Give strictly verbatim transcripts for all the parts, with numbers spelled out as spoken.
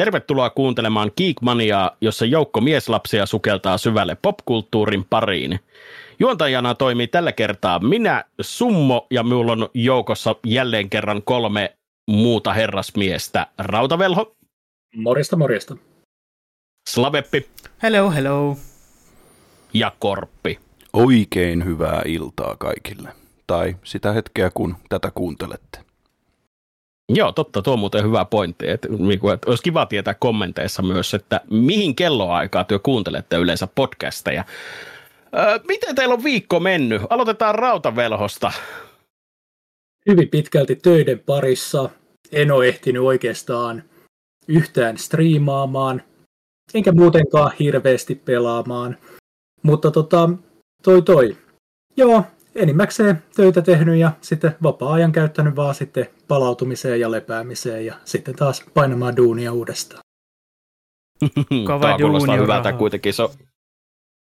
Tervetuloa kuuntelemaan Geekmaniaa, jossa joukko mieslapsia sukeltaa syvälle popkulttuurin pariin. Juontajana toimii tällä kertaa minä, Summo, ja minulla on joukossa jälleen kerran kolme muuta herrasmiestä. Rauta Velho. Morjesta, morjesta. Slabeppi. Hello, hello. Ja Korppi. Oikein hyvää iltaa kaikille. Tai sitä hetkeä, kun tätä kuuntelette. Joo, totta. Tuo on muuten hyvä pointti. Että, että olisi kiva tietää kommenteissa myös, että mihin kelloaikaa te kuuntelette yleensä podcasteja. Öö, miten teillä on viikko mennyt? Aloitetaan Rautavelhosta. Hyvin pitkälti töiden parissa. En ole ehtinyt oikeastaan yhtään striimaamaan, enkä muutenkaan hirveästi pelaamaan. Mutta tota, toi toi. Joo. Enimmäkseen töitä tehnyt ja sitten vapaa-ajan käyttänyt vaan sitten palautumiseen ja lepäämiseen ja sitten taas painamaan duunia uudestaan. Tämä kuulostaa hyvältä kuitenkin. Se on,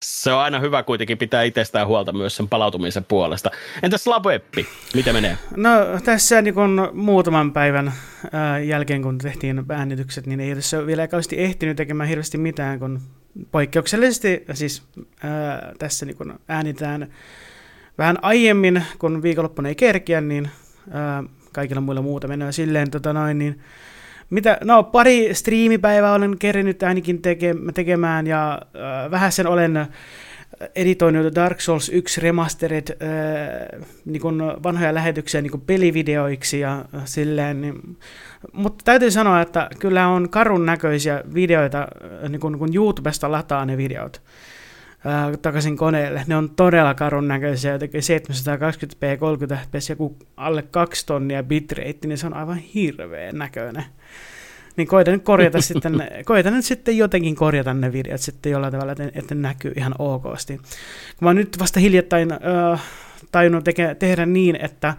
se on aina hyvä kuitenkin pitää itsestään huolta myös sen palautumisen puolesta. Entäs Lapeppi, mitä menee? No tässä niin kun muutaman päivän äh, jälkeen kun tehtiin äänitykset, niin ei tässä ole vielä kauheasti ehtinyt tekemään hirveästi mitään, kun poikkeuksellisesti siis äh, tässä niin kun äänitään vähän aiemmin, kun viikonloppuna ei kerkiä, niin ää, kaikilla muilla muuta mennään silleen, tota noin, niin mitä, no pari striimipäivää olen kerännyt ainakin teke, tekemään, ja ää, vähän sen olen editoinut Dark Souls yksi Remastered ää, niin kun vanhoja lähetyksiä niin kun pelivideoiksi ja silleen, niin, mutta täytyy sanoa, että kyllä on karun näköisiä videoita, niin kun, kun YouTubesta lataa ne videot takaisin koneelle. Ne on todella karun näköisiä, jotenkin seitsemänsataakaksikymmentä p, kolmekymmentä fps, joku alle kaksi tonnia bitrate, niin se on aivan hirveän näköinen. Niin koitan nyt korjata sitten, koitan nyt sitten jotenkin korjata ne videot sitten jollain tavalla, että ne näkyy ihan okosti. Mä oon nyt vasta hiljattain äh, tajunnut teke, tehdä niin, että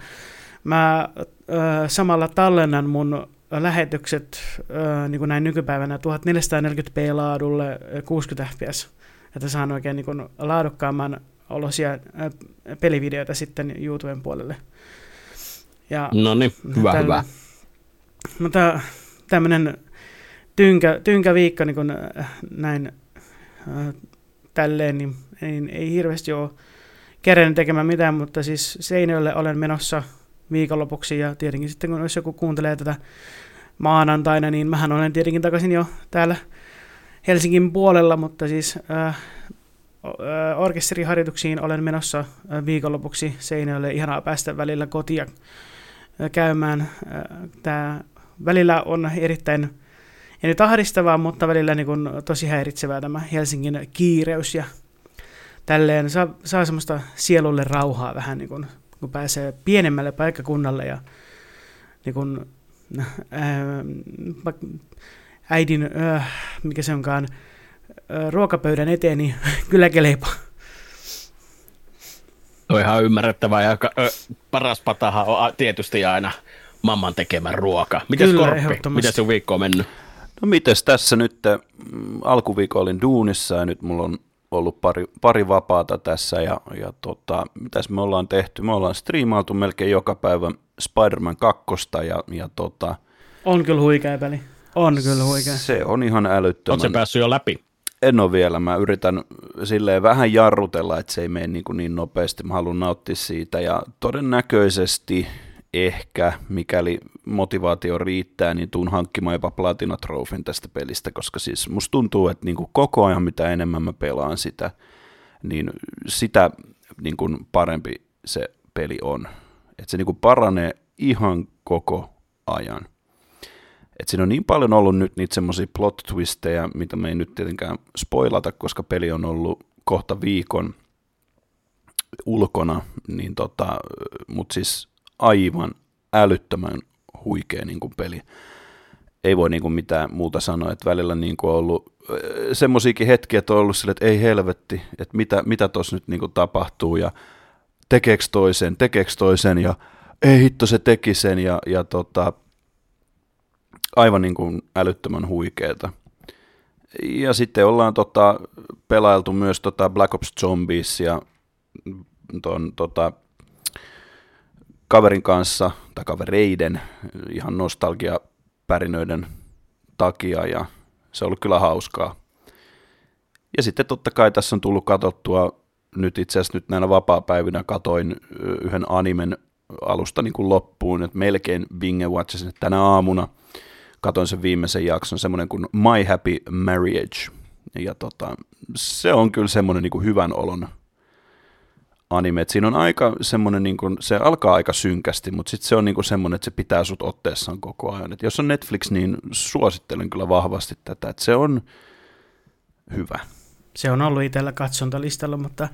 mä äh, samalla tallennan mun lähetykset äh, niin kuin näin nykypäivänä tuhatneljäsataaneljäkymmentä p laadulle kuusikymmentä fps. Että saan oikein niin kun laadukkaamman olosia pelivideoita sitten YouTuben puolelle. No niin, hyvä, tällä, hyvä. Mutta tämmöinen tynkä, tynkä viikko niin kun näin äh, tälleen, niin ei, ei hirveästi ole kerennyt tekemään mitään, mutta siis Seinäjoelle olen menossa viikonlopuksi, ja tietenkin sitten kun jos joku kuuntelee tätä maanantaina, niin mähän olen tietenkin takaisin jo täällä Helsingin puolella, mutta siis äh, orkesteriharjoituksiin olen menossa viikonlopuksi Seinäjoelle. Ihanaa päästä välillä kotia käymään. Tämä välillä on erittäin, ei nyt ahdistavaa, mutta välillä niin kuin tosi häiritsevää tämä Helsingin kiireys ja tälleen. Saa, saa semmoista sielulle rauhaa vähän, niin kuin, kun pääsee pienemmälle paikkakunnalle ja niin kuin, äh, pa- äidin, öö, mikä se onkaan, öö, ruokapöydän eteen, niin kyllä kelepaa. On ihan ymmärrettävää, ja öö, paras patahan on tietysti aina mamman tekemä ruoka. Mites Korppi, miten sun viikko on mennyt? No mites tässä nyt, alkuviikko olin duunissa ja nyt mulla on ollut pari, pari vapaata tässä, ja, ja tota, mitäs me ollaan tehty? Me ollaan striimailtu melkein joka päivä Spider-Man kakkosta, ja, ja tota... On kyllä huikea peli. On kyllä huikea. Se on ihan älyttömän. Oletko se päässyt jo läpi? En ole vielä. Mä yritän silleen vähän jarrutella, että se ei mene niin, niin nopeasti. Mä haluan nauttia siitä ja todennäköisesti ehkä, mikäli motivaatio riittää, niin tuun hankkimaan jopa platinatrofin tästä pelistä, koska siis musta tuntuu, että niin kuin koko ajan mitä enemmän mä pelaan sitä, niin sitä niin kuin parempi se peli on. Että se niin kuin paranee ihan koko ajan. Et siinä on niin paljon ollut nyt niitä semmoisia plot twistejä, mitä me ei nyt tietenkään spoilata, koska peli on ollut kohta viikon ulkona, niin tota, mutta siis aivan älyttömän huikea niin kuin peli. Ei voi niin kuin mitään muuta sanoa, että välillä niin kuin on ollut semmoisiakin hetkiä, että on ollut silleen, että ei helvetti, että mitä, mitä tuossa nyt niin kuin tapahtuu ja tekeekö toisen, tekeekö toisen ja ei hitto se teki sen ja, ja tota... aivan niin kuin älyttömän huikeeta. Ja sitten ollaan tota, pelailtu myös tota Black Ops Zombies ja ton, tota, kaverin kanssa, tai kavereiden, ihan nostalgiapärinöiden takia ja se on ollut kyllä hauskaa. Ja sitten totta kai tässä on tullut katsottua, nyt itse asiassa nyt näinä vapaapäivinä katoin yhden animen alusta niin kuin loppuun, että melkein binge watchasin tänä aamuna. Katoin sen viimeisen jakson, semmoinen kuin My Happy Marriage. Ja tota, se on kyllä semmoinen niin kuin hyvän olon anime. Et siinä on aika semmoinen, niin kuin, se alkaa aika synkästi, mutta sitten se on niin kuin semmoinen, että se pitää sut otteessaan koko ajan. Et jos on Netflix, niin suosittelen kyllä vahvasti tätä, että se on hyvä. Se on ollut itsellä katsontalistalla, mutta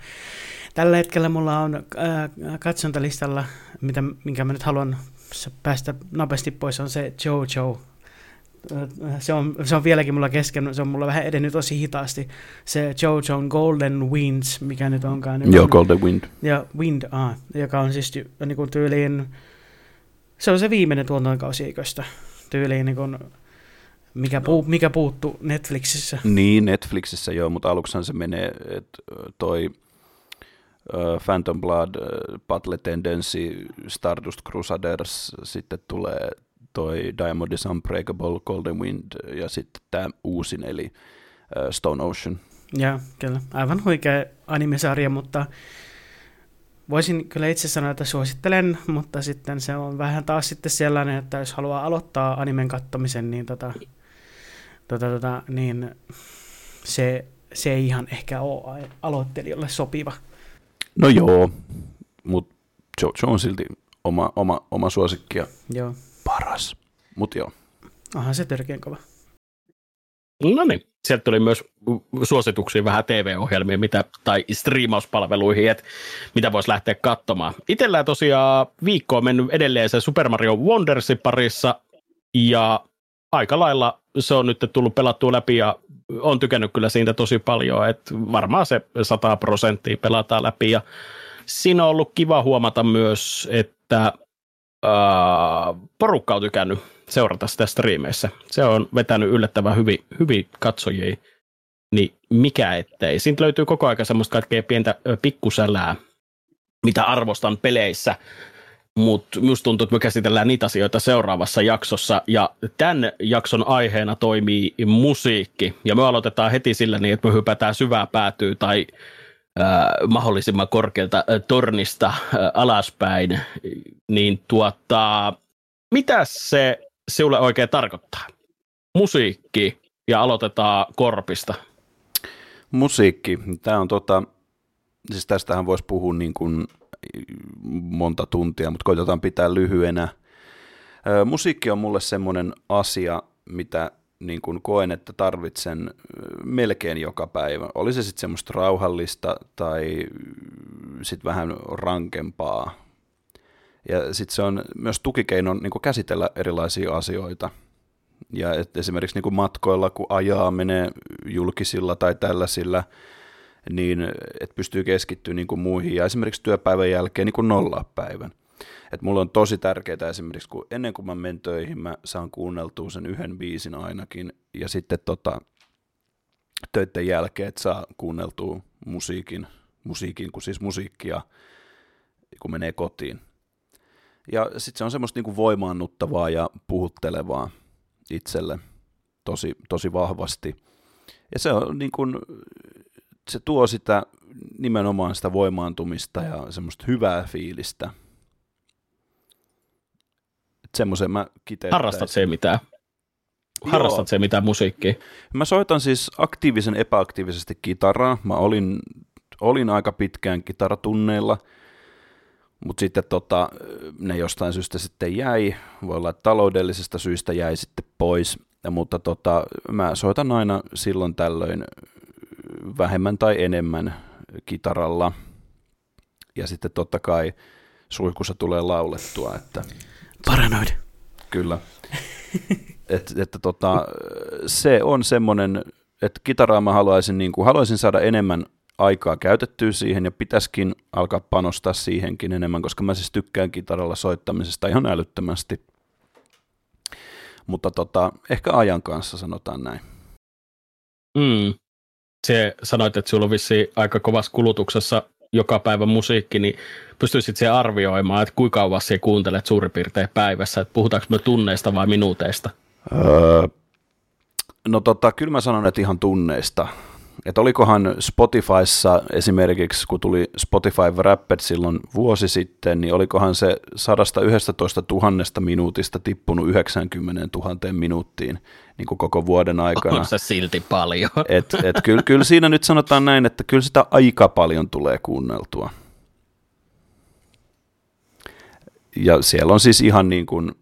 tällä hetkellä mulla on äh, katsontalistalla, mitä, minkä mä nyt haluan päästä nopeasti pois, on se JoJo. Se on, se on vieläkin mulla kesken, se on mulla vähän edennyt tosi hitaasti. Se JoJon Golden Winds, mikä nyt onkaan. Joo, on, Golden Wind. Ja Wind, ah, joka on siis ty, niin kuin tyyliin, se on se viimeinen tuotantokausiiköstä tyyliin, niin kuin, mikä, no. puu, mikä puuttu Netflixissä. Niin, Netflixissä joo, mutta aluksihan se menee, että toi uh, Phantom Blood, uh, Battle Tendency, Stardust Crusaders, sitten tulee toi Diamond is Unbreakable, Golden Wind ja sitten tämä uusin, eli Stone Ocean. Joo, kyllä. Aivan huikea animesarja, mutta voisin kyllä itse sanoa, että suosittelen, mutta sitten se on vähän taas sitten sellainen, että jos haluaa aloittaa animen kattomisen, niin, tota, tota, tota, niin se, se ei ihan ehkä ole aloittelijalle sopiva. No joo, mutta JoJo on silti oma, oma, oma suosikki ja joo. Paras, mut joo. Onhan se törkeän kova. No niin, sieltä tuli myös suosituksia vähän T V-ohjelmiin mitä, tai striimauspalveluihin, että mitä voisi lähteä katsomaan. Itsellään tosiaan viikko on mennyt edelleen se Super Mario Wondersin parissa, ja aika lailla se on nyt tullut pelattua läpi, ja on tykännyt kyllä siitä tosi paljon, että varmaan se sata prosenttia pelataan läpi, ja siinä on ollut kiva huomata myös, että Uh, porukka on tykännyt seurata sitä striimeissä. Se on vetänyt yllättävän hyvin, hyvin katsojia, niin mikä ettei. Siitä löytyy koko ajan semmoista kaikkea pientä pikkusälää, mitä arvostan peleissä, mutta minusta tuntuu, että me käsitellään niitä asioita seuraavassa jaksossa, ja tämän jakson aiheena toimii musiikki, ja me aloitetaan heti sillä niin, että me hypätään syvää päätyy tai Äh, mahdollisimman korkealta äh, tornista äh, alaspäin, niin tuota, mitä se sinulle oikein tarkoittaa? Musiikki, ja aloitetaan Korpista. Musiikki, tämä on tota, siis tästähän voisi puhua niin kuin monta tuntia, mutta koitetaan pitää lyhyenä. Äh, musiikki on mulle semmoinen asia, mitä niin kuin koen, että tarvitsen melkein joka päivä. Oli se sitten semmoista rauhallista tai sitten vähän rankempaa. Ja sitten se on myös tukikeino niin kuin käsitellä erilaisia asioita. Ja esimerkiksi niin kuin matkoilla, kun ajaa menee julkisilla tai tällaisilla, niin et pystyy keskittyä niin kuin muihin ja esimerkiksi työpäivän jälkeen niin kuin nollaa päivän. Et mulla on tosi tärkeää esimerkiksi, kun ennen kuin mä menen töihin, mä saan kuunneltua sen yhden biisin ainakin, ja sitten tota, töiden jälkeen, että saa kuunneltua musiikin, musiikin, kun siis musiikkia, kun menee kotiin. Ja sitten se on semmoista niinku voimaannuttavaa ja puhuttelevaa itselle tosi, tosi vahvasti. Ja se on niin kuin, se tuo sitä nimenomaan sitä voimaantumista ja semmoista hyvää fiilistä. Semmoisen mä kiteyttäisin. Harrastat se mitään? Harrastat se mitään musiikkia? Mä soitan siis aktiivisen epäaktiivisesti kitaraa. Mä olin, olin aika pitkään kitaratunneilla, mutta sitten tota, ne jostain syystä sitten jäi. Voi olla, että taloudellisesta syystä jäi sitten pois. Ja, mutta tota, mä soitan aina silloin tällöin vähemmän tai enemmän kitaralla. Ja sitten totta kai suihkussa tulee laulettua, että paranoid. Kyllä. Et, että tota, se on semmoinen, että kitaraa mä haluaisin, niin kuin, haluaisin saada enemmän aikaa käytettyä siihen ja pitäisikin alkaa panostaa siihenkin enemmän, koska mä siis tykkään kitaralla soittamisesta ihan älyttömästi. Mutta tota, ehkä ajan kanssa sanotaan näin. Mm. Se sanoit, että sulla on vissiin aika kovassa kulutuksessa joka päivä musiikki, niin pystyisit se arvioimaan, että kuinka kauan sinä kuuntelet suurin piirtein päivässä, että puhutaanko me tunneista vai minuuteista? Öö, No tota, kyllä mä sanon, että ihan tunneista. Että olikohan Spotifyssa esimerkiksi, kun tuli Spotify Wrapped silloin vuosi sitten, niin olikohan se sata yksitoista tuhatta minuutista tippunut yhdeksänkymmentätuhatta minuuttiin niin kuin koko vuoden aikana. On se silti paljon. Et, et kyllä, kyllä siinä nyt sanotaan näin, että kyllä sitä aika paljon tulee kuunneltua. Ja siellä on siis ihan niin kuin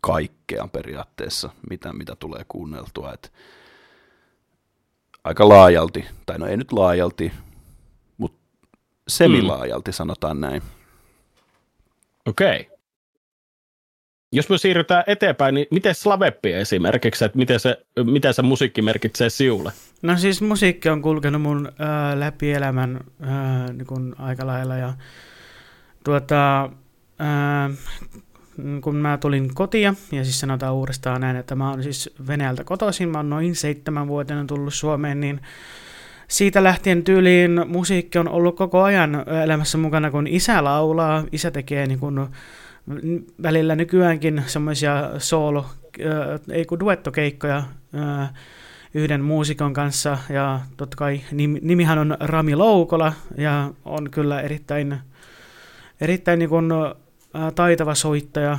kaikkea periaatteessa, mitä, mitä tulee kuunneltua, että aika laajalti, tai no ei nyt laajalti, mutta semilaajalti sanotaan näin. Okei. Okay. Jos me siirrytään eteenpäin, niin miten Slabeppi esimerkiksi, että miten se, mitä se musiikki merkitsee siulle? No siis musiikki on kulkenut mun ää, läpi elämän ää, niin kun aika lailla, ja tuota, ää, kun mä tulin kotia, ja siis sanotaan uudestaan näin, että mä oon siis Venäjältä kotoisin, mä oon noin seitsemänvuotiaana tullut Suomeen, niin siitä lähtien tyyliin musiikki on ollut koko ajan elämässä mukana, kun isä laulaa, isä tekee niin kun välillä nykyäänkin semmoisia soolo, ei kun duettokeikkoja yhden muusikon kanssa, ja totta kai nimihän on Rami Loukola, ja on kyllä erittäin, erittäin niin kun taitava soittaja,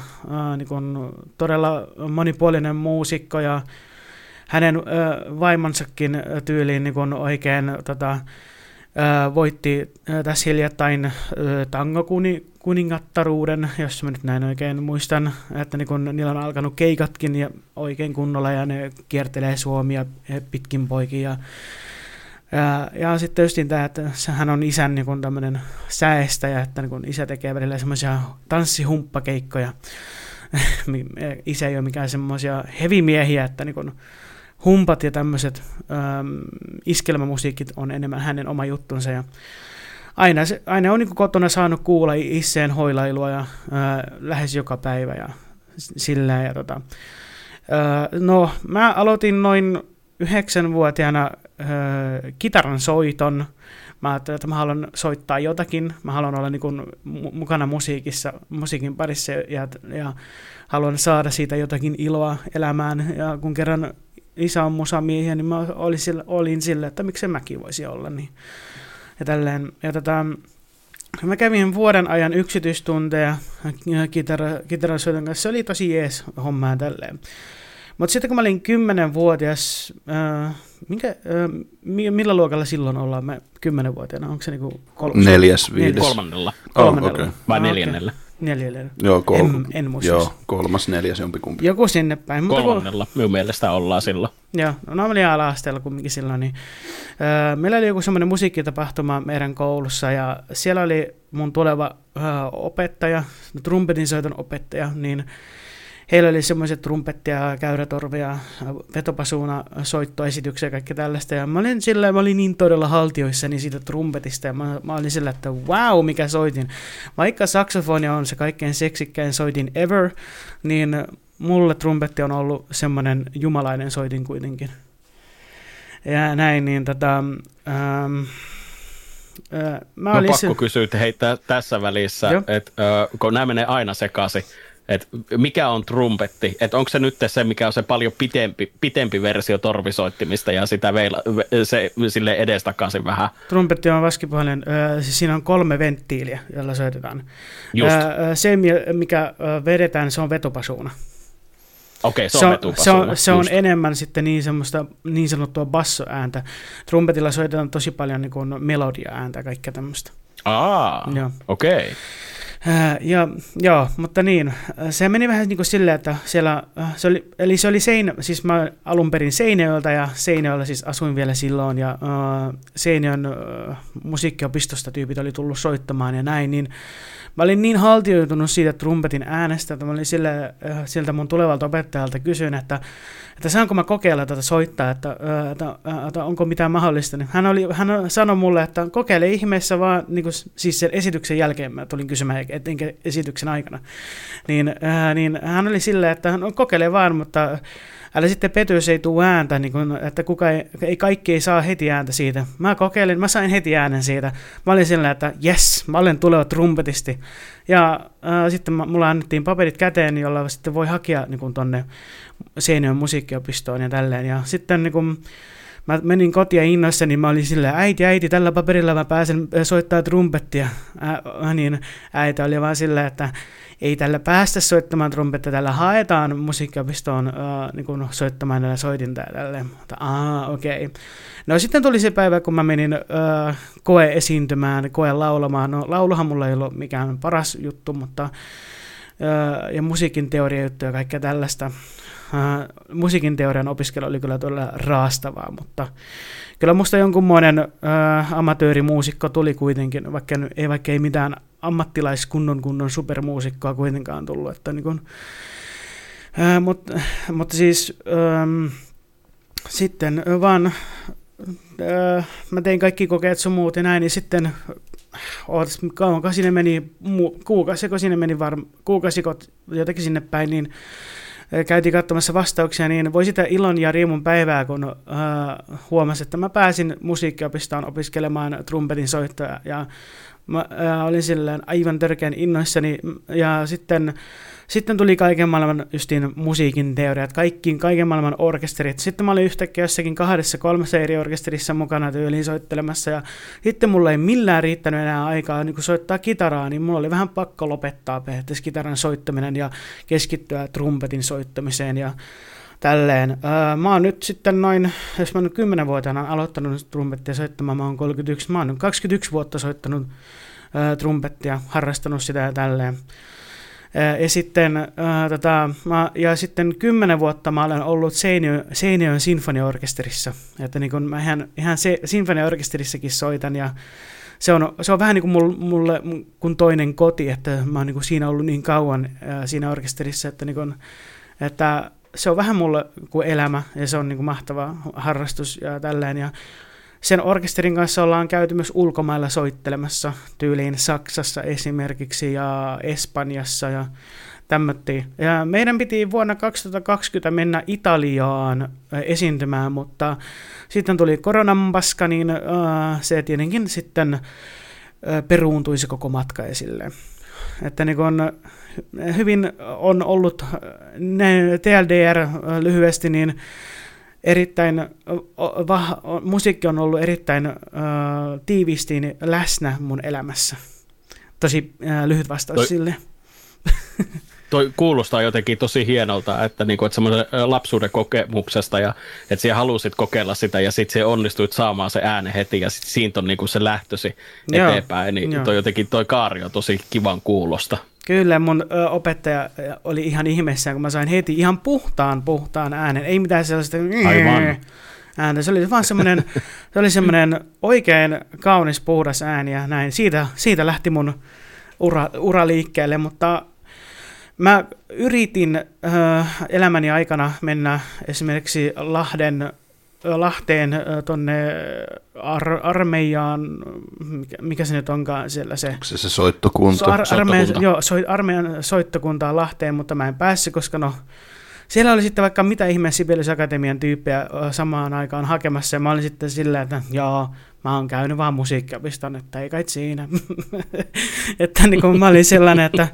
niin kun todella monipuolinen muusikko, ja hänen vaimonsakin tyyliin niin kun oikein tota, voitti tässä hiljattain tangokuningattaruuden, jos mä nyt näin oikein muistan, että niin kun niillä on alkanut keikatkin ja oikein kunnolla, ja ne kiertelee Suomia pitkin poikin. Ja Ja, ja sitten just tämä, että hän on isän niin kun tämmöinen säestäjä, että niin kun isä tekee välillä semmoisia tanssihumppakeikkoja. Isä ei ole mikään semmoisia hevimiehiä, että niin kun humpat ja tämmöiset ähm, iskelmämusiikit on enemmän hänen oma juttunsa. Ja aina, se, aina on niin kun kotona saanut kuulla isseen hoilailua ja äh, lähes joka päivä ja sillä. Ja tota. äh, no, mä aloitin noin yhdeksänvuotiaana kitaran soiton. Mä ajattelin, että mä haluan soittaa jotakin. Mä haluan olla niin kuin mukana musiikissa, musiikin parissa, ja, ja haluan saada siitä jotakin iloa elämään. Ja kun kerran isä on musamiehiä, niin mä olin sille, olin sille että miksen mäkin voisi olla. Niin. Ja tälleen. Ja tota, mä kävin vuoden ajan yksityistunteja kitara, kitaran soiton kanssa. Se oli tosi jees hommaa tälleen. Mutta sitten kun mä olin kymmenvuotias, äh, minkä, äh, millä luokalla silloin ollaan me kymmenvuotiaana? Onko se niinku kol- neljäs, viides? Kolmannella. Kolmannella. Oh, okay. Vai neljännellä? Okay. Neljännellä. Joo, kol- en, en muista. Joo, kolmas, neljäs, jompikumpi. Joku sinne päin. Kolmannella, kun minun mielestä ollaan silloin. Joo, no mä olin ala-asteella kumminkin silloin. Niin, äh, meillä oli joku semmoinen musiikkitapahtuma meidän koulussa, ja siellä oli mun tuleva äh, opettaja, trumpetinsoiton opettaja, niin heillä oli semmoiset trumpettia, käyrätorvia, vetopasuuna, soittoesityksiä ja kaikki tällaista. Ja mä olin, sillä, mä olin niin todella haltioissani siitä trumpetista. Ja mä, mä olin sillä, että wow, mikä soitin. Vaikka saksofonia on se kaikkein seksikkäin soitin ever, niin mulle trumpetti on ollut semmoinen jumalainen soitin kuitenkin. Ja näin, niin tota... Ähm, äh, mä no pakko se... kysyä, että hei, tä, tässä välissä, että äh, kun nämä menee aina sekaisin. Et mikä on trumpetti? Et onko se nyt se, mikä on se paljon pitempi, pitempi versio torvisoittimista ja sitä veila, se, sille edestakaisin vähän? Trumpetti on vaskipuhelinen. Siinä on kolme venttiiliä, jolla soitetaan. Just. Se, mikä vedetään, se on vetopasuuna. Okei, se on vetopasuuna. Se on, se on enemmän sitten niin, semmoista, niin sanottua bassoääntä. Trumpetilla soitetaan tosi paljon niin kuin melodia-ääntä ja kaikkea tämmöistä. Aa, okei. Okay. Ja, joo, mutta niin, se meni vähän niin kuin silleen, että siellä, se oli, eli se oli Seinä, siis mä alun perin Seinäjoelta, ja Seinäjoella siis asuin vielä silloin, ja uh, Seinäjoen uh, musiikkiopistosta tyypit oli tullut soittamaan ja näin, niin mä olin niin haltioitunut siitä trumpetin äänestä, että mä olin sille, uh, sieltä mun tulevalta opettajalta kysyin, että, että saanko mä kokeilla tätä soittaa, että, uh, että, uh, että onko mitään mahdollista, niin hän, oli, hän sanoi mulle, että kokeile ihmeessä vaan, niin kuin, siis sen esityksen jälkeen mä tulin kysymään, etenkä esityksen aikana, niin, äh, niin hän oli silleen, että no, kokeile vaan, mutta älä sitten pety, se ei tule ääntä, niin kun, että kuka ei, ei, kaikki ei saa heti ääntä siitä. Mä kokeilin, mä sain heti äänen siitä. Mä olin silleen, että jes, mä olen tuleva trumpetisti. Ja äh, sitten mulla annettiin paperit käteen, jolla sitten voi hakea niin kuin tonne Seinäjoen musiikkiopistoon ja tälleen. Ja sitten niin kuin, mä menin kotiin innoissa, niin mä olin silleen, äiti, äiti, tällä paperilla mä pääsen soittaa trumpettia. Ä, niin äiti oli vaan silleen, että ei tällä päästä soittamaan trumpettia, tällä haetaan musiikkiopistoon äh, niin kuin soittamaan näillä soitinta ja tälleen. Mutta aah, okei. Okay. No sitten tuli se päivä, kun mä menin äh, koe-esiintymään, koe-laulamaan. No lauluhan mulla ei ollut mikään paras juttu, mutta äh, ja musiikin teoriajuttuja ja kaikkea tällaista. Uh, musiikin teorian opiskelu oli kyllä todella raastavaa, mutta kyllä musta jonkunmoinen uh, amatöörimuusikko tuli kuitenkin, vaikka ei, vaikka ei mitään ammattilaiskunnon kunnon supermuusikkoa kuitenkaan tullut. Että niin kun, uh, mut, mutta siis uh, sitten vaan uh, mä tein kaikki kokeet sun muut ja näin, niin sitten ootas, kauanko sinne meni, kuukausiko sinne meni varmaan, kuukausikot jotenkin sinne päin, niin käytiin katsomassa vastauksia, niin voi sitä ilon ja riemun päivää, kun äh, huomasin, että mä pääsin musiikkiopistoon opiskelemaan trumpetin soittoa. Ja mä äh, olin silleen aivan törkeän innoissani. Ja sitten, sitten tuli kaiken maailman justiin musiikin teoriat, kaikkiin, kaiken maailman orkesterit. Sitten mä olin yhtäkkiä jossakin kahdessa, kolmessa eri orkesterissa mukana tyyliin soittelemassa. Ja sitten mulla ei millään riittänyt enää aikaa niin kun soittaa kitaraa, niin mulla oli vähän pakko lopettaa periaatteessa kitaran soittaminen ja keskittyä trumpetin soittamiseen ja tälleen. Mä oon nyt sitten noin, jos mä oon kymmenvuotiaana aloittanut trumpettia soittamaan, mä oon kolmekymmentäyksi, mä oon nyt kaksikymmentäyksi vuotta soittanut trumpettia, harrastanut sitä ja tälleen. Ja sitten, äh, tota, mä, ja sitten kymmenen vuotta mä olen ollut Seinäjoen, Seinäjoen sinfoniaorkesterissa. Että niin kun mä ihan, ihan se, sinfoniaorkesterissakin soitan ja se on, se on vähän niin kuin mulle, mulle kuin toinen koti, että mä oon niin kuin siinä ollut niin kauan äh, siinä orkesterissa, että, niin kun, että se on vähän mulle kuin elämä ja se on niin kuin mahtava harrastus ja tälleen. Ja sen orkesterin kanssa ollaan käyty myös ulkomailla soittelemassa, tyyliin Saksassa esimerkiksi ja Espanjassa ja tämmöttiin. Ja meidän piti vuonna kaksituhattakaksikymmentä mennä Italiaan esiintymään, mutta sitten tuli koronanpaska, niin äh, se tietenkin sitten äh, peruuntuisi koko matka esille. Että niin kun hyvin on ollut T L D R lyhyesti, niin erittäin, va, musiikki on ollut erittäin äh, tiiviisti läsnä mun elämässä. Tosi äh, lyhyt vastaus toi, sille. Toi kuulostaa jotenkin tosi hienolta, että, niinku, että semmoisen lapsuuden kokemuksesta, ja että sinä halusit kokeilla sitä, ja sitten sinä onnistuit saamaan se äänen heti, ja sitten siitä on niinku se lähtösi eteenpäin. Niin toi, jotenkin toi kaari on tosi kivan kuulosta. Kyllä, mun ö, opettaja oli ihan ihmeessä, kun mä sain heti ihan puhtaan, puhtaan äänen. Ei mitään sellaista ääntä. Se oli vaan semmoinen, se oli semmoinen oikein kaunis, puhdas ääni ja näin. Siitä, siitä lähti mun ura, ura liikkeelle, mutta mä yritin ö, elämäni aikana mennä esimerkiksi Lahden, Lahteen tuonne ar- armeijaan, mikä, mikä se nyt onkaan siellä se... Onko se se soittokunta? So ar- arme- soittokunta. Joo, so- armeijan soittokuntaan Lahteen, mutta mä en päässyt, koska no... Siellä oli sitten vaikka mitä ihmeen Sibelius Akatemian tyyppejä samaan aikaan hakemassa, ja mä olin sitten silleen, että joo, mä oon käynyt vaan musiikkiopiston, että ei kai siinä. Että niin kun mä olin sellainen, että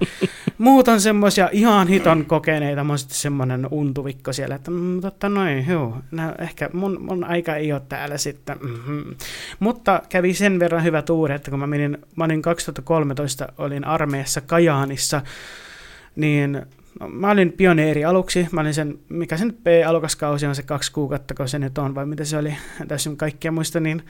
muut on semmoisia ihan hiton kokeneita, mä oon sitten semmoinen untuvikko siellä, että mm, totta noin, juu, no, ehkä mun, mun aika ei ole täällä sitten. Mm-hmm. Mutta kävi sen verran hyvä tuuri, että kun mä menin, mä olin kaksituhattakolmetoista, olin armeijassa Kajaanissa, niin... No, mä olin pioneeri aluksi, mä olin sen, mikä sen P-alukaskausi on se kaksi kuukautta, kun se nyt on, vai mitä se oli, tässä on kaikkea muista, niin,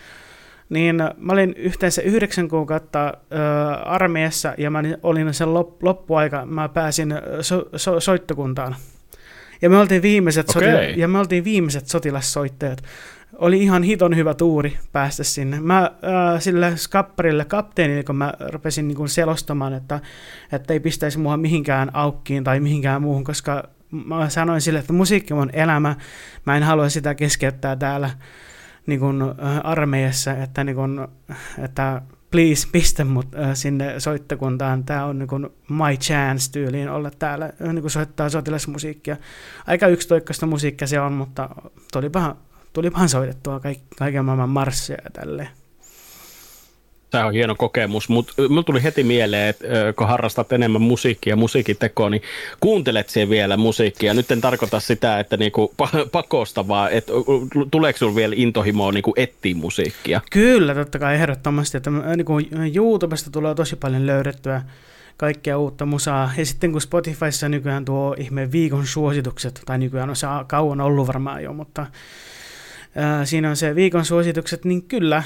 niin mä olin yhteensä yhdeksän kuukautta ö, armeijassa, ja mä olin sen lop, loppuaika, mä pääsin so, so, soittokuntaan. Ja me oltiin viimeiset, okay. sotila- ja me oltiin viimeiset sotilassoittajat. Oli ihan hiton hyvä tuuri päästä sinne. Mä äh, sillä skapparille kapteenille, kun mä rupesin niin kuin selostamaan, että, että ei pistäisi mua mihinkään aukkiin tai mihinkään muuhun, koska mä sanoin sille, että musiikki on elämä, mä en halua sitä keskeyttää täällä niin kuin, äh, armeijassa, että, niin kuin, että please pistä mut äh, sinne soittokuntaan, tää on niin kuin my chance tyyliin olla täällä, niin kuin soittaa sotilasmusiikkia. Aika yksitoikkaista musiikkia se on, mutta tulipahan Tulipahan soitettua kaiken maailman marsseja ja tälleen. Tämä on hieno kokemus, mutta minulle tuli heti mieleen, että kun harrastat enemmän musiikkia ja musiikitekoa, niin kuuntelet siihen vielä musiikkia. Nyt en tarkoita sitä, että niinku pakosta, vaan että tuleeko sinulla vielä intohimoa niinku etsiä musiikkia? Kyllä, totta kai ehdottomasti. Että niinku YouTubesta tulee tosi paljon löydettyä kaikkea uutta musaa. Ja sitten kun Spotifyssa nykyään tuo ihmeen viikon suositukset, tai nykyään on se kauan ollut varmaan jo, mutta... Siinä on se viikon suositukset, niin kyllä,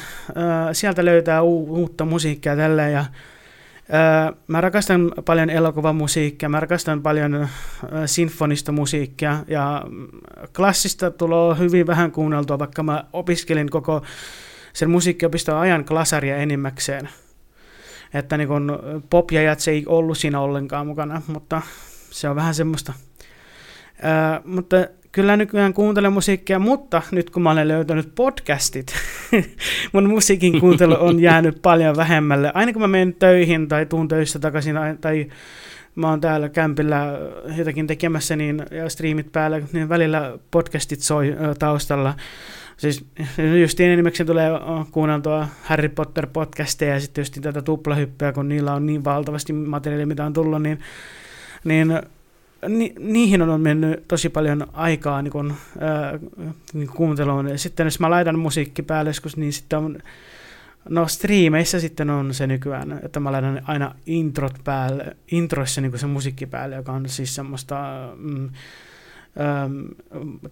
sieltä löytää u- uutta musiikkia tälleen. Ja, ää, mä rakastan paljon elokuvamusiikkia, mä rakastan paljon ää, sinfonista musiikkia ja klassista tulee hyvin vähän kuunneltua, vaikka mä opiskelin koko sen musiikkiopiston ajan klasaria enimmäkseen. Että niin kun pop ja jazz ei ollut siinä ollenkaan mukana, mutta se on vähän semmoista. Ää, mutta kyllä nykyään kuuntelen musiikkia, mutta nyt kun mä olen löytänyt podcastit, mun musiikin kuuntelu on jäänyt paljon vähemmälle. Aina kun mä menen töihin tai tuun töistä takaisin tai mä oon täällä kämpillä jotakin tekemässä niin, ja striimit päällä, niin välillä podcastit soi taustalla. Siis just enimmäkseen tulee kuunneltua Harry Potter-podcasteja ja sitten just tätä tuplahyppyä, kun niillä on niin valtavasti materiaalia, mitä on tullut, niin... niin Ni- niihin on mennyt tosi paljon aikaa niin kun, ää, niin kuunteluun. Ja sitten jos mä laitan musiikki päälle joskus, niin sitten on, no striimeissä sitten on se nykyään, että mä laitan aina introt päälle, introissa niin kun se musiikki päälle, joka on siis semmoista mm,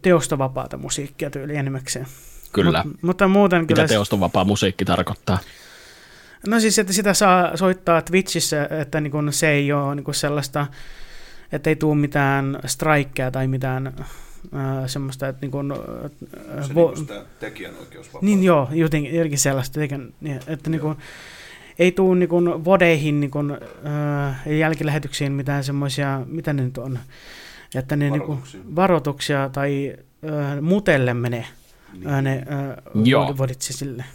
teosta vapaata musiikkia tyyli enimmäkseen. Kyllä. Mut, mutta muuten mitä kyllä... teosta vapaa musiikki tarkoittaa? No siis, että sitä saa soittaa Twitchissä, että niin kun se ei ole niin kun sellaista... Että ei tule mitään strikeä tai mitään äh, semmoista, että... Niin kuin, äh, se vo- niin kuin tekijänoikeusvapaa. Niin joo, jotenkin, jotenkin sellaista. Että niin kuin, ei tule niin kuin vodeihin niin kuin, äh, jälkilähetyksiin mitään semmoisia, mitä ne nyt on. Että ne varoituksia, niin kuin, varoituksia tai äh, mutelle menee niin. äh, ne äh, voditsi sille.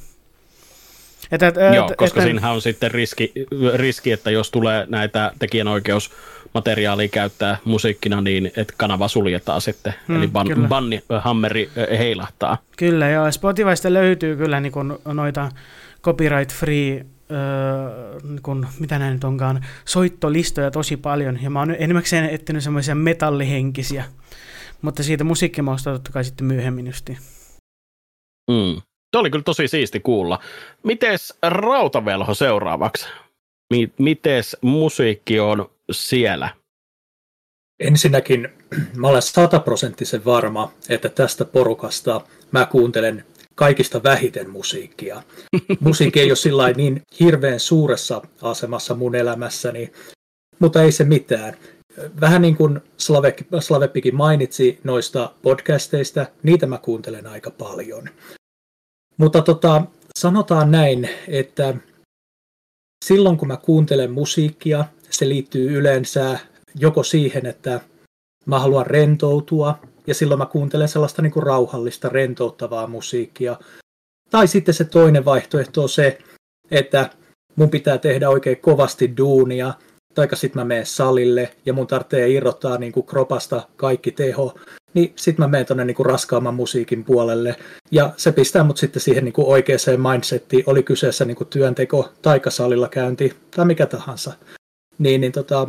Et, et, et, joo, koska et, siinähän on sitten riski, riski, että jos tulee näitä tekijänoikeusmateriaalia käyttää musiikkina, niin että kanava suljetaan sitten, mm, eli ban, bannihammeri heilahtaa. Kyllä joo, Spotifysta löytyy kyllä niin kun noita copyright free, niin kun, mitä näin nyt onkaan, soittolistoja tosi paljon, ja mä oon enimmäkseen etsinyt semmoisia metallihenkisiä, mutta siitä musiikkimausta totta kai sitten myöhemmin justiin. Mm. Tuo oli kyllä tosi siisti kuulla. Mites Rautavelho seuraavaksi? Mites musiikki on siellä? Ensinnäkin mä olen sataprosenttisen varma, että tästä porukasta mä kuuntelen kaikista vähiten musiikkia. Musiikki ei ole sillain niin hirveän suuressa asemassa mun elämässäni, mutta ei se mitään. Vähän niin kuin Slaveppikin mainitsi noista podcasteista, niitä mä kuuntelen aika paljon. Mutta tota, sanotaan näin, että silloin kun mä kuuntelen musiikkia, se liittyy yleensä joko siihen, että mä haluan rentoutua, ja silloin mä kuuntelen sellaista niin kuin rauhallista, rentouttavaa musiikkia. Tai sitten se toinen vaihtoehto on se, että mun pitää tehdä oikein kovasti duunia, tai sitten mä menen salille, ja mun tarvitsee irrottaa niin kuin kropasta kaikki teho. Niin sitten mä menen tuonne niinku raskaamman musiikin puolelle, ja se pistää mut sitten siihen niinku oikeaan mindsettiin, oli kyseessä niinku työnteko, taikasalilla käynti tai mikä tahansa. Niin, niin tota,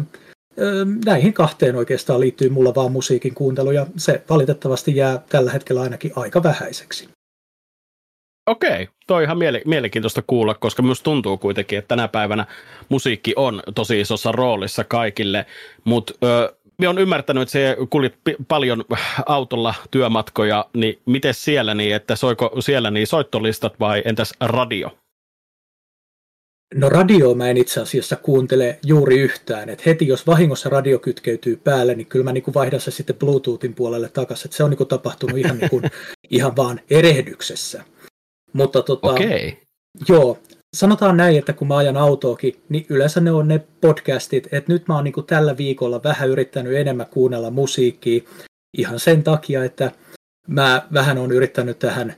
näihin kahteen oikeastaan liittyy mulla vaan musiikin kuuntelu, ja se valitettavasti jää tällä hetkellä ainakin aika vähäiseksi. Okei, toi on ihan miele- mielenkiintoista kuulla, koska myös tuntuu kuitenkin, että tänä päivänä musiikki on tosi isossa roolissa kaikille, mutta... Ö- Minä olen ymmärtänyt, että se kuljet paljon autolla työmatkoja, niin miten siellä, niin, että soiko siellä niin soittolistat vai entäs radio? No radio mä en itse asiassa kuuntele juuri yhtään. Et heti jos vahingossa radio kytkeytyy päälle, niin kyllä mä niinku vaihdan se sitten Bluetoothin puolelle takaisin. Et se on niinku tapahtunut ihan, niinku, ihan vaan erehdyksessä. Mutta tota, okay. Joo. Sanotaan näin, että kun mä ajan autoakin, niin yleensä ne on ne podcastit, että nyt mä oon niin kuin tällä viikolla vähän yrittänyt enemmän kuunnella musiikkia ihan sen takia, että mä vähän oon yrittänyt tähän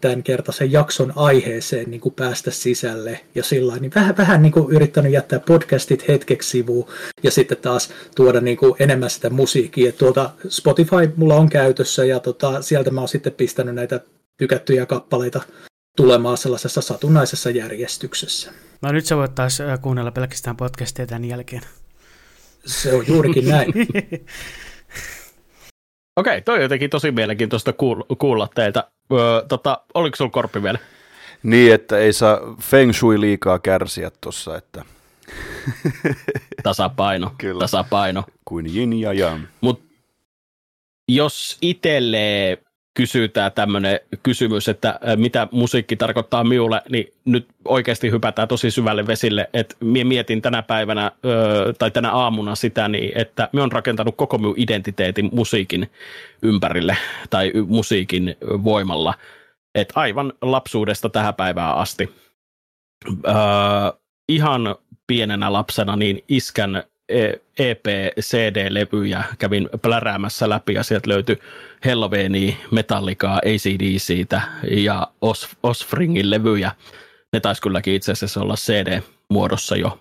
tämän kertaisen jakson aiheeseen niin kuin päästä sisälle ja sillain, niin vähän, vähän niin kuin yrittänyt jättää podcastit hetkeksi sivuun ja sitten taas tuoda niin kuin enemmän sitä musiikkia. Tuolta Spotify mulla on käytössä ja tota, sieltä mä oon sitten pistänyt näitä tykättyjä kappaleita tulemaan sellaisessa satunnaisessa järjestyksessä. No nyt sä voit taas kuunnella pelkästään podcasteja tämän jälkeen. Se on juurikin näin. Okei, toi on jotenkin tosi mielenkiintoista kuulla teiltä. Öö, tota, oliko sulla Korppi vielä? Niin, että ei saa feng shui liikaa kärsiä tuossa, että... Tasapaino, kyllä. Tasapaino. Kuin yin ja yang. Mut jos itselleen kysytään tämmöinen kysymys, että mitä musiikki tarkoittaa minulle, niin nyt oikeasti hypätään tosi syvälle vesille, että minä mietin tänä päivänä tai tänä aamuna sitä, niin että minä olen rakentanut koko minun identiteetin musiikin ympärille tai musiikin voimalla, että aivan lapsuudesta tähän päivään asti. Öö, ihan pienenä lapsena niin iskän E P-C D-levyjä kävin pläräämässä läpi ja sieltä löytyi Halloweenia, Metallicaa, A C D C:tä ja Os- Osfringin levyjä. Ne taisi kylläkin itse asiassa olla C D-muodossa jo,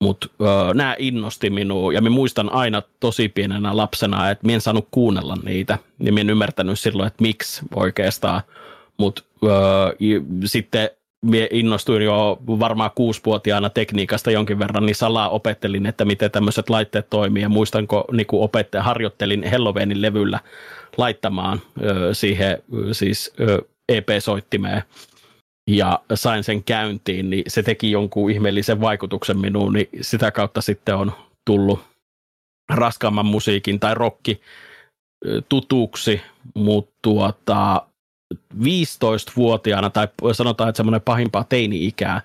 mutta nämä innosti minua ja minä muistan aina tosi pienenä lapsena, että minä en saanut kuunnella niitä ja minä en ymmärtänyt silloin, että miksi oikeastaan, mutta sitten minä innostuin jo varmaan kuusivuotiaana tekniikasta jonkin verran, niin salaa opettelin, että miten tämmöiset laitteet toimii. Ja muistanko, niin kun opettaja harjoittelin Halloweenin levyllä laittamaan ö, siihen siis ö, E P-soittimeen ja sain sen käyntiin, niin se teki jonkun ihmeellisen vaikutuksen minuun, niin sitä kautta sitten on tullut raskaamman musiikin tai rokki tutuksi, mutta tuota... viisitoistavuotiaana, tai sanotaan, että semmoinen pahimpaa teini-ikää,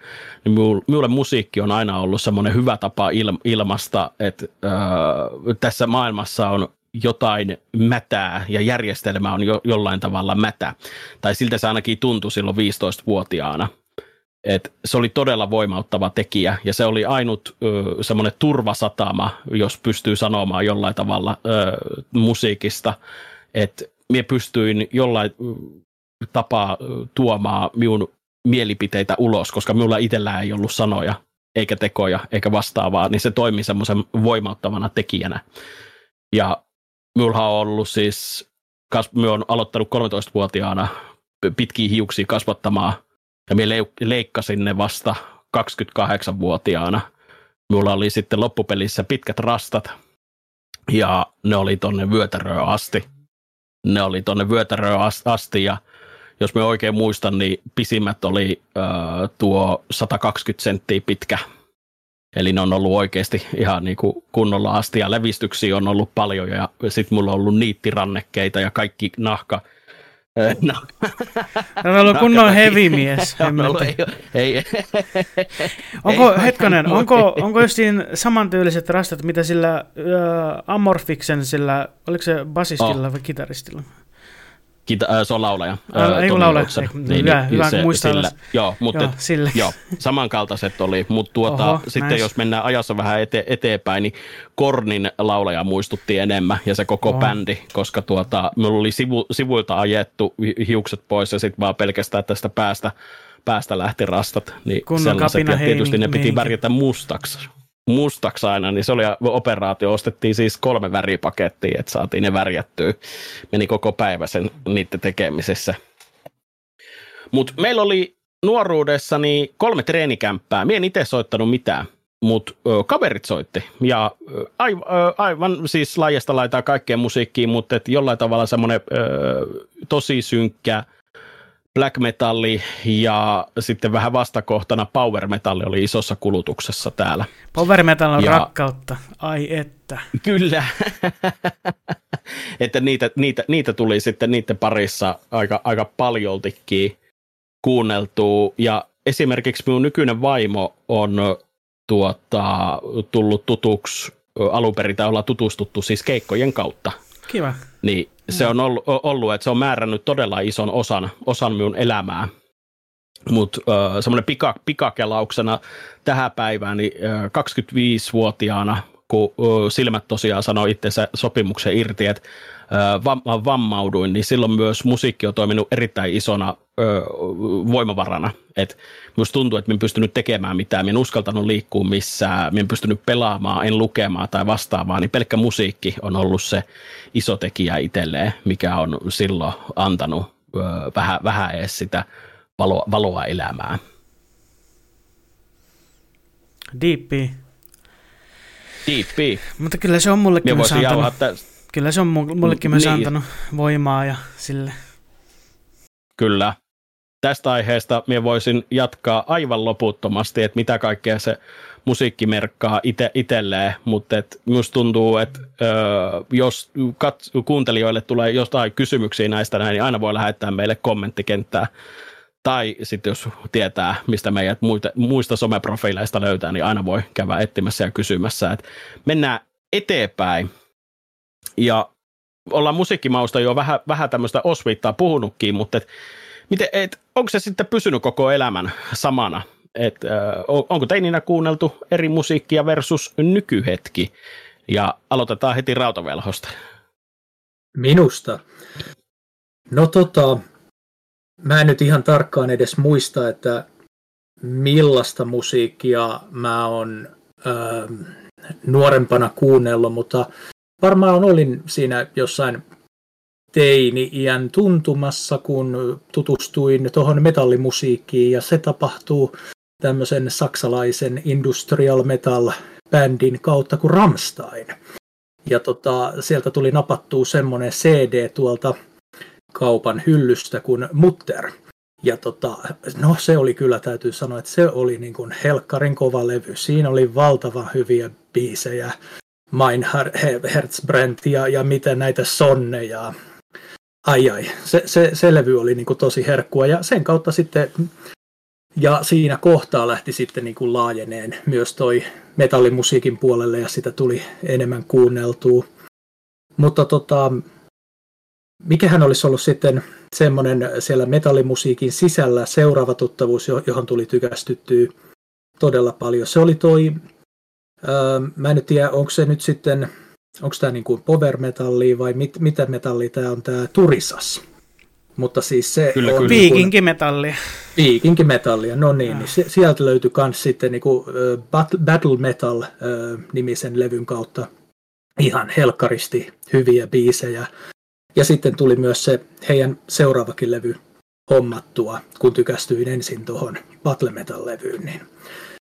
niin minulle musiikki on aina ollut semmoinen hyvä tapa il- ilmaista, että öö, tässä maailmassa on jotain mätää, ja järjestelmä on jo- jollain tavalla mätä. Tai siltä se ainakin tuntui silloin viisitoistavuotiaana. Et se oli todella voimauttava tekijä, ja se oli ainut öö, semmoinen turvasatama, jos pystyy sanomaan jollain tavalla öö, musiikista, että minä pystyin jollain tapaa tuomaan minun mielipiteitä ulos, koska minulla itsellään ei ollut sanoja, eikä tekoja, eikä vastaavaa, niin se toimi semmoisen voimauttavana tekijänä. Ja minulla on ollut siis, minä olen aloittanut kolmetoistavuotiaana pitkiä hiuksia kasvattamaan, ja minä leikkasin ne vasta kaksikymmentäkahdeksanvuotiaana. Minulla oli sitten loppupelissä pitkät rastat, ja ne oli tuonne vyötäröön asti. Ne oli tuonne vyötäröön asti, ja jos me oikein muistan, niin pisimmät oli äh, tuo sata kaksikymmentä senttiä pitkä. Eli ne on ollut oikeasti ihan niin kuin kunnolla asti, ja levistyksiä on ollut paljon, ja sitten mulla on ollut niittirannekkeita ja kaikki nahka. Äh, nah... No, ollut kunnon hevimies. Ei. Onko, hetkonen, onko, onko just siinä samantyyliset rastat, mitä sillä äh, Amorfiksen, sillä, oliko se basistilla oh. vai kitaristilla? Kita- se on laulaja. Ää, ei kun laulaja, niin, hyvä, niin, hyvä se, muistaa. Sillä, joo, mutta joo, et, joo, samankaltaiset oli, mutta tuota, oho, sitten näin. Jos mennään ajassa vähän ete- eteenpäin, niin Kornin laulaja muistutti enemmän ja se koko oho. Bändi, koska tuota, minulla oli sivu, sivuilta ajettu hiukset pois ja sitten vaan pelkästään tästä päästä, päästä lähti rastat, niin kun sellaiset, ja tietysti ne piti värjätä mustaksi. mustaksi aina, niin se oli operaatio. Ostettiin siis kolme väripakettia, että saatiin ne värjättyä. Meni koko päivä sen niiden tekemisessä. Mutta meillä oli nuoruudessani kolme treenikämppää. Mie en itse soittanut mitään, mutta kaverit soitti. Ja aivan, aivan siis laajasta laitaa kaikkeen musiikkiin, mutta jollain tavalla semmoinen tosi synkkä black metalli ja sitten vähän vastakohtana power metalli oli isossa kulutuksessa täällä. Power metal on ja, rakkautta, ai että. Kyllä, että niitä, niitä, niitä tuli sitten niiden parissa aika, aika paljoltikin kuunneltua. Ja esimerkiksi minun nykyinen vaimo on tuota, tullut tutuksi, alun perin ollaan tutustuttu siis keikkojen kautta. Kiva. Niin. Se on ollut, ollut, että se on määrännyt todella ison osan, osan minun elämää, mutta semmoinen pika, pikakelauksena tähän päivään, niin kaksikymmentäviisivuotiaana, kun ö, silmät tosiaan sanoi itsensä sopimuksen irti, että ö, vam, vammauduin, niin silloin myös musiikki on toiminut erittäin isona ö, voimavarana. Et minusta tuntuu, että minä en pystynyt tekemään mitään, minä en uskaltanut liikkua missään, minä en pystynyt pelaamaan, en lukemaan tai vastaamaan, niin pelkkä musiikki on ollut se iso tekijä itselleen, mikä on silloin antanut ö, vähän, vähän edes sitä valoa, valoa elämään. Deepi. Deepi. Mutta kyllä se on mullekin myös antanut. Kyllä se on mullekin myös niin. antanut voimaa ja sille. Kyllä. Tästä aiheesta minä voisin jatkaa aivan loputtomasti, että mitä kaikkea se musiikki merkkaa ite, itselleen, mutta et musta tuntuu, että ö, jos kat, kuuntelijoille tulee jostain kysymyksiä näistä näin, niin aina voi lähettää meille kommenttikenttää. Tai sitten jos tietää, mistä meidät muita, muista someprofiileista löytää, niin aina voi käydä etsimässä ja kysymässä. Et mennään eteenpäin. Ja ollaan musiikkimausta jo vähän, vähän tämmöistä osviittaa puhunutkin, mutta et, miten, et, onko se sitten pysynyt koko elämän samana? Et, on, onko teininä kuunneltu eri musiikkia versus nykyhetki? Ja aloitetaan heti Rauta Velhosta. Minusta? No tota... Mä en nyt ihan tarkkaan edes muista, että millaista musiikkia mä oon öö, nuorempana kuunnellut, mutta varmaan olin siinä jossain teini-iän tuntumassa, kun tutustuin tuohon metallimusiikkiin, ja se tapahtuu tämmöisen saksalaisen industrial metal-bändin kautta kuin Rammstein. Ja tota, sieltä tuli napattua semmoinen C D tuolta kaupan hyllystä kuin Mutter. Ja tota, no se oli kyllä, täytyy sanoa, että se oli niin kuin helkkarin kova levy. Siinä oli valtavan hyviä biisejä, Mein Herzbrennt ja, ja mitä näitä sonneja. Ai ai, se, se, se levy oli niin kuin tosi herkkua ja sen kautta sitten, ja siinä kohtaa lähti sitten niin kuin laajeneen myös toi metallimusiikin puolelle ja sitä tuli enemmän kuunneltua. Mutta tota... Mikähän olisi ollut sitten semmoinen siellä metallimusiikin sisällä seuraava tuttavuus, johon tuli tykästyttyä todella paljon. Se oli toi, öö, mä en tiedä, onko se nyt sitten, onko tämä niin kuin power metallia vai mit, mitä metallia tämä on, tämä Turisas. Mutta siis se kyllä, on... Viikinkimetallia. Viikinkimetallia, no niin. niin se, sieltä löytyi myös sitten niin kuin, uh, Battle, Battle Metal uh, nimisen levyn kautta ihan helkkaristi hyviä biisejä. Ja sitten tuli myös se heidän seuraavakin levy hommattua, kun tykästyin ensin tuohon Battle Metal-levyyn. Niin,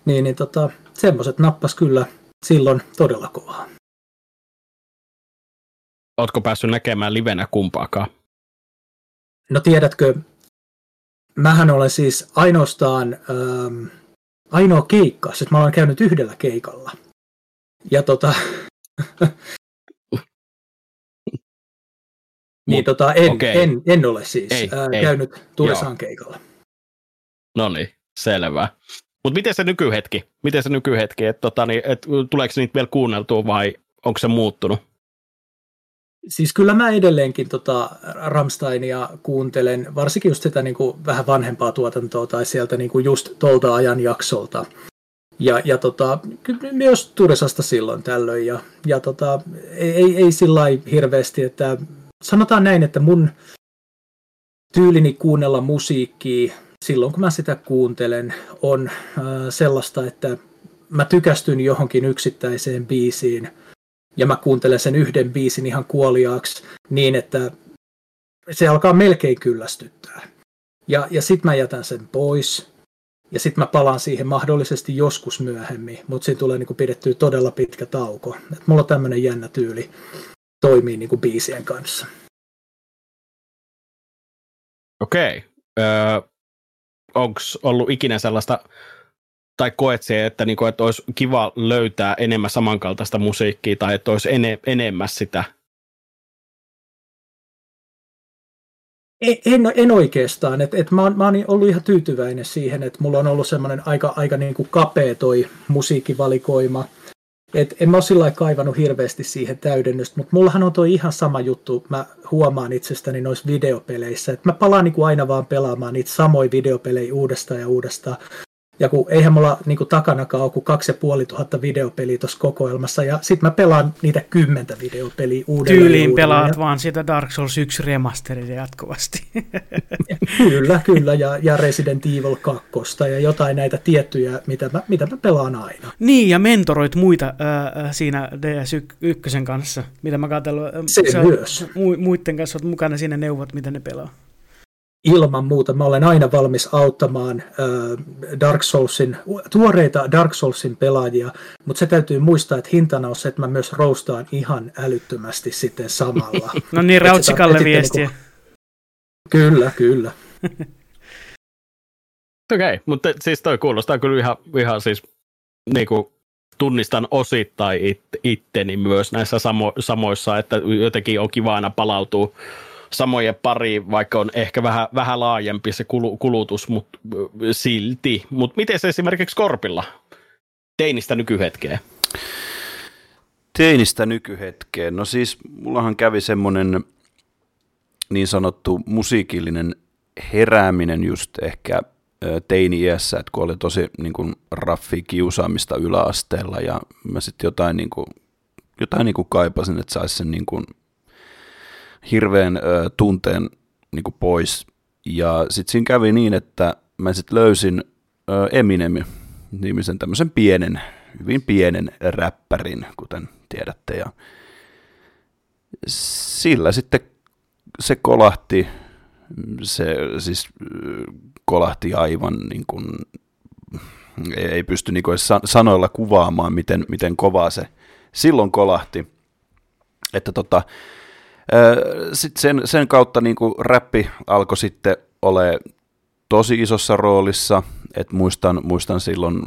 niin, niin tota, semmoiset nappas kyllä silloin todella kovaa. Ootko päässyt näkemään livenä kumpaakaan? No tiedätkö, mähän olen siis ainoastaan ähm, ainoa keikka, siis mä olen käynyt yhdellä keikalla. Ja tota... Niin tota, en, okay. en, en ole siis ei, ää, ei. käynyt Turisaan keikalla. No niin, selvä. Mutta miten se nykyhetki? Miten se nykyhetki? Et, tota, niin, et, tuleeko niitä vielä kuunneltua vai onko se muuttunut? Siis kyllä mä edelleenkin tota, Rammsteinia kuuntelen, varsinkin just sitä niin kuin vähän vanhempaa tuotantoa tai sieltä niin kuin just tuolta ajanjaksolta. Ja, ja tota, myös Turisasta silloin tällöin. Ja, ja tota, ei, ei, ei sillai hirveästi, että... Sanotaan näin, että mun tyylini kuunnella musiikkia silloin, kun mä sitä kuuntelen, on sellaista, että mä tykästyn johonkin yksittäiseen biisiin ja mä kuuntelen sen yhden biisin ihan kuoliaaksi niin, että se alkaa melkein kyllästyttää. Ja, ja sit mä jätän sen pois ja sit mä palaan siihen mahdollisesti joskus myöhemmin, mutta siinä tulee niinku pidettyä todella pitkä tauko. Et mulla on tämmönen jännä tyyli. Toimii niin kuin biisien kanssa. Okei. Öö, onko ollut ikinä sellaista, tai koet se, että, niin kuin, että olisi kiva löytää enemmän samankaltaista musiikkia, tai että olisi ene, enemmän sitä? En, en, en oikeastaan. Et, et mä, oon, mä oon ollut ihan tyytyväinen siihen, että mulla on ollut semmoinen aika, aika niin kuin kapea toi musiikkivalikoima. Et en mä ole sillä lailla kaivannut hirveästi siihen täydennystä, mutta mullahan on toi ihan sama juttu, mä huomaan itsestäni noissa videopeleissä, että mä palaan niinku aina vaan pelaamaan niitä samoja videopelejä uudestaan ja uudestaan. Ja kun eihän mulla niinku takanakaan ole kuin kaksi ja puoli tuhatta videopeliä tuossa kokoelmassa, ja sit mä pelaan niitä kymmentä videopeliä uudelleen. Tyyliin pelaat vaan sitä Dark Souls yksi remasteria jatkuvasti. Kyllä, kyllä, ja, ja Resident Evil kaksi ja jotain näitä tiettyjä, mitä mä, mitä mä pelaan aina. Niin, ja mentoroit muita äh, siinä D S yksi kanssa, mitä mä katsellut. Äh, Se myös. Mu- muiden kanssa oot mukana siinä neuvot, miten ne pelaa. ilman muuta. Mä olen aina valmis auttamaan Dark Soulsin, tuoreita Dark Soulsin pelaajia, mutta se täytyy muistaa, että hintana on se, että mä myös roustaan ihan älyttömästi sitten samalla. No niin, Rautsikalle viestiä. Niin kuin... Kyllä, kyllä. Okei, okay, mutta siis toi kuulostaa kyllä ihan, ihan siis niin kuin tunnistan osittain it, itteni myös näissä samo, samoissa, että jotenkin on kiva aina palautuu samojen pariin, vaikka on ehkä vähän, vähän laajempi se kulutus, mutta silti. Mutta miten se esimerkiksi Korpilla? Teinistä nykyhetkeen. Teinistä nykyhetkeen. No siis mullahan kävi semmoinen niin sanottu musiikillinen herääminen just ehkä teini-iässä, että kun oli tosi niin kuin raffia kiusaamista yläasteella ja mä sitten jotain, niin kuin, jotain niin kuin kaipasin, että saisi sen niin kuin hirveän ö, tunteen niin kuin pois. Ja sitten siinä kävi niin, että mä sitten löysin ö, Eminem-nimisen tämmöisen pienen, hyvin pienen räppärin, kuten tiedätte. Ja sillä sitten se kolahti, se siis kolahti aivan, niin kuin, ei pysty niin kuin sanoilla kuvaamaan, miten, miten kovaa se silloin kolahti. Että tota... Sitten sen, sen kautta niin kuin räppi alkoi sitten ole tosi isossa roolissa, että muistan, muistan silloin,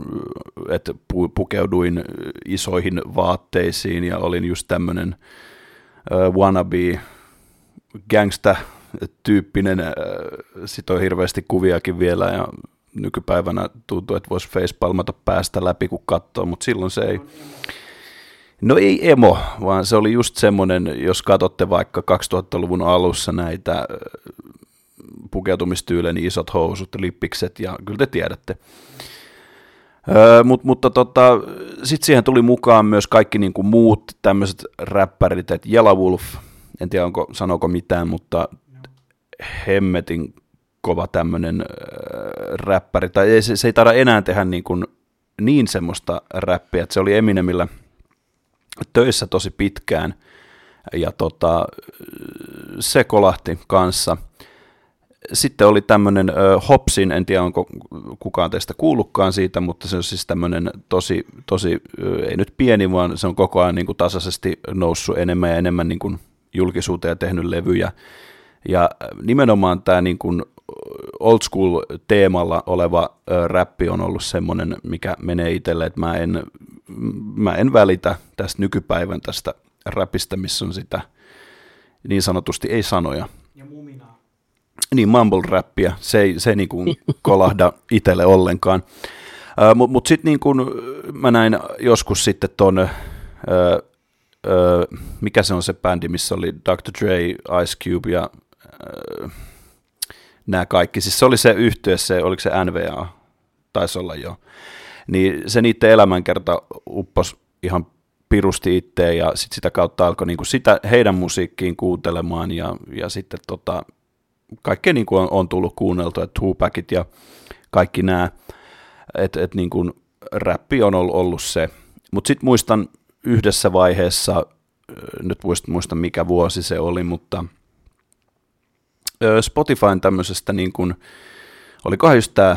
että pu, pukeuduin isoihin vaatteisiin ja olin just tämmöinen uh, wannabe gangsta-tyyppinen, uh, sit on hirveästi kuviakin vielä ja nykypäivänä tuntuu, että voisi facepalmata päästä läpi kun katsoo, mutta silloin se ei... No ei emo, vaan se oli just semmoinen, jos katsotte vaikka kaksituhattaluvun alussa näitä pukeutumistyylejä, niin isot housut, lippikset ja kyllä te tiedätte. Öö, mut, mutta tota, sitten siihen tuli mukaan myös kaikki niinku muut tämmöiset räppärit, että Yelawolf, en tiedä onko, sanooko mitään, mutta hemmetin kova tämmöinen öö, räppäri, tai ei, se, se ei taida enää tehdä niinku niin semmoista räppiä, että se oli Eminemillä töissä tosi pitkään, ja tota, se kolahti kanssa. Sitten oli tämmöinen Hopsin, en tiedä onko kukaan teistä kuullutkaan siitä, mutta se on siis tämmöinen tosi, tosi, ei nyt pieni, vaan se on koko ajan niin kuin tasaisesti noussut enemmän ja enemmän niin kuin julkisuuteen ja tehnyt levyjä. Ja nimenomaan tämä niin kuin old school teemalla oleva räppi on ollut semmoinen, mikä menee itselle, että mä en Mä en välitä tästä nykypäivän tästä räpistä, missä on sitä niin sanotusti ei-sanoja. Ja muminaa. Niin, mumble-räppiä. Se ei, se ei niin kuin kolahda itselle ollenkaan. Äh, Mutta mut sitten niin kuin mä näin joskus sitten ton, äh, äh, mikä se on se bändi, missä oli doktor Dre, Ice Cube ja äh, nämä kaikki. Siis se oli se yhtye, se, oliko se N V A? Taisi olla jo. Niin se niiden elämänkerta upposi ihan pirusti itteen ja sit sitä kautta alkoi niinku sitä heidän musiikkiin kuuntelemaan ja, ja sitten tota, kaikkea niinku on, on tullut kuunneltua, että Tupacit ja kaikki nämä, että et niinku räppi on ollut, ollut se. Mutta sitten muistan yhdessä vaiheessa, nyt muistan, muistan mikä vuosi se oli, mutta Spotifyn tämmöisestä, niinku, olikohan just tämä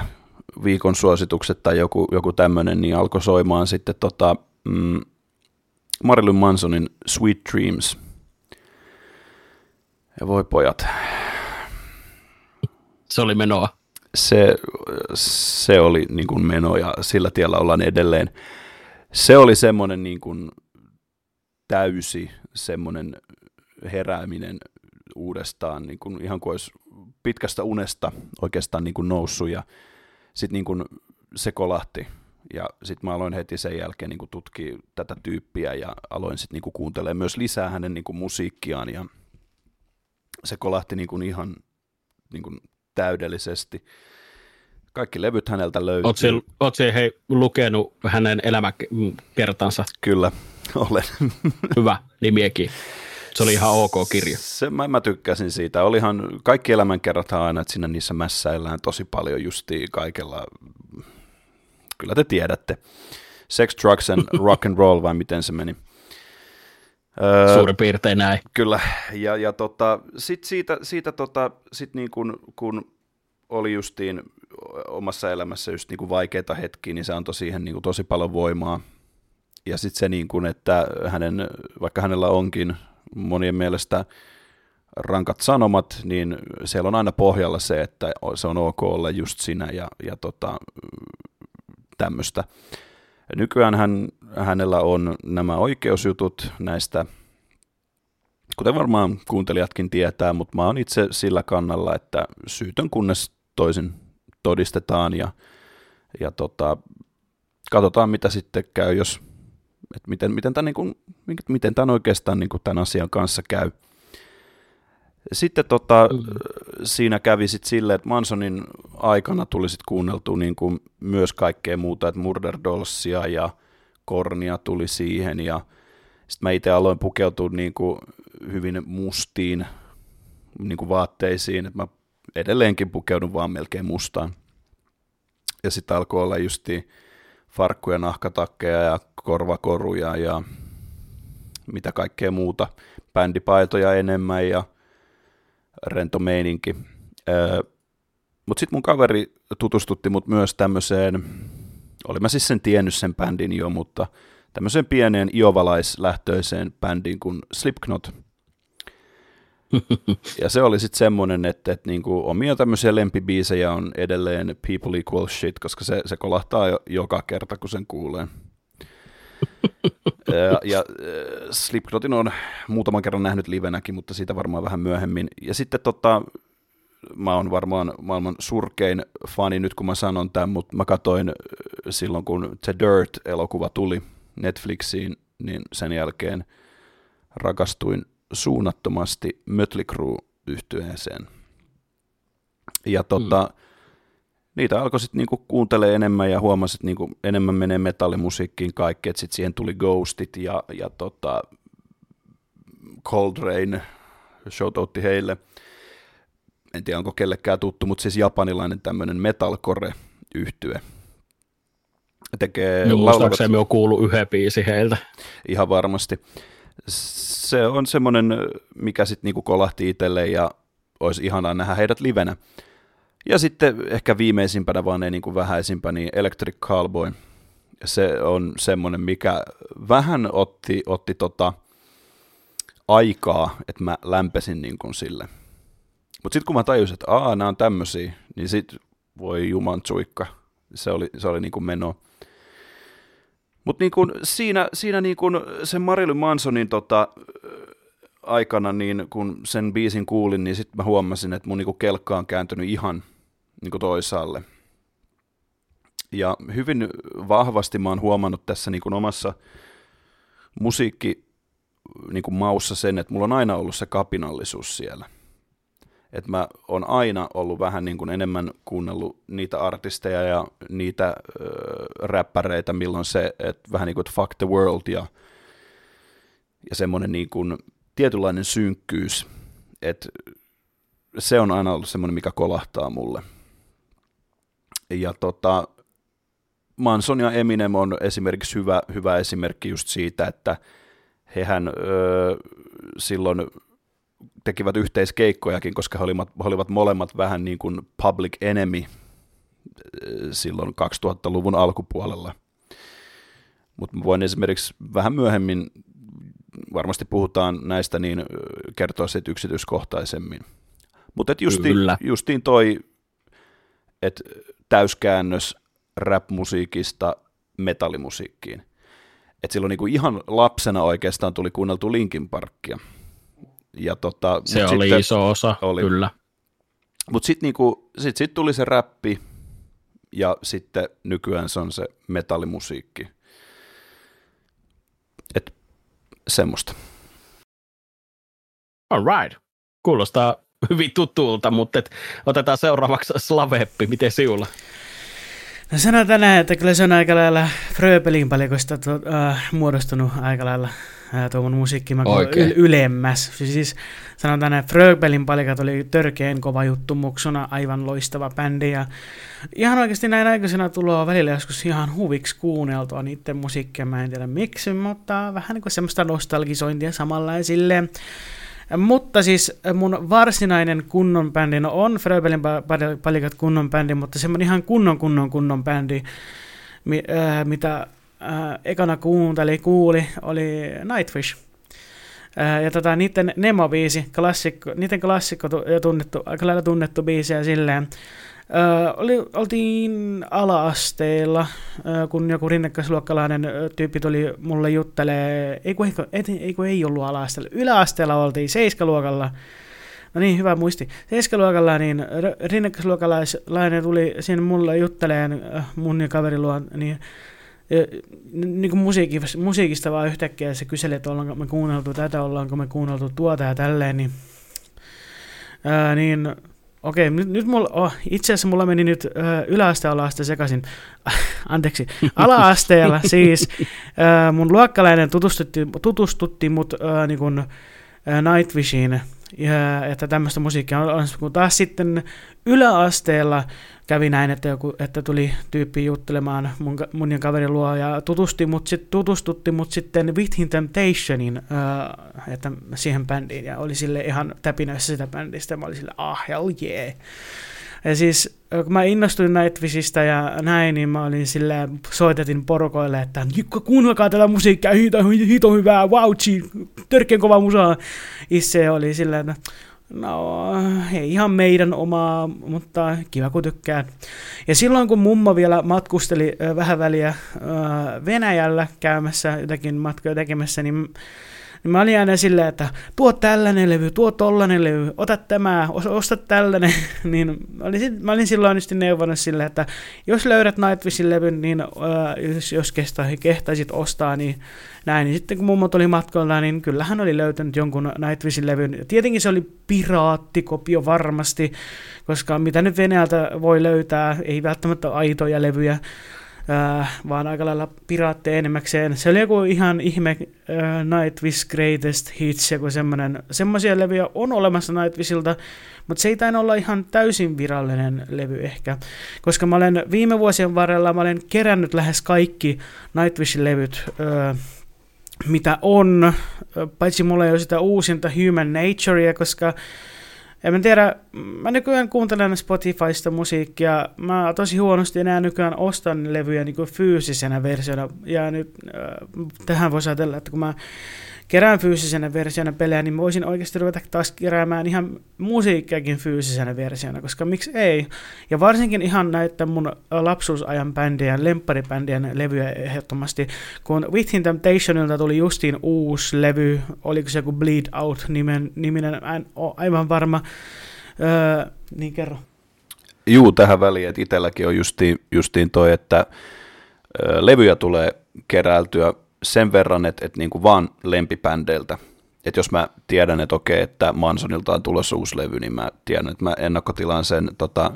viikon suositukset tai joku, joku tämmöinen, niin alkoi soimaan sitten tota, mm, Marilyn Mansonin Sweet Dreams. Ja voi pojat. Se oli menoa. Se, se oli niin kuin meno ja sillä tiellä ollaan edelleen. Se oli semmoinen niin kuin täysi semmoinen herääminen uudestaan, niin kuin ihan kuin olisi pitkästä unesta oikeastaan niin kuin noussut ja sitten niin kun se kolahti ja sitten mä aloin heti sen jälkeen niin kun tutkia tätä tyyppiä ja aloin sitten niin kun kuuntelemaan myös lisää hänen niin kun musiikkiaan ja se kolahti niin kun ihan niin kun täydellisesti. Kaikki levyt häneltä löytyy. Oot se hei lukenut hänen elämäkertansa? Kyllä, olen. Hyvä, nimiekin. Se oli ihan ok kirja. Se, mä, mä tykkäsin siitä. Olihan, kaikki elämänkerrathan aina, että siinä niissä mässäillään tosi paljon justiin kaikella, kyllä te tiedätte, sex, drugs and rock and roll, vai miten se meni. Suurin piirtein näin. Kyllä, ja, ja tota, sitten siitä, siitä tota, sit niin kun, kun oli justiin omassa elämässä just niin vaikeita hetkiä, niin se antoi siihen niin tosi paljon voimaa. Ja sitten se, niin kun, että hänen, vaikka hänellä onkin monien mielestä rankat sanomat, niin siellä on aina pohjalla se, että se on ok olla just sinä ja, ja tota, tämmöistä. Nykyään hän, hänellä on nämä oikeusjutut näistä, kuten varmaan kuuntelijatkin tietää, mutta mä oon itse sillä kannalla, että syytön kunnes toisin todistetaan ja, ja tota, katsotaan mitä sitten käy, jos, että miten, miten tämän, niin kuin, miten tämän oikeastaan niin kuin tämän asian kanssa käy. Sitten tota, siinä kävi sitten silleen, että Mansonin aikana tuli sitten kuunneltua niin kuin myös kaikkea muuta, että Murder Dollsia ja Kornia tuli siihen, ja sitten mä itse aloin pukeutua niin kuin hyvin mustiin niin kuin vaatteisiin, että mä edelleenkin pukeudun vaan melkein mustaan. Ja sitten alkoi olla justiin farkkuja, nahkatakkeja ja korvakoruja ja mitä kaikkea muuta, bändipaitoja enemmän ja rento meininki. Öö, mutta sitten mun kaveri tutustutti mut myös tämmöiseen, olin mä siis sen tiennyt sen bändin jo, mutta tämmöiseen pieneen iovalaislähtöiseen bändiin kuin Slipknot. Ja se oli sitten semmoinen, että et niinku omia tämmöisiä lempibiisejä on edelleen People Equal Shit, koska se, se kolahtaa jo, joka kerta, kun sen kuulee. Ja, ja Slipknotin on muutaman kerran nähnyt livenäkin, mutta siitä varmaan vähän myöhemmin. Ja sitten tota, mä oon varmaan maailman surkein fani nyt, kun mä sanon tämän, mutta mä katsoin silloin, kun The Dirt-elokuva tuli Netflixiin, niin sen jälkeen rakastuin suunnattomasti Mötley Crüe-yhtyeeseen. Ja tota... Mm. Niitä alkoi sitten niinku kuuntelemaan enemmän ja huomasin, että niinku enemmän menee metallimusiikkiin kaikki, että sitten siihen tuli Ghostit ja, ja tota Cold Rain, shoutoutti heille. En tiedä, onko kellekään tuttu, mutta siis japanilainen tämmöinen metalcore-yhtye. Tekee no, muistaakseni on kuullut yhden biisi heiltä. Ihan varmasti. Se on semmoinen, mikä sitten niinku kolahti itselle ja olisi ihanaa nähdä heidät livenä. Ja sitten ehkä viimeisimpänä, vaan ei niin kuin vähäisimpänä, niin Electric Callboy. Se on semmoinen, mikä vähän otti, otti tota aikaa, että mä lämpesin niin kuin sille. Mutta sitten kun mä tajusin, että aah, nämä on tämmöisiä, niin sitten voi juman tsuikka. Se oli, se oli niin kuin meno. Mutta niin kuin siinä, siinä niin kuin sen Marilyn Mansonin tota... aikana, niin kun sen biisin kuulin, niin sitten mä huomasin, että mun niinku kelkka on kääntynyt ihan niinku toisaalle. Ja hyvin vahvasti mä oon huomannut tässä niinku omassa musiikki niinku maussa sen, että mulla on aina ollut se kapinallisuus siellä. Et mä oon aina ollut vähän niinku enemmän kuunnellut niitä artisteja ja niitä äh, räppäreitä, milloin se, että vähän niin kuin fuck the world ja, ja semmoinen niin kuin tietynlainen synkkyys, että se on aina ollut semmoinen, mikä kolahtaa mulle. Ja tota, Manson ja Eminem on esimerkiksi hyvä, hyvä esimerkki just siitä, että hehän öö, silloin tekivät yhteiskeikkojakin, koska he olivat, he olivat molemmat vähän niin kuin public enemy silloin kaksituhattaluvun alkupuolella. Mutta voin esimerkiksi vähän myöhemmin, varmasti puhutaan näistä, niin kertoa siitä yksityiskohtaisemmin. Mutta justiin, justiin toi, että täyskäännös rap-musiikista metallimusiikkiin. Että silloin niinku ihan lapsena oikeastaan tuli kuunneltu Linkin Parkia. Ja tota, se oli sitten, iso osa, oli. Kyllä. Mutta sitten niinku, sit, sit tuli se räppi, ja sitten nykyään se on se metallimusiikki. Että semmoista. All right. Kuulostaa hyvin tutulta, mutta et otetaan seuraavaksi Slabeppi. Miten sinulla? No sanotaan näin, että kyllä se on aika lailla Fröbelin palikosta äh, muodostunut aika lailla äh, tuo mun musiikkimaku y- ylemmäs. Siis, siis sanotaan näin, Fröbelin palikat oli törkeen kova juttu muksona, aivan loistava bändi. Ja ihan oikeasti näin aikaisena tuloa välillä joskus ihan huviksi kuunneltua niiden musiikkia, mä en tiedä miksi, mutta vähän niin kuin semmoista nostalgisointia samalla ja silleen. Mutta siis mun varsinainen kunnon bändi, no on Fröbelin palikat kunnon bändi, mutta semmoinen ihan kunnon kunnon kunnon bändi, mi, äh, mitä äh, ekana kuunteli, kuuli, oli Nightwish. Äh, ja tota, niiden Nemo-biisi, klassikko, niiden klassikko tunnettu, aika lailla tunnettu biisi ja silleen. Äh, oli, oltiin ala-asteilla, äh, kun joku rinnakkaisluokkalainen tyyppi tuli mulle juttelee, ei kun ei, ei, ei, ei ollut ala-asteella, yläasteella oltiin seiskaluokalla, no niin hyvä muisti, seiskaluokalla, niin rinnakkaisluokkalainen tuli sinne mulle jutteleen äh, mun ja kaverin luon, niin, äh, niin musiikista, musiikista vaan yhtäkkiä se kyseli, että ollaanko me kuunneltu tätä, ollaanko me kuunneltu tuota ja tälleen, niin, äh, niin okei, nyt, nyt mulla, oh, itse asiassa mulla meni nyt äh, yläaste ja ala-aste sekaisin, anteeksi, ala-asteella siis äh, mun luokkalainen tutustutti, tutustutti mut äh, niin kun, äh, Nightwishiin, ja, että tämmöistä musiikkia on, kun taas sitten yläasteella kävi näin, että, joku, että tuli tyyppi juttelemaan mun, mun ja kaverin luo, ja tutusti mut sit, tutustutti mut sitten Within Temptationin, äh, että siihen bändiin, ja oli sille ihan täpinöissä sitä bändistä, ja mä olin sille, ah, hell yeah. Ja siis, kun mä innostuin Nightwishista ja näin, niin mä olin sille, soitetin porukoille, että kuunnelkaa tätä musiikkia, hito hyvää, wauchi, törkeän kova musaa. Itse oli silleen, että no, ei ihan meidän omaa, mutta kiva kun tykkään. Ja silloin kun mummo vielä matkusteli vähän väliä Venäjällä käymässä jotakin matkoja tekemässä, niin niin mä olin aina silleen, että tuo tällainen levy, tuo tollainen levy, ota tämä, osta tällainen. niin olin, mä olin silloin just neuvonut silleen, että jos löydät Nightwishin levyn, niin äh, jos, jos kehta, kehtaisit ostaa, niin näin. Niin sitten kun mummot oli matkoilla, niin kyllähän oli löytänyt jonkun Nightwishin levyn. Tietenkin se oli piraattikopio varmasti, koska mitä nyt Venäjältä voi löytää, ei välttämättä aitoja levyjä. Uh, vaan aika lailla piraatteja enemmäkseen. Se oli joku ihan ihme uh, Nightwish Greatest Hits, joku semmoinen. Semmoisia levyjä on olemassa Nightwishilta, mutta se ei tainnut olla ihan täysin virallinen levy ehkä. Koska mä olen viime vuosien varrella mä olen kerännyt lähes kaikki Nightwishin levyt, uh, mitä on. Paitsi mulla ei ole sitä uusinta Human Naturea, koska en mä tiedä, mä nykyään kuuntelen Spotifysta musiikkia, mä tosi huonosti enää nykyään ostan levyjä niin kuin fyysisenä versiona, ja nyt äh, tähän voisi ajatella, että kun mä kerään fyysisenä versiona pelejä, niin mä voisin oikeasti ruveta taas keräämään ihan musiikkiakin fyysisenä versiona, koska miksi ei? Ja varsinkin ihan näitä mun lapsuusajan bändien, lempparibändien levyjä ehdottomasti, kun Within Temptationilta tuli justiin uusi levy, oliko se joku Bleed Out nimen, niminen, en ole aivan varma, öö, niin kerro. Juu, tähän väliin, että itselläkin on justiin, justiin toi, että ö, levyjä tulee keräiltyä sen verran, että, että niin kuin vaan lempibändeiltä. Että jos mä tiedän, että okei, että Mansonilta on tulossa uusi levy, niin mä tiedän, että mä ennakkotilaan sen tota,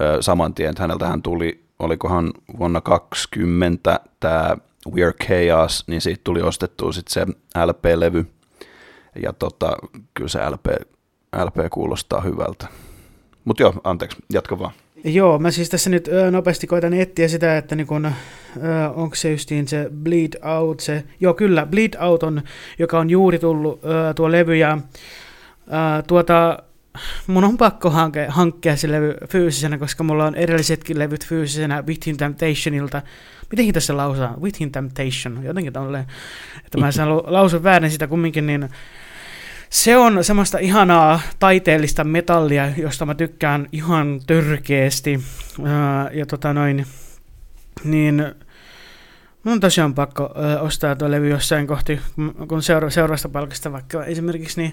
ö, saman tien, että häneltähän tuli, olikohan vuonna kaksikymmentä tämä We Are Chaos, niin siitä tuli ostettua sitten se L P-levy. Ja tota, kyllä se L P, L P kuulostaa hyvältä. Mutta joo, anteeksi, jatka vaan. Joo, mä siis tässä nyt nopeasti koitan etsiä sitä, että niin kun, ö, onko se justiin se Bleed Out, se, joo kyllä, Bleed Out on, joka on juuri tullut ö, tuo levy, ja ö, tuota, mun on pakko hanke, hankkia se levy fyysisenä, koska mulla on edellisetkin levyt fyysisenä Within Temptationilta, miten hita se lausaa, Within Temptation, jotenkin tolleen, että mä saan lausun väärin sitä kumminkin, niin se on semmoista ihanaa taiteellista metallia, josta mä tykkään ihan törkeästi. Ja tota noin, niin mun on tosiaan pakko ostaa tuo levy jossain kohti, kun seura- seuraavasta palkasta vaikka esimerkiksi. Niin.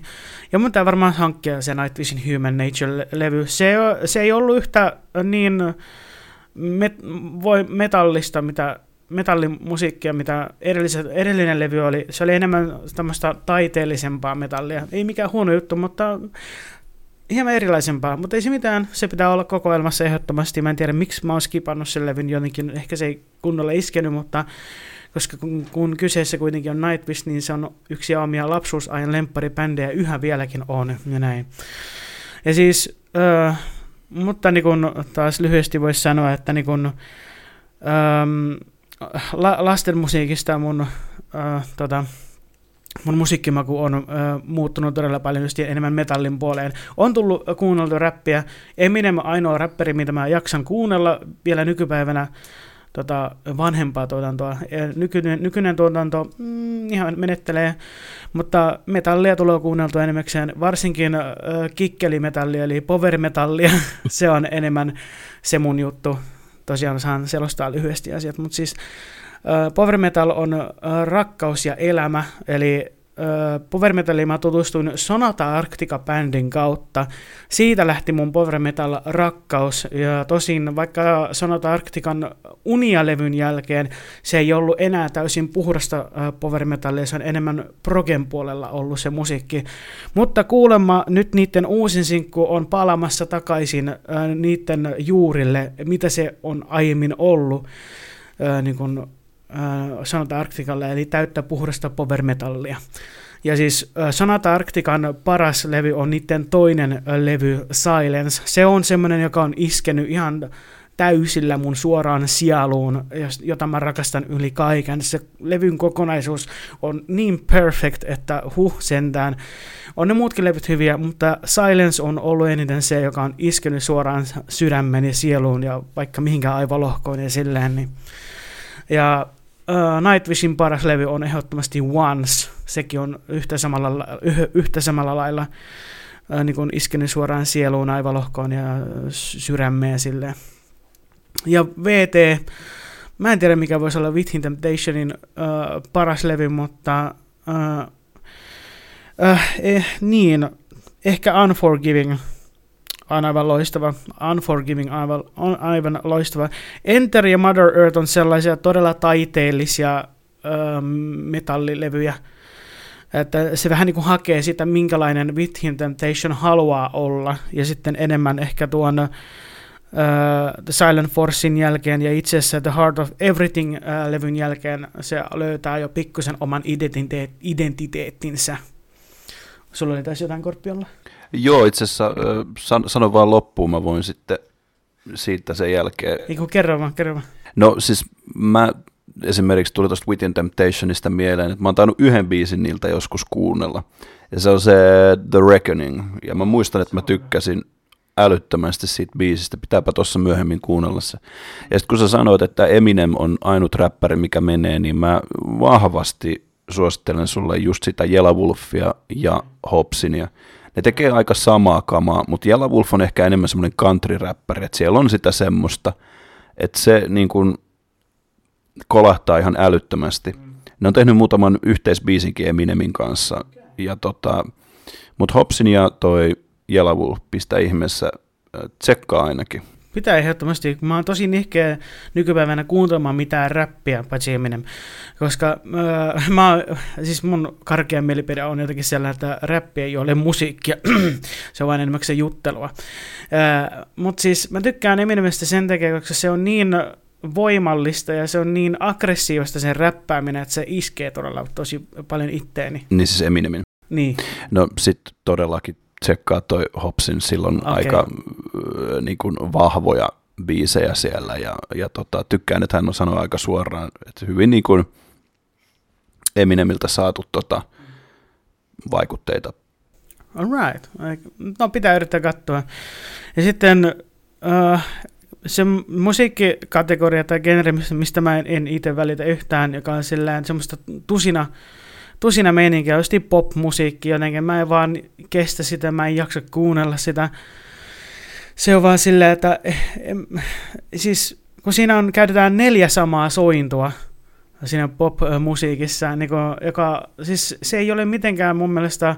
Ja mun tää varmaan hankkia se Nightwishin Human Nature-levy. Se, se ei ollut yhtä niin met- voi metallista, mitä... metallimusiikkia, mitä edellinen levy oli, se oli enemmän tämmöistä taiteellisempaa metallia. Ei mikään huono juttu, mutta hieman erilaisempaa, mutta ei se mitään. Se pitää olla kokoelmassa ehdottomasti. Mä en tiedä, miksi mä oon skipannut sen levyn jotenkin. Ehkä se ei kunnolla iskenyt, mutta koska kun, kun kyseessä kuitenkin on Nightwish, niin se on yksi omia lapsuusajan lempparipändejä yhä vieläkin on ja näin. Ja siis, äh, mutta niin kun taas lyhyesti voisi sanoa, että niin kun, ähm, la, lasten musiikista mun... Äh, tota, Mun musiikkimaku on ö, muuttunut todella paljon just enemmän metallin puoleen. On tullut kuunneltu räppiä. Eminem on ainoa räpperi, mitä mä jaksan kuunnella vielä nykypäivänä tota, vanhempaa tuotantoa. Nykyinen, nykyinen tuotanto mm, ihan menettelee, mutta metallia tulee kuunneltua enemmäkseen. Varsinkin ö, kikkelimetallia eli powermetallia. Se on enemmän se mun juttu. Tosiaan saan selostaa lyhyesti asiat, mutta siis... Power metal on rakkaus ja elämä, eli power metalliin mä tutustuin Sonata Arctica-bändin kautta. Siitä lähti mun power metal rakkaus, ja tosin vaikka Sonata Arctican Unia-levyn jälkeen se ei ollut enää täysin puhdasta power metallia, se on enemmän progen puolella ollut se musiikki. Mutta kuulemma nyt niiden uusin sinkku on palaamassa takaisin niiden juurille, mitä se on aiemmin ollut, niin kuin Sonata Arcticalla, eli täyttä puhdasta powermetallia. Ja siis Sonata Arctican paras levy on niiden toinen levy, Silence. Se on semmoinen, joka on iskenyt ihan täysillä mun suoraan sieluun, jota mä rakastan yli kaiken. Se levyn kokonaisuus on niin perfect, että huh, sentään. On ne muutkin levyt hyviä, mutta Silence on ollut eniten se, joka on iskenyt suoraan sydämen ja sieluun ja vaikka mihinkään aivolohkoon ja silleen, niin ja uh, Nightwishin paras levy on ehdottomasti Once. Sekin on yhtä samalla, yh, yhtä samalla lailla uh, niin kuin iskenyt suoraan sieluun, aivolohkoon ja sydämeen silleen. Ja V T, mä en tiedä mikä voisi olla Within Temptationin uh, paras levy, mutta uh, uh, eh, niin, ehkä Unforgiving. On aivan loistava. Unforgiving aivan, on aivan loistava. Enter ja Mother Earth on sellaisia todella taiteellisia ö, metallilevyjä. Että se vähän niin kuin hakee sitä, minkälainen Within Temptation haluaa olla. Ja sitten enemmän ehkä tuon ö, The Silent Forcein jälkeen ja itse asiassa The Heart of Everything-levyn jälkeen se löytää jo pikkusen oman identiteet, identiteettinsä. Sulla oli tässä jotain, Korppi, olla? Joo, itse asiassa san, sano vaan loppuun, mä voin sitten siitä sen jälkeen. Eiku, kerro vaan, kerro vaan. No siis mä esimerkiksi tuli tuosta Within Temptationista mieleen, että mä oon tainnut yhden biisin niiltä joskus kuunnella. Ja se on se The Reckoning. Ja mä muistan, että mä tykkäsin älyttömästi siitä biisistä. Pitääpä tuossa myöhemmin kuunnella se. Ja sitten kun sä sanoit, että Eminem on ainut räppäri, mikä menee, niin mä vahvasti suosittelen sulle just sitä Yelawolfia ja Hopsinia. Ne tekee aika samaa kamaa, mutta Yelawolf on ehkä enemmän semmoinen country-räppäri, että siellä on sitä semmoista, että se niin kuin kolahtaa ihan älyttömästi. Ne on tehnyt muutaman yhteisbiisinkin Eminemin kanssa, ja tota, mutta Hopsin ja toi Yelawolf pistää ihmeessä tsekkaa ainakin. Pitää ehdottomasti. Mä oon tosi nihkeä nykypäivänä kuuntelemaan mitään räppiä, paitsi Eminem, koska äh, mä, siis mun karkea mielipide on jotenkin sellainen, että räppi ei ole musiikkia, se on vain enimmäkseen juttelua. Äh, Mutta siis mä tykkään Eminemestä sen takia, koska se on niin voimallista ja se on niin aggressiivista sen räppääminen, että se iskee todella tosi paljon itteeni. Niin siis Eminemin. Niin. No sit todellakin. Tsekkaa toi Hopsin, silloin okay. Aika äh, niin kuin vahvoja biisejä siellä ja, ja tota, tykkään, että hän on sanonut aika suoraan, että hyvin niin kuin Eminemiltä saatu tota, vaikutteita. All right. No pitää yrittää katsoa. Ja sitten äh, se musiikkikategoria tai genre, mistä mä en, en itse välitä yhtään, joka on sillään semmoista tusina Tusina meininkiä, just pop-musiikki jotenkin, mä en vaan kestä sitä, mä en jaksa kuunnella sitä. Se on vaan silleen, että em, siis kun siinä on, käytetään neljä samaa sointua siinä pop-musiikissa, niin kun, joka, siis se ei ole mitenkään mun mielestä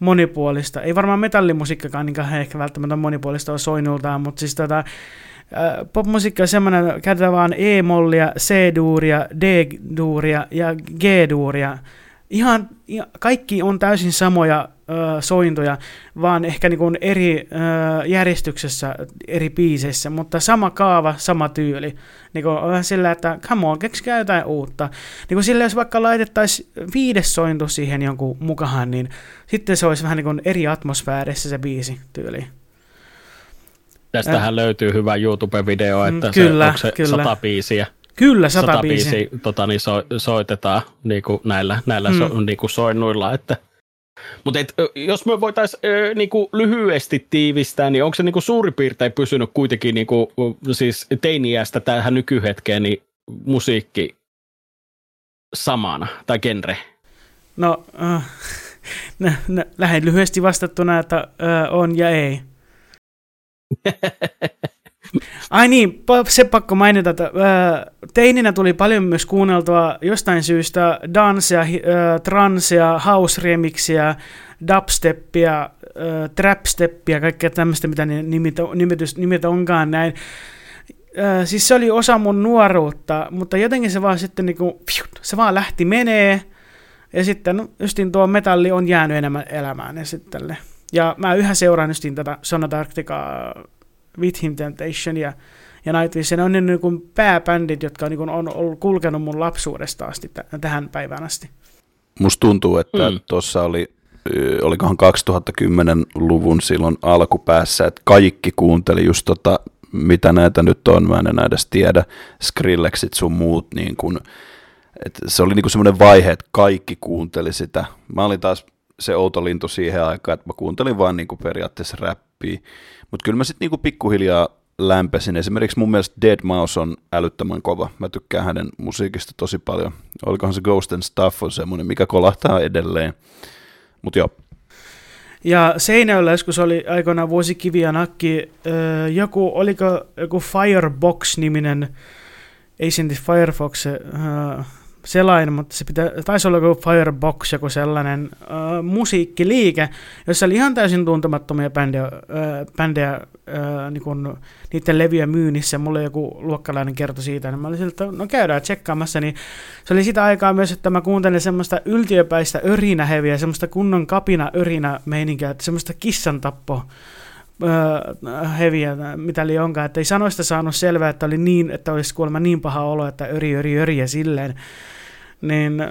monipuolista. Ei varmaan metallimusiikkakaan niin ehkä välttämättä monipuolista ole soinultaan, mutta siis tota... Popmusiikki on semmoinen, käytetään vaan E-mollia, C-duuria, D-duuria ja G-duuria. Ihan, kaikki on täysin samoja ö, sointoja, vaan ehkä niin kuin eri ö, järjestyksessä, eri biiseissä, mutta sama kaava, sama tyyli. Niin kuin sillä, että come on, keksikää jotain uutta. Niin kuin sillä, jos vaikka laitettaisiin viides sointo siihen jonkun mukahan, niin sitten se olisi vähän niin kuin eri atmosfäärissä se biisi tyyli. Tästähän eh. löytyy hyvä YouTube-video, että kyllä, se, onko se sata biisiä. Kyllä, sata, sata biisi tota, niin so, soitetaan niin kuin näillä, näillä mm. so, niin kuin soinnuilla. Että. Mut et, jos me voitaisiin niin kuin lyhyesti tiivistää, niin onko se niin kuin suurin piirtein pysynyt kuitenkin niin kuin, siis teiniästä tähän nykyhetkeen niin musiikki samana tai genre? No, äh, no, no lähden lyhyesti vastattuna, että äh, on ja ei. Ai niin, se pakko mainita, että teininä tuli paljon myös kuunneltua jostain syystä dansea, transea, house-remixiä, dubsteppiä, trapsteppiä, kaikkea tämmöistä, mitä ne nimet onkaan näin. Siis se oli osa mun nuoruutta, mutta jotenkin se vaan sitten niinku, se vaan lähti menee ja sitten justin tuo metalli on jäänyt enemmän elämään ja sitten tälle. Ja mä yhä seuraan justiin tätä Sonata Arcticaa, Within Temptation ja, ja Nightwish. Ja ne on ne niin kuin pääbändit, jotka niin kuin on ollut, kulkenut mun lapsuudesta asti t- tähän päivään asti. Musta tuntuu, että mm. tuossa oli, olikohan kaksituhattakymmenluvun silloin alkupäässä, että kaikki kuunteli just tota, mitä näitä nyt on, mä en enää edes tiedä, Skrillexit sun muut, niin kuin, että se oli niin kuin semmoinen vaihe, että kaikki kuunteli sitä. Mä olin taas se outo lintu siihen aikaan, että mä kuuntelin vaan niinku periaatteessa räppiä. Mutta kyllä mä sitten niinku pikkuhiljaa lämpesin. Esimerkiksi mun mielestä deadmau five on älyttömän kova. Mä tykkään hänen musiikista tosi paljon. Olikohan se Ghost and Stuff on semmoinen, mikä kolahtaa edelleen. Mut joo. Ja Seinäjöllä joskus oli aikoinaan vuosikivi ja nakki. Öö, joku, oliko joku Firebox-niminen, ei silti Firefox, öö, selain, mutta se pitää, taisi olla joku Firebox, joku sellainen äh, musiikkiliike, jossa oli ihan täysin tuntemattomia bändejä, äh, bändejä äh, niin kun niiden levyjä myynnissä. Mulle joku luokkalainen kertoi siitä, niin mä olin siltä, no käydään tsekkaamassa. Niin se oli sitä aikaa myös, että mä kuuntelin semmoista yltiöpäistä örinäheviä, semmoista kunnon kapina-örinä-meininkiä, että semmoista kissantappo heviä, mitä oli onkaan, että ei sanoista saanut selvää, että oli niin, että olisi kuulemma niin paha olo, että öri, öri, öri ja silleen, niin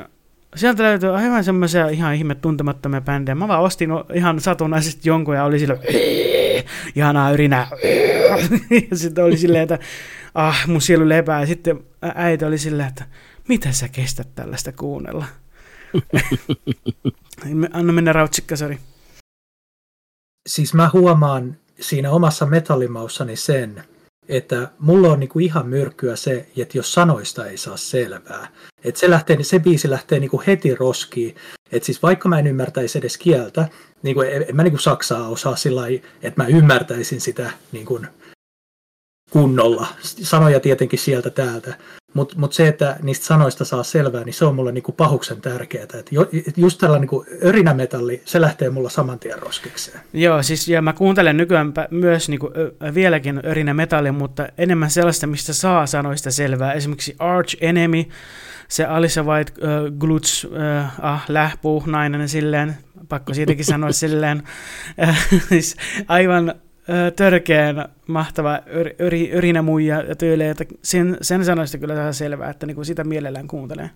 sieltä löytyi aivan semmoisia ihan ihme tuntemattomia bändejä. Mä vaan ostin ihan satunnaisesti jonkun ja oli silleen ihanaa örinää ja sitten oli silleen, että ah, mun sielu lepää, ja sitten äiti oli silleen, että mitä sä kestät tällaista kuunnella? Anna mennä rautsikka, sori. Siis mä huomaan siinä omassa metallimaussani sen, että mulla on niinku ihan myrkkyä se, että jos sanoista ei saa selvää. Että se, lähtee, se biisi lähtee niinku heti roskiin. Että siis vaikka mä en ymmärtäisi edes kieltä, niinku en, en mä niinku saksaa osaa sillä lailla, että mä ymmärtäisin sitä niinku kunnolla. Sanoja tietenkin sieltä täältä. Mutta mut se, että niistä sanoista saa selvää, niin se on mulle niinku pahuksen tärkeää. Et just tällä niinku örinämetalli, se lähtee mulla saman tien roskikseen. Joo, siis ja mä kuuntelen nykyään myös niinku, vieläkin örinämetallia, mutta enemmän sellaista, mistä saa sanoista selvää. Esimerkiksi Arch Enemy, se Alice White äh, Gluts, äh, ah, lähpuu, nainen, silleen, pakko siitäkin sanoa silleen, äh, siis aivan törkeän mahtava öri, örinämuija tyyliä, että sen, sen sanoista kyllä saa selvää, että niinku sitä mielellään kuuntelee.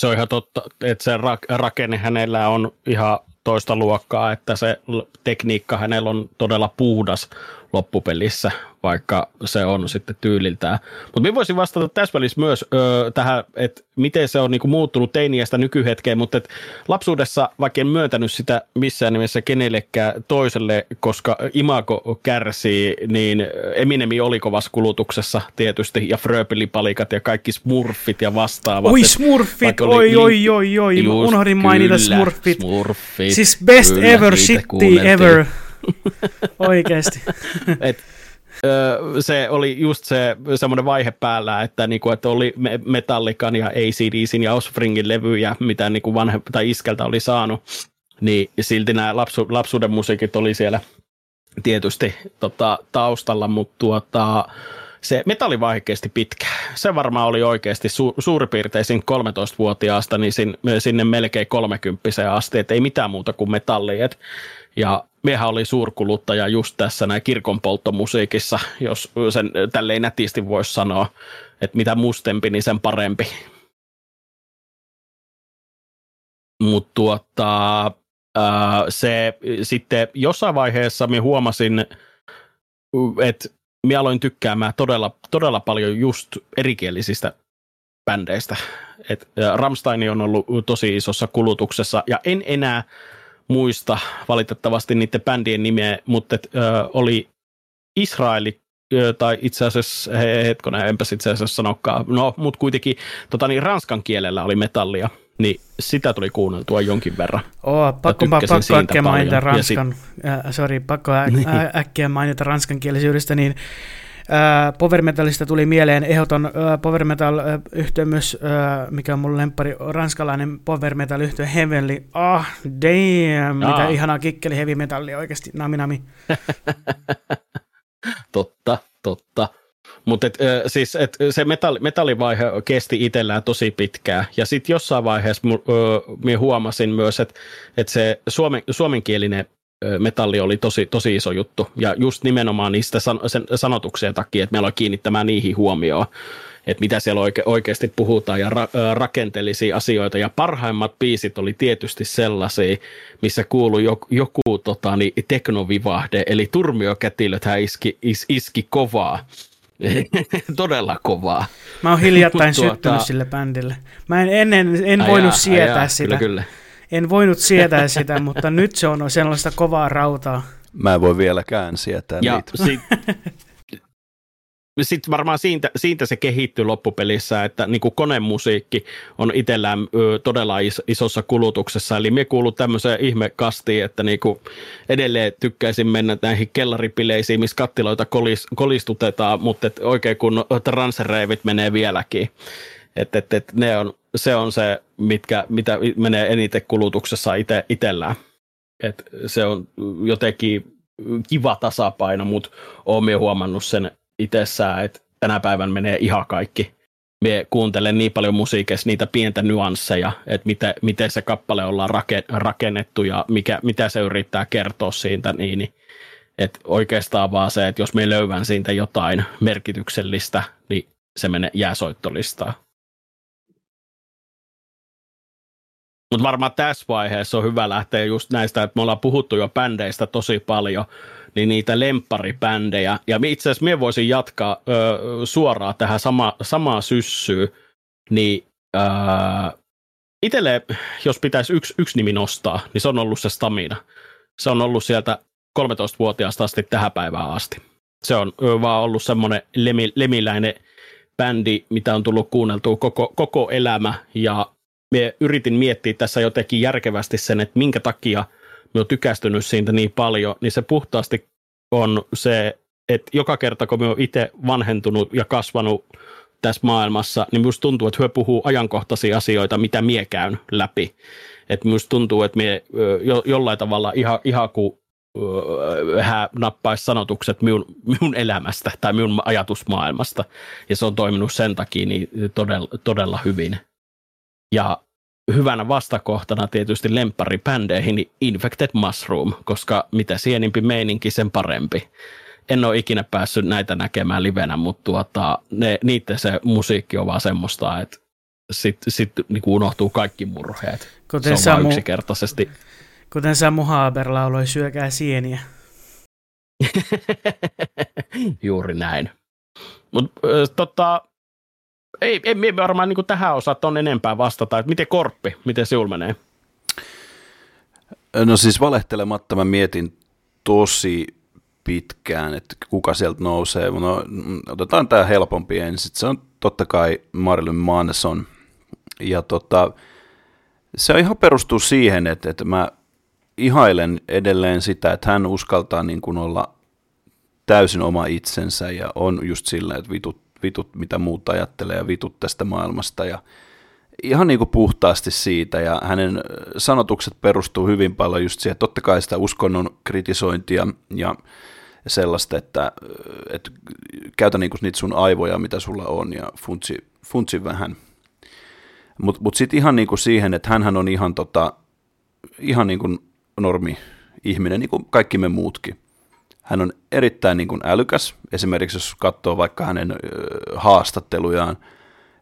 Se on ihan totta, että se rakenne hänellä on ihan toista luokkaa, että se tekniikka hänellä on todella puhdas loppupelissä, vaikka se on sitten tyyliltään. Mutta minä voisin vastata täsmällis myös ö, tähän, että miten se on niinku muuttunut teiniästä nykyhetkeen, mutta et lapsuudessa vaikka en myöntänyt sitä missään nimessä kenellekään toiselle, koska imago kärsii, niin Eminemi oli kovassa kulutuksessa tietysti, ja Fröbelin palikat ja kaikki smurfit ja vastaavat. Oi smurfit, oi, oi, oi, oi, just, unohdin mainita kyllä, smurfit. smurfit. Siis best kyllä, ever, shitty ever. Oikeesti. Et, ö, se oli just se semmoinen vaihe päällä, että, niinku, että oli Metallican ja A C D C:n ja Offspringin levyjä, mitä niinku vanhe, tai iskältä oli saanut, niin silti nämä lapsu, lapsuuden musiikit oli siellä tietysti tota, taustalla, mutta tuota, se metalli vaihkeesti pitkä. Se varmaan oli oikeasti su- suurpiirteisin kolmetoistavuotiaasta niin sin- sinne melkein kolmekymppiseen asti, et ei mitään muuta kuin metallia. Et, ja miehän oli suurkuluttaja just tässä näin kirkonpolttomusiikissa, jos sen tälleen nätisti voisi sanoa, että mitä mustempi, niin sen parempi. Mutta tuota, se sitten jossain vaiheessa minä huomasin, että minä aloin tykkäämään todella, todella paljon just erikielisistä bändeistä. Et Rammstein on ollut tosi isossa kulutuksessa ja en enää muista valitettavasti niiden bändien nimeä, mutta et, ö, oli Israeli, ö, tai itse asiassa, he, hetkona, enpäs itse asiassa sanokaan, no, mutta kuitenkin tota, niin, ranskan kielellä oli metallia, niin sitä tuli kuunneltua jonkin verran. Oo, pakko, pakko äkkiä mainita ranskan, sit... äh, sorry, pakko ä, ä, äkkiä mainita ranskan kielisyydestä, niin äh, power metalista tuli mieleen ehdoton äh, power metal äh, yhtymys, äh, mikä on mun lemppari, ranskalainen power metal yhtymys Heavenly, ah, oh, damn, Aa. mitä ihanaa kikkeli heavy metallia oikeasti, nami nami. Totta, totta. Mutta siis et, se metalli, metallivaihe kesti itsellään tosi pitkään. Ja sitten jossain vaiheessa mu, ö, minä huomasin myös, että et se suomen, suomenkielinen metalli oli tosi, tosi iso juttu. Ja just nimenomaan niistä san, sen sanotuksien takia, että meillä oli kiinnittämään niihin huomioon, että mitä siellä oike, oikeasti puhutaan ja ra, ö, rakenteellisia asioita. Ja parhaimmat biisit oli tietysti sellaisia, missä kuului joku, joku tota, niin, teknovivahde, eli turmiokätilöthän iski, is, iski kovaa. Todella kovaa. Mä oon hiljattain tuota... syttynyt sille bändille. Mä en ennen, en ajaa, voinut sietää ajaa, sitä. Kyllä, kyllä. En voinut sietää sitä, mutta nyt se on sellaista kovaa rautaa. Mä en voi vieläkään sietää ja niitä. Sit, sit varmaan siitä, siitä se kehittyy loppupelissä, että niin kuin konemusiikki on itsellään ö, todella is, isossa kulutuksessa. Eli mie kuulun tämmöiseen ihmekastiin, että niin kuin edelleen tykkäisin mennä näihin kellaripileisiin, missä kattiloita kolis, kolistutetaan, mutta et oikein kun transereivit menee vieläkin. Et, et, et ne on, se on se, mitkä, mitä menee eniten kulutuksessa ite, itsellään. Et se on jotenkin kiva tasapaino, mutta olen mie huomannut sen itsessään, että tänä päivän menee ihan kaikki. Me kuuntelen niin paljon musiikissa niitä pientä nyansseja, että mitä, miten se kappale ollaan rakennettu ja mikä, mitä se yrittää kertoa siitä. Niin, että oikeastaan vaan se, että jos me löydän siitä jotain merkityksellistä, niin se menee jää soittolistaan. Mutta varmaan tässä vaiheessa on hyvä lähteä just näistä, että me ollaan puhuttu jo bändeistä tosi paljon, niin niitä lempparibändejä. Ja itse asiassa minä voisin jatkaa ö, suoraan tähän sama, samaa syssyyn. Niin, itselle, jos pitäisi yksi, yksi nimi nostaa, niin se on ollut se Stamina. Se on ollut sieltä kolmetoistavuotiaasta asti tähän päivään asti. Se on ö, vaan ollut semmoinen lemi, lemiläinen bändi, mitä on tullut kuunneltua koko, koko elämä. Ja minä yritin miettiä tässä jotenkin järkevästi sen, että minkä takia minä olen tykästynyt siitä niin paljon, niin se puhtaasti on se, että joka kerta kun minä olen itse vanhentunut ja kasvanut tässä maailmassa, niin minusta tuntuu, että he puhuu ajankohtaisia asioita, mitä minä käyn läpi. Että minusta tuntuu, että minä jo, jollain tavalla ihan, ihan kuin hän nappaisi sanotukset minun, minun elämästä tai minun ajatusmaailmasta. Ja se on toiminut sen takia niin todella, todella hyvin. Ja hyvänä vastakohtana tietysti lempparibändeihin niin Infected Mushroom, koska mitä sienimpi meininki, sen parempi. En ole ikinä päässyt näitä näkemään livenä, mutta tuota, ne, niiden se musiikki on vaan semmoista, että sitten sit, niin unohtuu kaikki murheet. Kuten se on Samu, yksinkertaisesti. Kuten Samu Haber lauloi, syökää sieniä. Juuri näin. Mut äh, tota... Ei, ei minä varmaan niin tähän osaa on enempää vastata, että miten Korppi, miten sinulla menee? No siis valehtelematta mä mietin tosi pitkään, että kuka sieltä nousee. No, otetaan tämä helpompi ensin. Se on totta kai Marilyn Manson. Ja tota, se ihan perustuu siihen, että, että mä ihailen edelleen sitä, että hän uskaltaa niin kuin olla täysin oma itsensä ja on just sillä, että vitut. vitut, mitä muut ajattelee ja vitut tästä maailmasta ja ihan niin kuin puhtaasti siitä ja hänen sanotukset perustuu hyvin paljon just siihen, totta kai sitä uskonnon kritisointia ja sellaista, että, että käytä niinku niitä sun aivoja, mitä sulla on, ja funtsi, funtsi vähän. Mutta mut sitten ihan niinku siihen, että hänhän on ihan, tota, ihan niinku normi-ihminen, niin kuin kaikki me muutkin. Hän on erittäin niinku älykäs. Esimerkiksi jos katsoo vaikka hänen ö, haastattelujaan,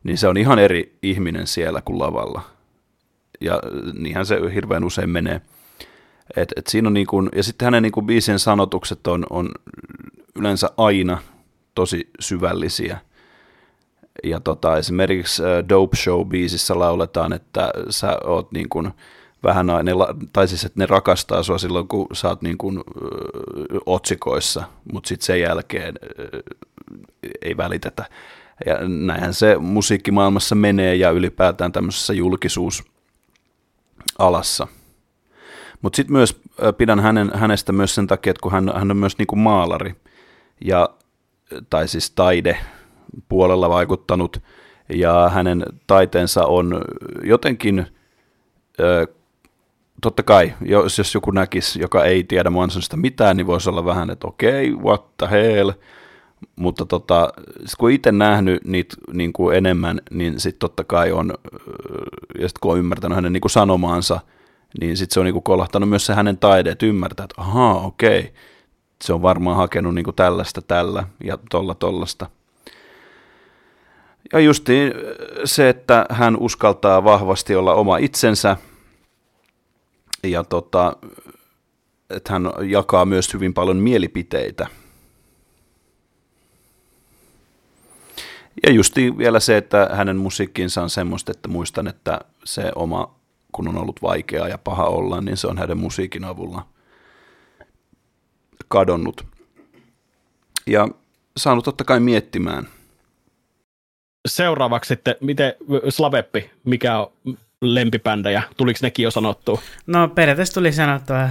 niin se on ihan eri ihminen siellä kuin lavalla. Ja niinhän se hirveän usein menee. Et, et siinä on niinku, ja sitten hänen niinku biisien sanotukset on, on yleensä aina tosi syvällisiä. Ja tota, esimerkiksi Dope Show-biisissä lauletaan, että sä oot niin kuin vähän aina, tai siis että ne rakastaa sua silloin, kun sä oot niin kuin otsikoissa, mutta sitten sen jälkeen ei välitetä. Ja näinhän se musiikkimaailmassa menee ja ylipäätään tämmöisessä julkisuusalassa. Mutta sitten myös pidän hänen, hänestä myös sen takia, että kun hän, hän on myös niin kuin maalari, ja, tai siis taide, puolella vaikuttanut, ja hänen taiteensa on jotenkin, ö, totta kai, jos, jos joku näkisi, joka ei tiedä Mansonista mitään, niin voisi olla vähän, että okei, okay, what the hell, mutta tota, kun itse nähnyt niitä niin kuin enemmän, niin sitten totta kai on, ja sitten kun on ymmärtänyt hänen niin kuin sanomaansa, niin sitten se on niin kuin kolahtanut myös se hänen taide, että ymmärtää, että ahaa, okei, okay, se on varmaan hakenut niin kuin tällaista tällä ja tolla tollasta. Ja justiin se, että hän uskaltaa vahvasti olla oma itsensä, ja tota, että hän jakaa myös hyvin paljon mielipiteitä. Ja justiin vielä se, että hänen musiikkinsa on semmoista, että muistan, että se oma, kun on ollut vaikeaa ja paha olla, niin se on hänen musiikin avulla kadonnut. Ja saanut totta kai miettimään. Seuraavaksi sitten, miten Slabeppi, mikä on lempibändejä? Tuliko nekin jo sanottua? No periaatteessa tuli sanottua.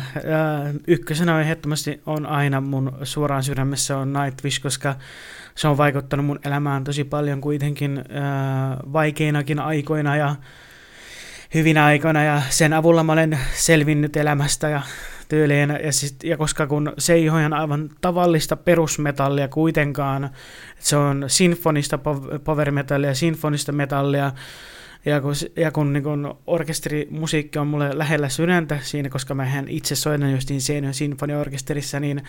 Ykkösenä ehdottomasti on aina mun suoraan sydämessä on Nightwish, koska se on vaikuttanut mun elämään tosi paljon kuitenkin vaikeinakin aikoina ja hyvinä aikoina. Ja sen avulla mä olen selvinnyt elämästä ja tyyliin. Ja, siis, ja koska kun se ei ole ihan aivan tavallista perusmetallia kuitenkaan, se on sinfonista power metallia, sinfonista metallia, ja kun, ja kun, niin kun orkesterimusiikki on mulle lähellä sydäntä siinä, koska mähän itse soitan justiin Seinäjoen sinfoniaorkesterissa, niin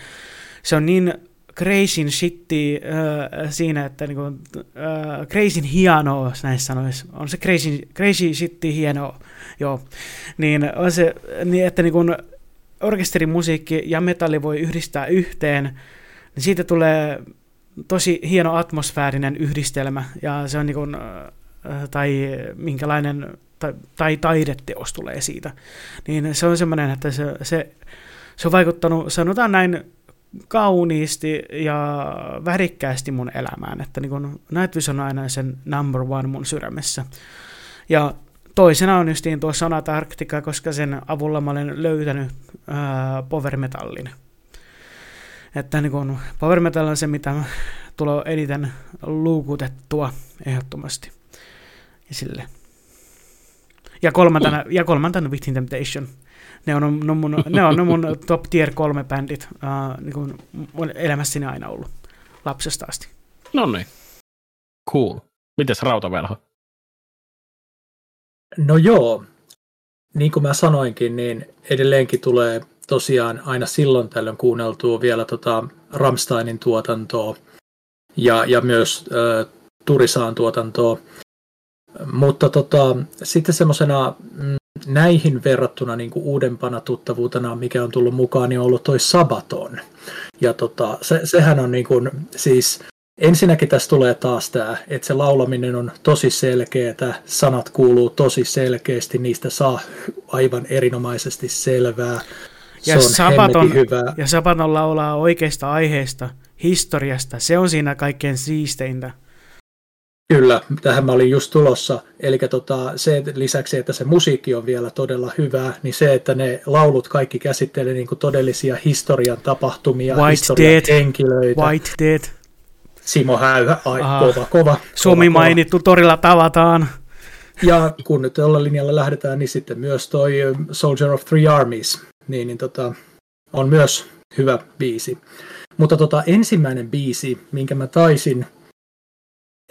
se on niin crazyn shitti äh, siinä, että niin kun, äh, crazyn hienoa, näissä sanoisi, on se crazyn, crazy shitti hienoa, joo, niin on se, niin, että niin kun, orkesterimusiikki ja metalli voi yhdistää yhteen, niin siitä tulee tosi hieno atmosfäärinen yhdistelmä, ja se on niin kuin, tai minkälainen, tai, tai taideteos tulee siitä. Niin se on semmoinen, että se, se, se on vaikuttanut, sanotaan näin, kauniisti ja värikkäästi mun elämään, että niin kuin Nightwish on aina sen number one mun sydämessä. Ja toisena on justiin tuo Sonata Arctica, koska sen avulla mä olen löytänyt ää, powermetallin. Että niin kun powermetall on se, mitä tulee eniten luukutettua ehdottomasti. Ja sille. Ja kolmantena, ja kolmantena Within Temptation. Ne on, ne on mun, ne on mun top tier kolme bändit. Ää, niin kun mun elämässäni aina ollut. Lapsesta asti. No niin. Cool. Mites Rauta Velho? No joo, niin kuin mä sanoinkin, niin edelleenkin tulee tosiaan aina silloin tällöin kuunneltua vielä tota Rammsteinin tuotantoa ja, ja myös äh, Turisaan tuotantoa. Mutta tota, sitten semmoisena näihin verrattuna niin kuin uudempana tuttavuutena, mikä on tullut mukaan, niin on ollut toi Sabaton. Ja tota, se, sehän on niin kuin, siis... Ensinnäkin tässä tulee taas tämä, että se laulaminen on tosi selkeää, sanat kuuluu tosi selkeästi, niistä saa aivan erinomaisesti selvää, se ja on Sabaton, hyvää. Ja Sabaton laulaa oikeasta aiheesta, historiasta, se on siinä kaikkein siisteintä. Kyllä, tähän mä olin just tulossa, eli tota, se lisäksi, että se musiikki on vielä todella hyvää, niin se, että ne laulut kaikki käsittelee niin kuin todellisia historian tapahtumia, White historian dead. Henkilöitä. White Dead. Simo Häyhä, ai, Aha. kova, kova. Suomi kova, mainittu, kova. Torilla tavataan. Ja kun nyt tällä linjalla lähdetään, niin sitten myös toi Soldier of Three Armies, niin, niin tota, on myös hyvä biisi. Mutta tota, ensimmäinen biisi, minkä mä taisin,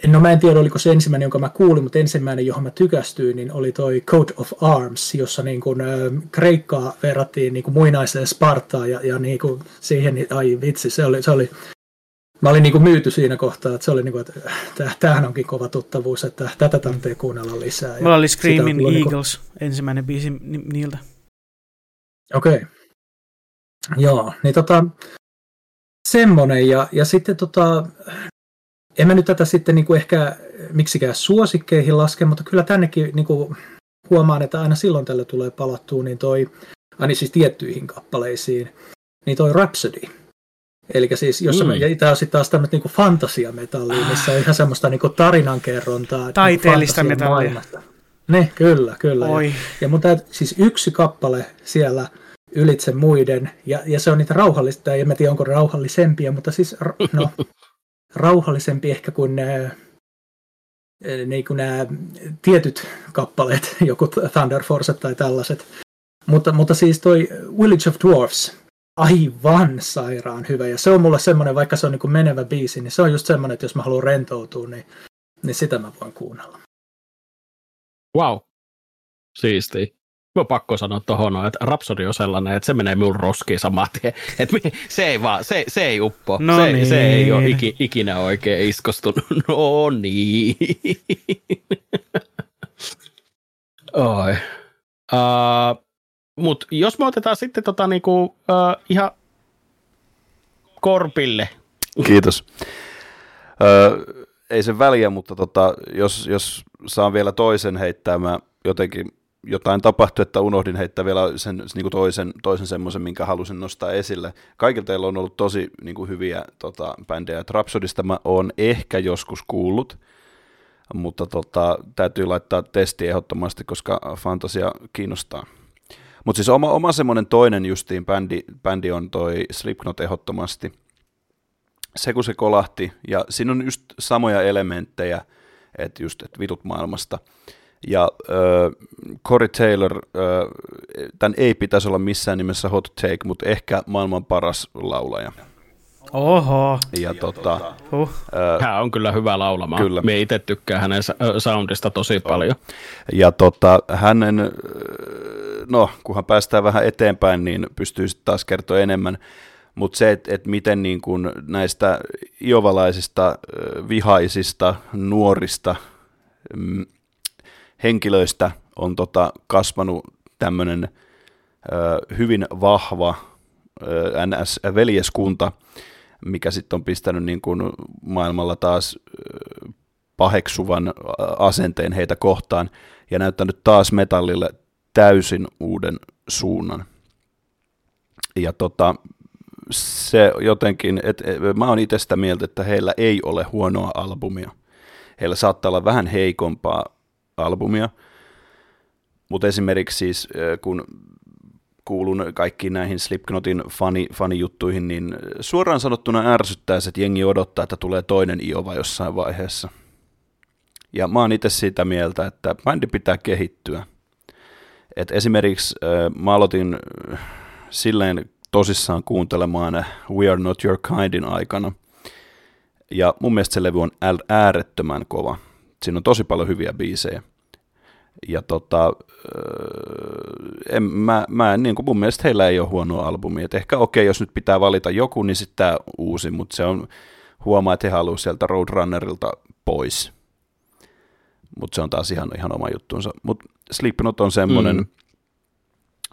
no mä en tiedä oliko se ensimmäinen, jonka mä kuulin, mutta ensimmäinen, johon mä tykästyin, niin oli toi Coat of Arms, jossa niin kuin, ä, Kreikkaa verrattiin niin kuin muinaiseen Spartaan ja, ja niin kuin siihen, ai vitsi, se oli, se oli mä olin niin kuin myyty siinä kohtaa, että se oli niin kuin, että tämähän onkin kova tuttavuus, että tätä tarvitsee kuunnella lisää. Mulla oli Screaming Eagles, niin kuin ensimmäinen biisi ni- niiltä. Okei. Okay. Joo, niin tota, semmonen, ja, ja sitten tota, en mä nyt tätä sitten niinku ehkä miksikään suosikkeihin laske, mutta kyllä tännekin niinku huomaan, että aina silloin tällä tulee palattua, niin toi, aina siis tiettyihin kappaleisiin, niin toi Rhapsody. Eli siis, jos mm. mä, ja tää on sitten taas tämmöistä niinku fantasiametallia, missä on ihan semmoista niinku tarinankerrontaa. Taiteellista niinku metallia. Ne, kyllä, kyllä. Ja, ja mun tää, siis yksi kappale siellä ylitse muiden, ja, ja se on niitä rauhallista, ja mä tiedä onko rauhallisempia, mutta siis, no, rauhallisempi ehkä kuin nämä, niin kuin nämä tietyt kappaleet, joku Thunder Force tai tällaiset. Mutta, mutta siis toi Village of Dwarfs, aivan sairaan hyvä, ja se on mulle semmoinen, vaikka se on niin kuin menevä biisi, niin se on just semmoinen, että jos mä haluan rentoutua, niin, niin sitä mä voin kuunnella. Wow, siistiä. Mä oon pakko sanoa tohon, että Rhapsody on sellainen, että se menee minun roskiin samaan tien. Että se ei vaan, se, se ei uppo. No se, niin. Se ei ole iki, ikinä oikein iskostunut. No niin. Oi. Uh, mut jos me otetaan sitten tota niinku uh, ihan Korpille. Kiitos. Uh, ei sen väliä, mutta tota, jos, jos saan vielä toisen heittää, mä jotenkin jotain tapahtui, että unohdin heittää vielä sen niin toisen, toisen semmoisen, minkä halusin nostaa esille. Kaikilla teillä on ollut tosi niin kuin hyviä tota, bändejä. Rhapsodista mä oon ehkä joskus kuullut, mutta tota, täytyy laittaa testi ehdottomasti, koska fantasia kiinnostaa. Mutta siis oma, oma semmoinen toinen justiin bändi, bändi on toi Slipknot ehdottomasti. Se kun se kolahti, ja siinä on just samoja elementtejä, että just et vitut maailmasta. Ja äh, Corey Taylor, äh, tämän ei pitäisi olla missään nimessä hot take, mutta ehkä maailman paras laulaja. Oho. Ja tota, huh. äh, hän on kyllä hyvä laulamaan. Kyllä. Mie itse tykkään hänen soundista tosi oh. paljon. Ja tota, hänen, no kunhan päästään vähän eteenpäin, niin pystyy sitten taas kertoa enemmän. Mutta se, että et miten niin kun näistä iovalaisista, vihaisista, nuorista mm, henkilöistä on tota kasvanut tämmöinen ö, hyvin vahva ö, N S-veljeskunta, mikä sitten on pistänyt niin kun maailmalla taas ö, paheksuvan asenteen heitä kohtaan ja näyttänyt taas metallille täysin uuden suunnan. Ja tota, se jotenkin, et, et, mä oon itse sitä mieltä, että heillä ei ole huonoa albumia. Heillä saattaa olla vähän heikompaa albumia, mutta esimerkiksi siis, kun kuulun kaikkiin näihin Slipknotin fani, fanijuttuihin, niin suoraan sanottuna ärsyttää se, että jengi odottaa, että tulee toinen Iova jossain vaiheessa. Ja mä oon itse sitä mieltä, että bändi pitää kehittyä. Et esimerkiksi mä aloitin silleen tosissaan kuuntelemaan We Are Not Your Kindin aikana, ja mun mielestä se levy on äärettömän kova. Siinä on tosi paljon hyviä biisejä. Ja tota, en, mä, mä, niin kuin mun mielestä heillä ei ole huonoa albumia. Et ehkä okei, okay, jos nyt pitää valita joku, niin sitten tämä uusi, mutta se on, huomaa, että he haluaa sieltä Roadrunnerilta pois. Mutta se on taas ihan, ihan oma juttuunsa. Mutta Slipknot on semmoinen mm.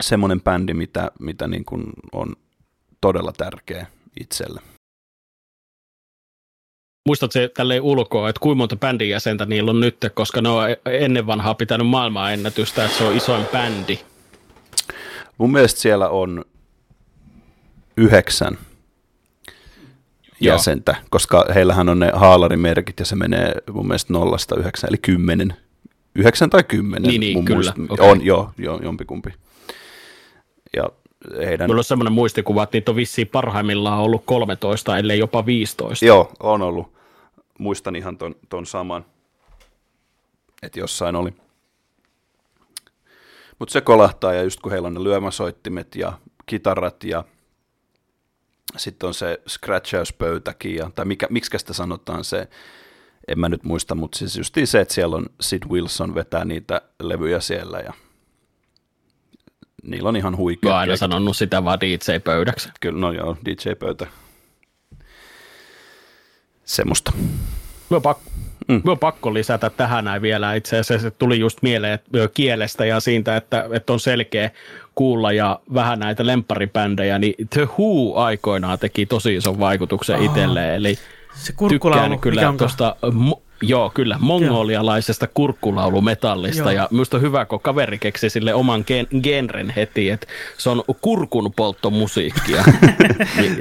semmoinen bändi, mitä, mitä niin kuin on todella tärkeä itselle. Muistatko tälleen ulkoa, että kuinka monta bändin jäsentä niillä on nyt, koska ne on ennen vanhaa pitänyt maailmanennätystä, että se on isoin bändi? Mun mielestä siellä on yhdeksän Joo. jäsentä, koska heillähän on ne haalarimerkit ja se menee mun mielestä nollasta yhdeksän, eli kymmenen. Yhdeksän tai kymmenen. Niin, niin kyllä. Okay. On, joo, joo, jompikumpi. Ja heidän... Mulla on semmoinen muistikuva, että niitä on vissiin parhaimmillaan ollut kolmetoista, ellei jopa viisitoista. Joo, on ollut. Muistan ihan ton, ton saman, että jossain oli. Mutta se kolahtaa, ja just kun heillä on ne lyömäsoittimet ja kitarat ja Sitten on se scratchauspöytäkin, tai mikä, miksikä sitä sanotaan se, en mä nyt muista, mutta siis justiin se, että siellä on Sid Wilson vetää niitä levyjä siellä ja niillä on ihan huikea. Mä oon aina sanonut sitä vaan D J-pöydäksi. Kyllä, no joo, D J-pöytä. Semmosta. Mä oon pakko, mm. pakko lisätä tähän näin vielä. Itse asiassa se tuli just mieleen kielestä ja siitä, että, että on selkeä kuulla ja vähän näitä lempparibändejä, niin The Who aikoinaan teki tosi ison vaikutuksen oh. itselleen. Eli se kurkkulaulu, mikä onko? Tosta, mo, joo, kyllä, mongolialaisesta kurkkulaulumetallista. Joo. Ja minusta on hyvä, kun kaveri keksi sille oman genren heti, että se on kurkunpolttomusiikkia.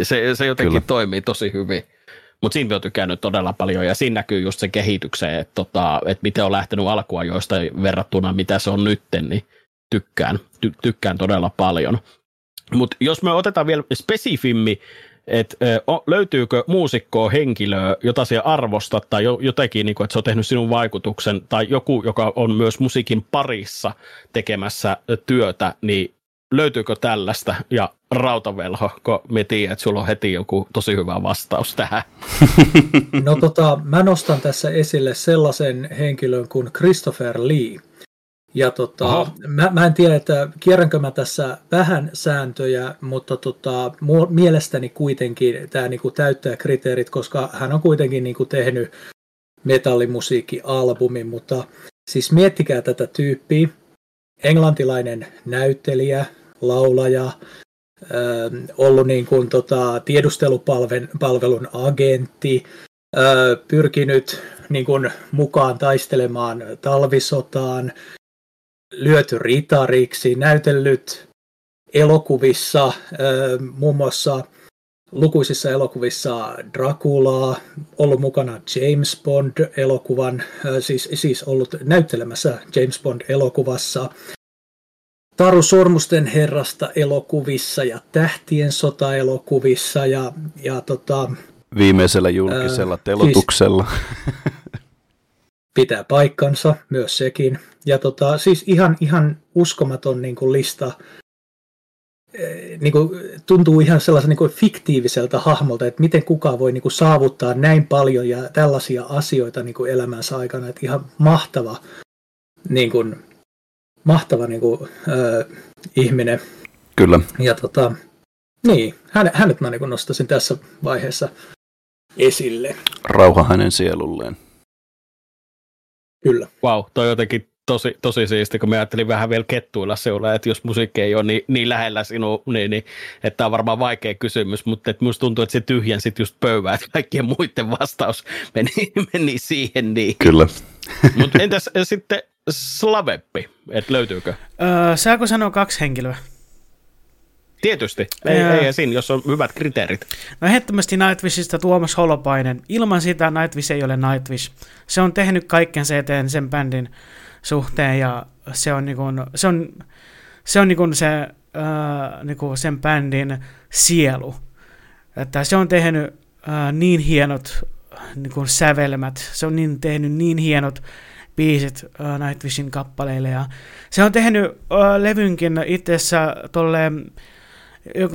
se, se jotenkin kyllä. toimii tosi hyvin. Mutta siinä on tykännyt todella paljon ja siinä näkyy just sen kehitykseen, että tota, et miten on lähtenyt alkuajoista verrattuna mitä se on nytten, niin tykkään, ty- tykkään todella paljon. Mutta jos me otetaan vielä spesifimmin, että löytyykö muusikkoa, henkilöä, jota sinä arvostat tai jotenkin, niin että se on tehnyt sinun vaikutuksen tai joku, joka on myös musiikin parissa tekemässä työtä, niin löytyykö tällaista? Ja Rautavelho, kun me tiedän, että sulla on heti joku tosi hyvä vastaus tähän. No tota, mä nostan tässä esille sellaisen henkilön kuin Christopher Lee. Ja tota, mä, mä en tiedä, että kierränkö mä tässä vähän sääntöjä, mutta tota, mu- mielestäni kuitenkin tämä niinku täyttää kriteerit, koska hän on kuitenkin niinku tehnyt metallimusiikkialbumin, mutta siis miettikää tätä tyyppiä. Englantilainen näyttelijä, laulaja, öö, ollut niin kuin tota, tiedustelupalvelun agentti, öö, pyrkinyt niin kuin mukaan taistelemaan talvisotaan, lyöty ritariksi, näytellyt elokuvissa, öö, muun muassa lukuisissa elokuvissa Draculaa, ollut mukana James Bond-elokuvan, siis, siis ollut näyttelemässä James Bond-elokuvassa, Taru Sormusten herrasta -elokuvissa ja Tähtien sota-elokuvissa ja, ja tota, viimeisellä julkisella ää, telotuksella. Siis, pitää paikkansa myös sekin. Ja tota, siis ihan, ihan uskomaton niin kuin lista. Niin kuin, tuntuu ihan sellaisen niin kuin fiktiiviseltä hahmolta, että miten kukaan voi niin kuin saavuttaa näin paljon ja tällaisia asioita niin kuin elämänsä aikana. Että ihan mahtava, niin kuin, mahtava niin kuin, äh, ihminen. Kyllä. Ja tota, niin, hänet, hänet mä niin kuin nostaisin tässä vaiheessa esille. Rauha hänen sielulleen. Kyllä. Vau, wow, toi jotenkin Tosi, tosi siisti, kun mä ajattelin vähän vielä kettuilla seuraa, että jos musiikki ei ole niin, niin lähellä sinua, niin, niin että tämä on varmaan vaikea kysymys, mutta että musta tuntuu, että se tyhjän sitten just pöyvää, että kaikkien muiden vastaus meni, meni siihen niin. Kyllä. Mutta entäs sitten Slabeppi, että löytyykö? Öö, saako sanoa kaksi henkilöä? Tietysti, ei, öö. ei siinä, jos on hyvät kriteerit. No ehdottomasti Nightwishista Tuomas Holopainen. Ilman sitä Nightwish ei ole Nightwish. Se on tehnyt kaiken se eteen sen bändin suhteen ja se on niinku se on se on niinku se ää, niinku sen bändin sielu, että se on tehnyt ää, niin hienot niinku sävelmät, se on niin tehnyt niin hienot biisit ää, Nightwishin kappaleille ja se on tehnyt ää, levynkin itsessä tolle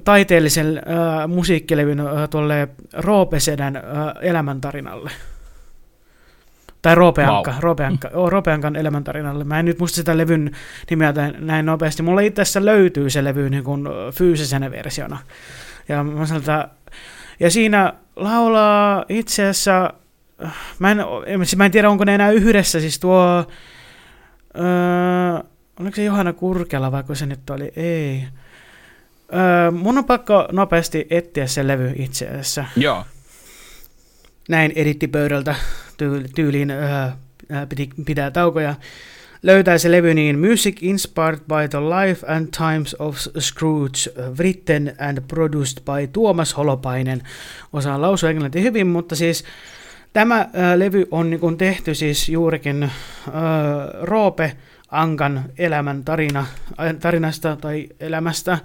taiteellisen ää, musiikkilevyn ää, tolle Roopesedän ää, elämäntarinalle. Tai Roopeankka, wow. Roopeankka, oh, Roopeankan elämäntarinalle. Mä en nyt muista sitä levyn nimeä näin nopeasti. Mulla itse asiassa löytyy se levy niin kuin fyysisenä versiona. Ja, mä sanon, että, ja siinä laulaa itse asiassa, mä en, mä en tiedä onko ne enää yhdessä, siis tuo, öö, oliko se Johanna Kurkela vaikka se nyt oli, ei. Öö, mun on pakko nopeasti etsiä se levy itse asiassa. Joo. Näin edittipöydältä tyyliin äh, pitää taukoja. Löytää se levy niin Music Inspired by the Life and Times of Scrooge, written and produced by Tuomas Holopainen. Osaan lausua englantia hyvin, mutta siis tämä äh, levy on niin kun tehty siis juurikin äh, Roope Ankan elämän tarina, tarinasta tai elämästä.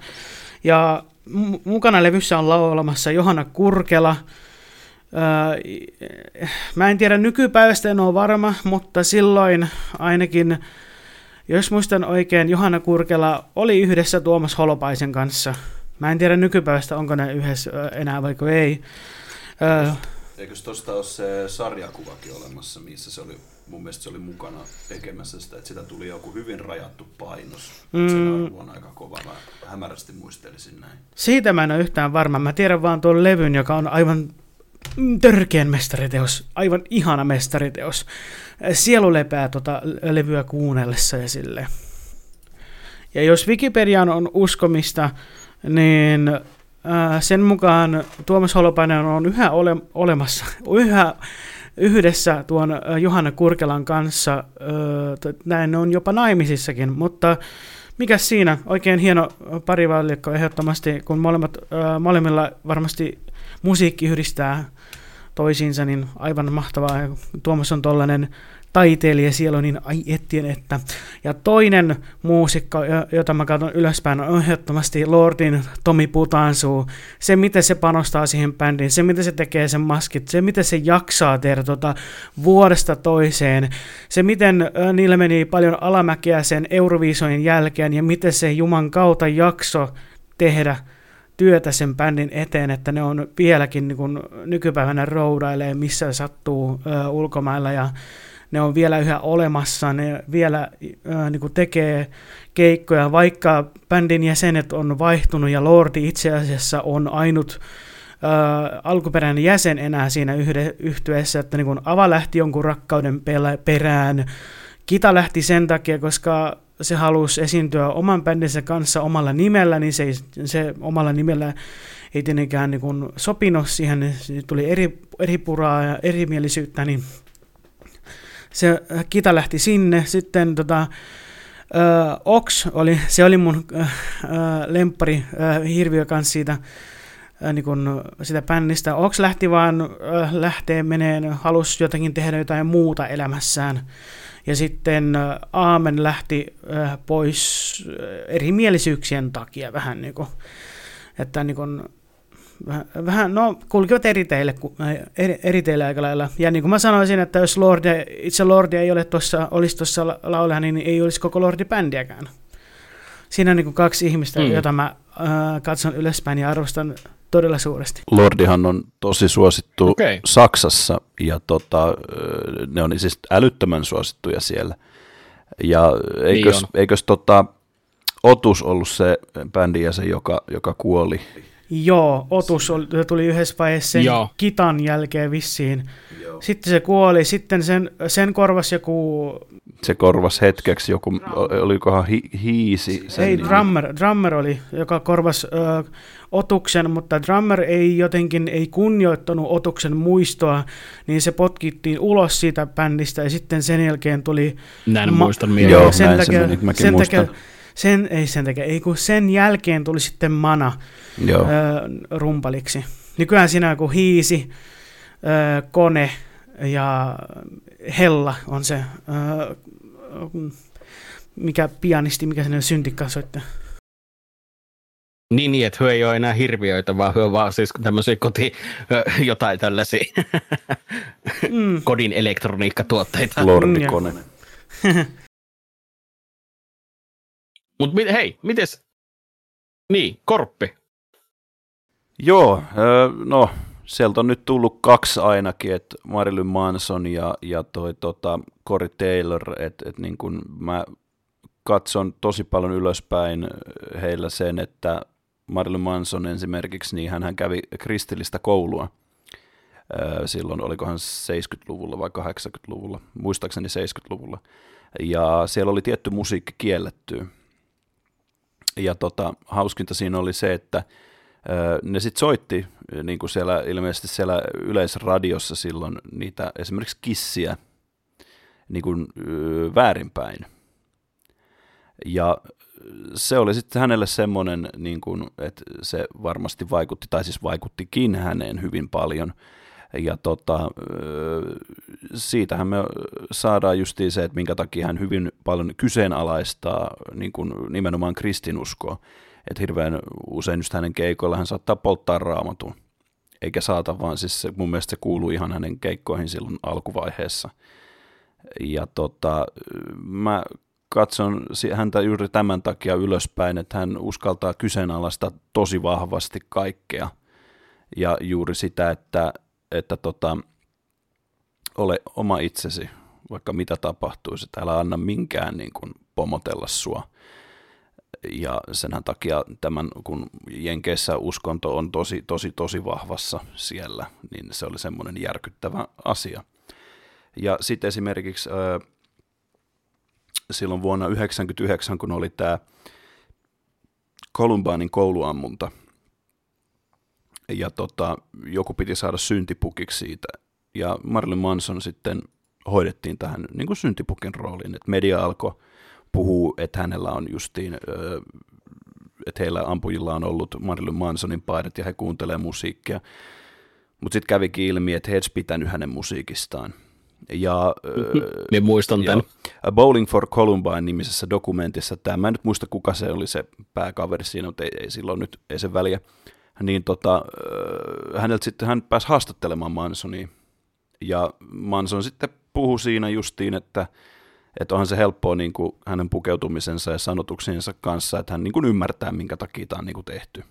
Ja m- mukana levyssä on laulamassa Johanna Kurkela. Öö, mä en tiedä nykypäivästä, en ole varma, mutta silloin ainakin, jos muistan oikein, Johanna Kurkela oli yhdessä Tuomas Holopaisen kanssa Mä en tiedä nykypäivästä, onko ne yhdessä enää vaikka ei. Eikö tuosta ole se sarjakuvakin olemassa, missä se oli, mun mielestä se oli mukana tekemässä sitä, että sitä tuli joku hyvin rajattu painos. Mm. Sen arvo on aika kova, mä hämärästi muistelisin näin. Siitä mä en ole yhtään varma. Mä tiedän vaan tuon levyn, joka on aivan törkeän mestariteos, aivan ihana mestariteos. Sielu lepää tota levyä kuunnellessa ja silleen. Ja jos Wikipedian on uskomista, niin sen mukaan Tuomas Holopainen on yhä ole, olemassa, yhä yhdessä tuon Johanna Kurkelan kanssa, näin on jopa naimisissakin, mutta mikäs siinä, oikein hieno parivaljakko ehdottomasti, kun molemmat, molemmilla varmasti musiikki yhdistää toisiinsa, niin aivan mahtavaa, Tuomas on tollainen taiteilija siellä on niin ai ettien että. Ja toinen muusikko, jota mä katson ylöspäin, on ehdottomasti Lordin Tomi Putansuu. Se, miten se panostaa siihen bändiin, se, miten se tekee sen maskit, se, miten se jaksaa tehdä tuota vuodesta toiseen, se, miten niillä meni paljon alamäkeä sen Euroviisojen jälkeen, ja miten se Juman kautta jakso tehdä työtä sen bändin eteen, että ne on vieläkin niin kuin nykypäivänä roudailee, missä sattuu ö, ulkomailla, ja ne on vielä yhä olemassa, ne vielä äh, niin kuin tekee keikkoja, vaikka bändin jäsenet on vaihtunut ja Lordi itse asiassa on ainut äh, alkuperäinen jäsen enää siinä yhde, yhtyeessä, että niin kuin Ava lähti jonkun rakkauden perään, Kita lähti sen takia, koska se halusi esiintyä oman bändinsä kanssa omalla nimellä, niin se, se omalla nimellä ei tietenkään niin kuin sopinut siihen, niin tuli eri, eri puraa ja erimielisyyttä, niin se Kita lähti sinne, sitten tota, ö, Ox oli, se oli mun ö, lemppari ö, hirviö kanssa siitä, ö, niin kun, sitä bännistä. Ox lähti vaan ö, lähtee meneen, halusi jotakin tehdä jotain muuta elämässään. Ja sitten ö, Aamen lähti ö, pois ö, erimielisyyksien takia vähän niin kuin, että niin kuin, vähän, no, kulkivat eri teille, eri, eri teille aika lailla. Ja niin kuin mä sanoisin, että jos Lordi, itse Lordi ei ole tossa, olisi tuossa laulaa, niin ei olisi koko Lordi-bändiäkään. Siinä on niin kuin kaksi ihmistä, mm. joita mä äh, katson ylöspäin ja arvostan todella suuresti. Lordihan on tosi suosittu okay. Saksassa, ja tota, ne on siis älyttömän suosittuja siellä. Ja eikös, niin eikös tota, Otus ollut se bändi ja se, joka, joka kuoli? Joo, Otus tuli yhdessä vaiheessa sen Joo. Kitan jälkeen vissiin. Joo. Sitten se kuoli, sitten sen, sen korvas joku... Se korvas hetkeksi joku, Drum. Olikohan hi, hiisi? Sen ei, drummer, drummer oli, joka korvasi ö, Otuksen, mutta drummer ei jotenkin ei kunnioittanut Otuksen muistoa, niin se potkittiin ulos siitä bändistä ja sitten sen jälkeen tuli... Näin ma- muistan mieleen. Joo, sen näin takia, sen mäkin sen muistan. Takia, Sen, ei sen takia, ei kun sen jälkeen tuli sitten Mana Joo. Ö, rumpaliksi. Nykyään siinä on kuin Hiisi, ö, Kone ja Hella on se, ö, mikä pianisti, mikä sen syntikka soittaa. Niin, niin, että hyö ei ole enää hirviöitä, vaan hyö on vaan siis tämmöisiä koti, jotain tällaisia mm. kodin elektroniikkatuotteita. Lordikone. Mut hei, mites? Niin, Korppi. Joo, no sieltä on nyt tullut kaksi ainakin, että Marilyn Manson ja, ja toi tota, Corey Taylor, että et niin kun mä katson tosi paljon ylöspäin heillä sen, että Marilyn Manson esimerkiksi, niin hän kävi kristillistä koulua. Silloin olikohan seitsemänkymmentäluvulla vai kahdeksankymmentäluvulla, muistaakseni seitsemänkymmentäluvulla. Ja siellä oli tietty musiikki kielletty. Ja tota, hauskinta siinä oli se, että ö, ne sitten soitti niin kuin siellä, ilmeisesti siellä yleisradiossa silloin niitä esimerkiksi Kissiä niin kuin, ö, väärinpäin. Ja se oli sitten hänelle semmoinen, niin kuin, että se varmasti vaikutti, tai siis vaikuttikin häneen hyvin paljon. Ja tota, siitähän me saadaan justiin se, että minkä takia hän hyvin paljon kyseenalaistaa niin kuin nimenomaan kristinuskoa. Että hirveän usein just hänen keikoilla hän saattaa polttaa raamatun, eikä saata vaan siis mun mielestä se kuuluu ihan hänen keikkoihin silloin alkuvaiheessa. Ja tota, mä katson häntä juuri tämän takia ylöspäin, että hän uskaltaa kyseenalaista tosi vahvasti kaikkea ja juuri sitä, että, että tota, ole oma itsesi, vaikka mitä tapahtuisi, että älä anna minkään niin kuin pomotella sua. Ja senhän takia tämän, kun Jenkeissä uskonto on tosi, tosi, tosi vahvassa siellä, niin se oli semmoinen järkyttävä asia. Ja sitten esimerkiksi äh, silloin vuonna yhdeksänkymmentäyhdeksän, kun oli tämä Columbanin kouluammunta, ja tota, joku piti saada syntipukiksi siitä, ja Marilyn Manson sitten hoidettiin tähän niin kuin syntipukin rooliin, että media alkoi puhuu, että hänellä on justiin, että heillä ampujilla on ollut Marilyn Mansonin paidat ja he kuuntelee musiikkia. Mutta sitten kävikin ilmi, että he edes pitänyt hänen musiikistaan. Ja, me muistan tämän. Bowling for Columbine -nimisessä dokumentissa, tämä, mä en nyt muista kuka se oli se pääkaveri siinä, mutta ei, ei silloin nyt, ei sen väliä. Niin tota, häneltä sitten, hän pääsi haastattelemaan Mansonia. Ja Manson sitten puhui siinä justiin, että että onhan se helppoa niin kuin hänen pukeutumisensa ja sanotuksensa kanssa, että hän niin kuin ymmärtää, minkä takia tämä on niin kuin tehty.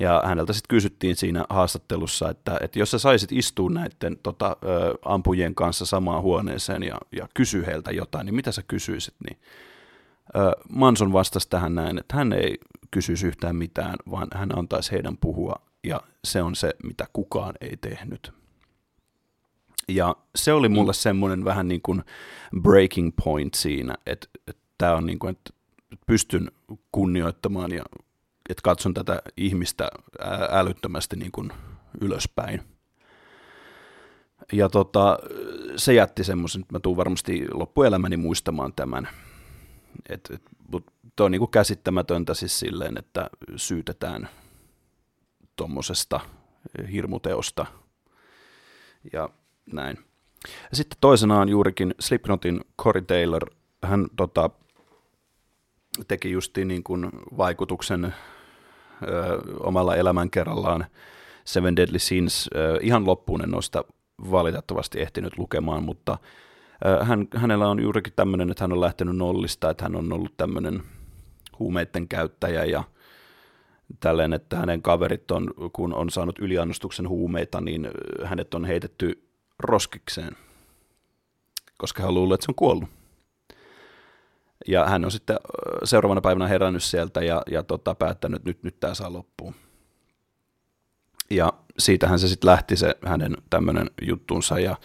Ja häneltä sitten kysyttiin siinä haastattelussa, että, että jos sä saisit istua näiden tota, ampujien kanssa samaan huoneeseen ja, ja kysy heiltä jotain, niin mitä sä kysyisit? Niin, Manson vastasi tähän näin, että hän ei kysyisi yhtään mitään, vaan hän antaisi heidän puhua, ja se on se, mitä kukaan ei tehnyt. Ja se oli mulle semmoinen vähän niin kuin breaking point siinä, että, että tämä on niin kuin, että pystyn kunnioittamaan ja että katson tätä ihmistä älyttömästi niin kuin ylöspäin. Ja tota, se jätti semmoisen, että mä tuun varmasti loppuelämäni muistamaan tämän. Että, että, mutta toi on niin kuin käsittämätöntä siis silleen, että syytetään tommosesta hirmuteosta ja näin. Sitten toisenaan juurikin Slipknotin Corey Taylor, hän tota, teki justiin niin kuin vaikutuksen ö, omalla elämänkerrallaan Seven Deadly Sins. Ö, ihan loppuun en ole sitä valitettavasti ehtinyt lukemaan, mutta ö, hän, hänellä on juurikin tämmöinen, että hän on lähtenyt nollista, että hän on ollut tämmöinen huumeiden käyttäjä ja tälleen, että hänen kaverit on, kun on saanut yliannostuksen huumeita, niin hänet on heitetty roskikseen, koska hän luulee, että se on kuollut. Ja hän on sitten seuraavana päivänä herännyt sieltä ja, ja tota, päättänyt, että nyt, nyt tämä saa loppuun. Ja siitähän se sitten lähti se hänen tämmöinen juttunsa. Ja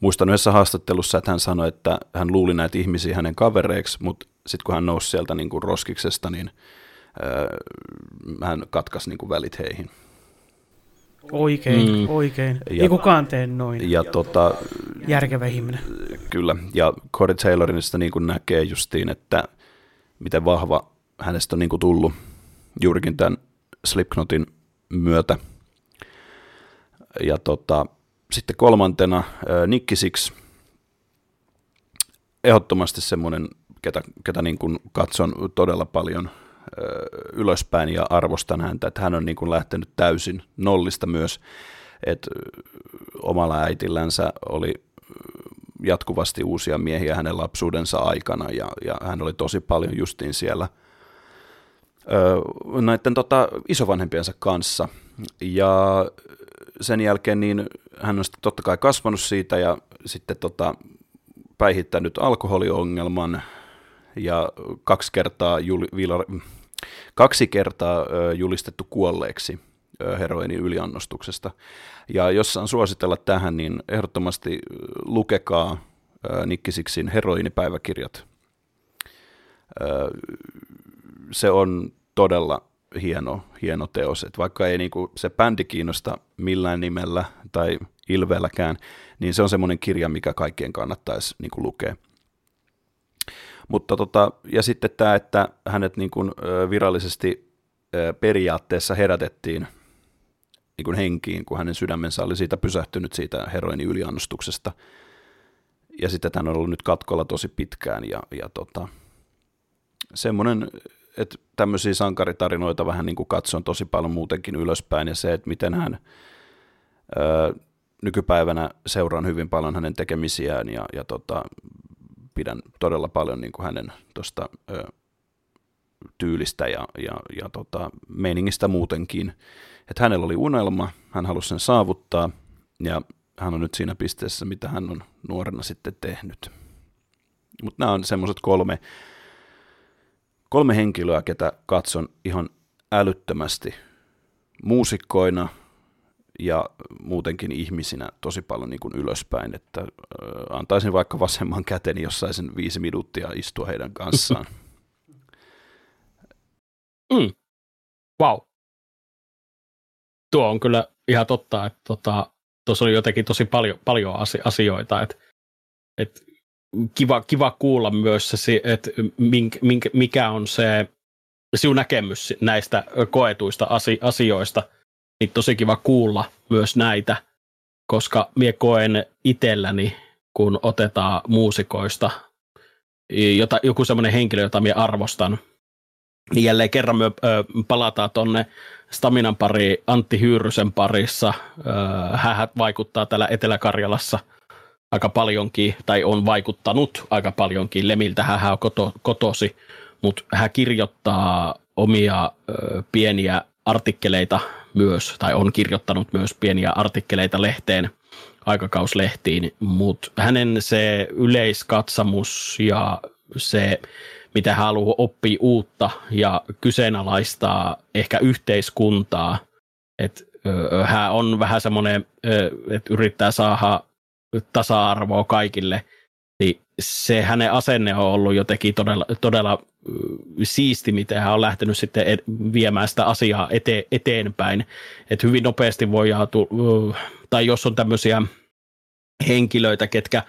muistan yhdessä haastattelussa, että hän sanoi, että hän luuli näitä ihmisiä hänen kavereiksi, mutta sitten kun hän nousi sieltä niin kuin roskiksesta, niin öö, hän katkaisi niin kuin välit heihin. Oikein, mm. oikein. Ja, ei kukaan tee noin. Ja tota, järkevä ihminen. Kyllä, ja Corey Taylorista niin kuin näkee justiin, että miten vahva hänestä on niin kuin tullut juurikin tämän Slipknotin myötä. Ja tota, sitten kolmantena Nikki Sixx, ehdottomasti semmoinen, ketä, ketä niin kuin katson todella paljon ylöspäin ja arvostan häntä, että hän on niin kuin lähtenyt täysin nollista myös, että omalla äitillänsä oli jatkuvasti uusia miehiä hänen lapsuudensa aikana ja, ja hän oli tosi paljon justiin siellä näiden tota, isovanhempiensa kanssa ja sen jälkeen niin hän on totta kai kasvanut siitä ja sitten tota, päihittänyt alkoholiongelman ja kaksi kertaa, juli, kaksi kertaa julistettu kuolleeksi heroinin yliannostuksesta. Ja jos saan suositella tähän, niin ehdottomasti lukekaa Nikki Sixxin heroinipäiväkirjat. Se on todella hieno, hieno teos, että vaikka ei niinku se bändi kiinnosta millään nimellä tai ilveelläkään, niin se on semmoinen kirja, mikä kaikkien kannattaisi niinku lukea. Mutta tota, ja sitten tämä, että hänet niin kuin virallisesti periaatteessa herätettiin niin kuin henkiin, kun hänen sydämensä oli siitä pysähtynyt siitä heroinin yliannostuksesta. Ja sitten hän on ollut nyt katkolla tosi pitkään ja, ja tota, semmoinen, että tämmöisiä sankaritarinoita vähän niin kuin katson tosi paljon muutenkin ylöspäin ja se, että miten hän öö, nykypäivänä seuraan hyvin paljon hänen tekemisiään ja, ja tota, pidän todella paljon niin kuin hänen tuosta tyylistä ja, ja, ja tota, meiningistä muutenkin. Että hänellä oli unelma, hän halusi sen saavuttaa ja hän on nyt siinä pisteessä, mitä hän on nuorena sitten tehnyt. Mutta nämä on semmoiset kolme, kolme henkilöä, ketä katson ihan älyttömästi muusikkoina ja muutenkin ihmisinä tosi paljon niin kuin ylöspäin, että äh, antaisin vaikka vasemman käteni, jos saisin viisi minuuttia istua heidän kanssaan. Mm. Wow. Tuo on kyllä ihan totta, että tuossa tota, oli jotenkin tosi paljon, paljon asioita, että et kiva, kiva kuulla myös se, että mink, mink, mikä on se sinun näkemys näistä koetuista asioista, niin tosi kiva kuulla myös näitä, koska mie koen itselläni, kun otetaan muusikoista jota, joku semmoinen henkilö, jota mie arvostan, niin jälleen kerran me ö, palataan tuonne Staminan pariin, Antti Hyyrysen parissa. Ö, hän vaikuttaa täällä Etelä-Karjalassa aika paljonkin, tai on vaikuttanut aika paljonkin. Lemiltä hän on koto, kotosi, mutta hän kirjoittaa omia ö, pieniä artikkeleita myös, tai on kirjoittanut myös pieniä artikkeleita lehteen, aikakauslehtiin, mutta hänen se yleiskatsamus ja se mitä hän haluaa oppia uutta ja kyseenalaistaa ehkä yhteiskuntaa. Että hän on vähän semmoinen, että yrittää saada tasa-arvoa kaikille. Niin se hänen asenne on ollut jotenkin todella, todella siisti, miten hän on lähtenyt sitten viemään sitä asiaa ete, eteenpäin. Että hyvin nopeasti voi jaatu, tai jos on tämmöisiä henkilöitä, ketkä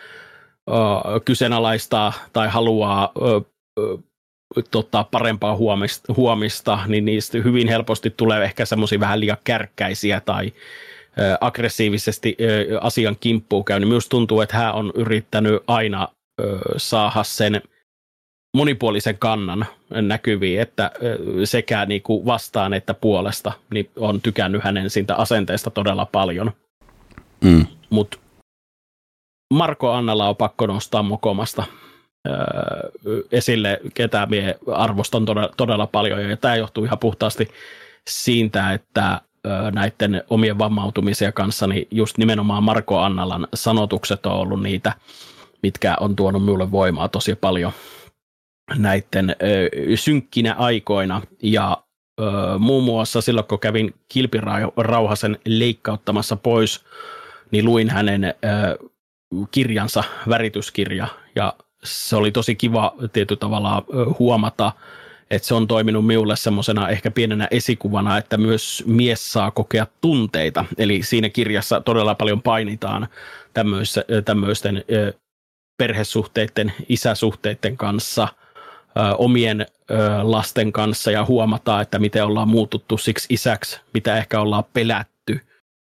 kyseenalaistaa tai haluaa Tota, parempaa huomista, huomista, niin niistä hyvin helposti tulee ehkä semmoisia vähän liian kärkkäisiä tai ö, aggressiivisesti ö, asian kimppuun käy. Niin minusta tuntuu, että hän on yrittänyt aina ö, saada sen monipuolisen kannan näkyviin, että ö, sekä niinku vastaan että puolesta, niin on tykännyt hänen siitä asenteesta todella paljon. Mm. Mut Marko Annala on pakko nostaa mokomasta esille, ketä minä arvostan todella, todella paljon, ja tämä johtuu ihan puhtaasti siitä, että näiden omien vammautumisia kanssa, niin just nimenomaan Marko Annalan sanotukset on ollut niitä, mitkä on tuonut minulle voimaa tosi paljon näiden synkkinä aikoina, ja muun muassa silloin, kun kävin Kilpirauhasen leikkauttamassa pois, niin luin hänen kirjansa, värityskirja, ja se oli tosi kiva tietyllä tavalla huomata, että se on toiminut minulle semmoisena ehkä pienenä esikuvana, että myös mies saa kokea tunteita. Eli siinä kirjassa todella paljon painitaan tämmöisten perhesuhteiden, isäsuhteiden kanssa, omien lasten kanssa ja huomataan, että miten ollaan muututtu siksi isäksi, mitä ehkä ollaan pelätty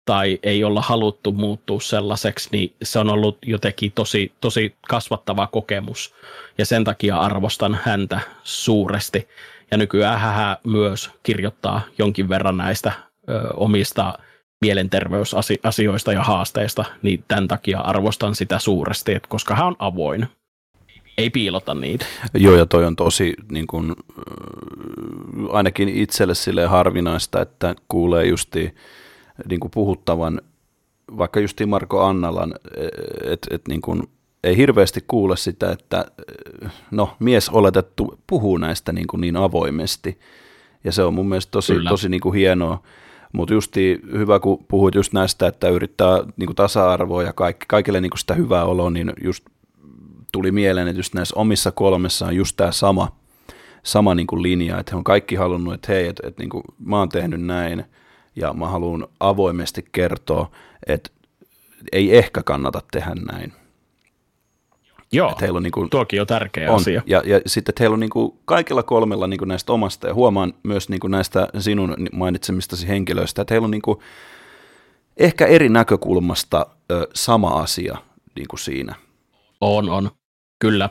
tai ei olla haluttu muuttua sellaiseksi, niin se on ollut jotenkin tosi, tosi kasvattava kokemus, ja sen takia arvostan häntä suuresti. Ja nykyään hän myös kirjoittaa jonkin verran näistä ö, omista mielenterveysasioista ja haasteista, niin tämän takia arvostan sitä suuresti, että koska hän on avoin. Ei piilota niitä. Joo, ja toi on tosi niin kun, ainakin itselle silleen harvinaista, että kuulee justi niin kuin puhuttavan, vaikka justiin Marko Annalan, että et niin kuin ei hirveästi kuule sitä, että no mies oletettu puhuu näistä niin, kuin niin avoimesti, ja se on mun mielestä tosi, tosi niin kuin hienoa, mutta justiin hyvä, kun puhuit just näistä, että yrittää niin kuin tasa-arvoa ja kaik, kaikille niin kuin sitä hyvää oloa, niin just tuli mieleen, että just näissä omissa kolmessa on just tämä sama, sama niin kuin linja, että he on kaikki halunnut, että hei, että, että niin kuin mä oon tehnyt näin, ja mä haluan avoimesti kertoa, että ei ehkä kannata tehdä näin. Joo, on niin kuin, tuokin on tärkeä on, asia. Ja, ja sitten, että heillä on niin kuin kaikilla kolmella niin kuin näistä omasta, ja huomaan myös niin kuin näistä sinun mainitsemistasi henkilöistä, että heillä on niin kuin ehkä eri näkökulmasta ö, sama asia niin kuin siinä. On, on, kyllä.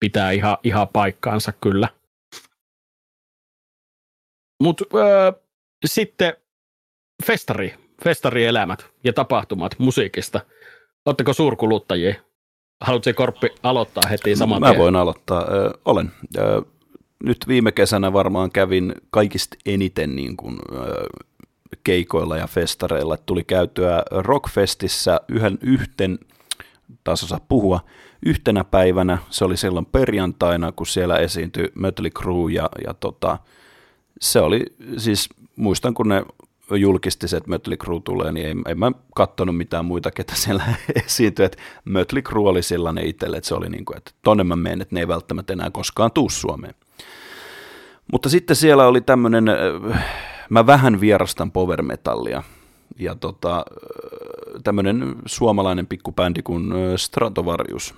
Pitää ihan, ihan paikkaansa, kyllä. Mutta äh, sitten festari, festarielämät ja tapahtumat musiikista. Oletteko suurkuluttajia? Haluatko Korppi aloittaa heti saman tien? Mä voin aloittaa. Ö, olen. Ö, nyt viime kesänä varmaan kävin kaikista eniten niin kuin, ö, keikoilla ja festareilla. Tuli käytyä Rockfestissä yhden yhten, taas osaa puhua, yhtenä päivänä. Se oli silloin perjantaina, kun siellä esiintyi Mötley Crüe ja, ja tota, se oli siis, muistan kun ne julkisti se, että Mötley Crüe tulee, niin en, en mä katsonut mitään muita, ketä siellä esiintyi, että Mötley Crüe oli sellainen itselle, että se oli niin kuin, että tonne mä menen, että ne ei välttämättä enää koskaan tuu Suomeen. Mutta sitten siellä oli tämmöinen, mä vähän vierastan powermetallia, ja tota, tämmöinen suomalainen pikkubändi kuin Stratovarius.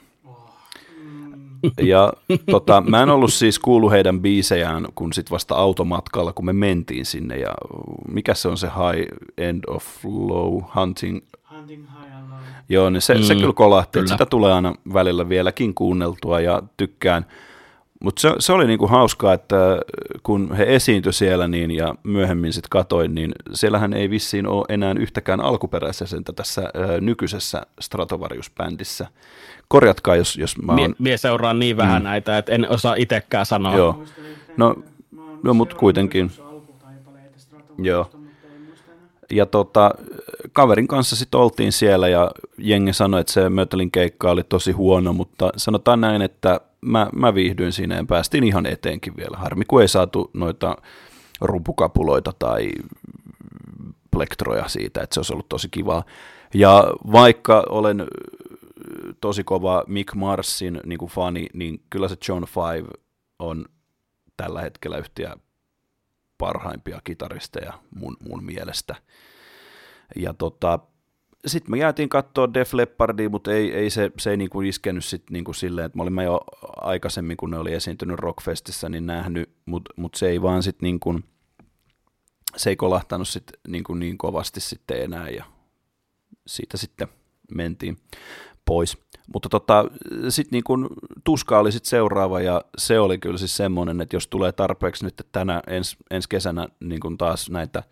Ja tota, mä en ollut siis kuullut heidän biisejään, kun sit vasta automatkalla, kun me mentiin sinne, ja mikä se on se High End of Low Hunting? Hunting High and Low. Joo, niin se, mm, se kyllä kolahti, kyllä. Sitä tulee aina välillä vieläkin kuunneltua, ja tykkään. Mutta se, se oli niinku hauskaa, että kun he esiintyi siellä niin, ja myöhemmin sitten katoin, niin siellähän ei vissiin ole enää yhtäkään alkuperäisentä tässä ö, nykyisessä Stratovarius-bändissä. Korjatkaa, jos, jos mä oon... Mie, mie seuraan niin vähän mm. näitä, että en osaa itsekään sanoa. Joo, no, no mutta kuitenkin. Joo. Ja tota, kaverin kanssa sitten oltiin siellä ja jengi sanoi, että se Möttelin keikka oli tosi huono, mutta sanotaan näin, että mä, mä viihdyin siinä ja päästiin ihan eteenkin vielä. Harmi, kun ei saatu noita rumpukapuloita tai plektroja siitä, että se olisi ollut tosi kivaa. Ja vaikka olen tosi kova Mick Marsin niin kuin fani, niin kyllä se John Five on tällä hetkellä yhtiä parhaimpia kitaristeja mun, mun mielestä. Ja tota, sitten me jäätiin katsoa Def Leppardia, mutta ei, ei se, se ei niinku iskenyt sit niinku silleen, että mä olin mä jo aikaisemmin, kun ne oli esiintynyt Rockfestissä, niin nähnyt, mutta mut se ei vaan sit niinku, se ei kolahtanut sit niinku niin kovasti sitten enää, ja siitä sitten mentiin pois. Mutta tota, sitten niin tuska oli sitten seuraava, ja se oli kyllä siis semmoinen, että jos tulee tarpeeksi nyt tänä ens, ensi kesänä niin taas näitä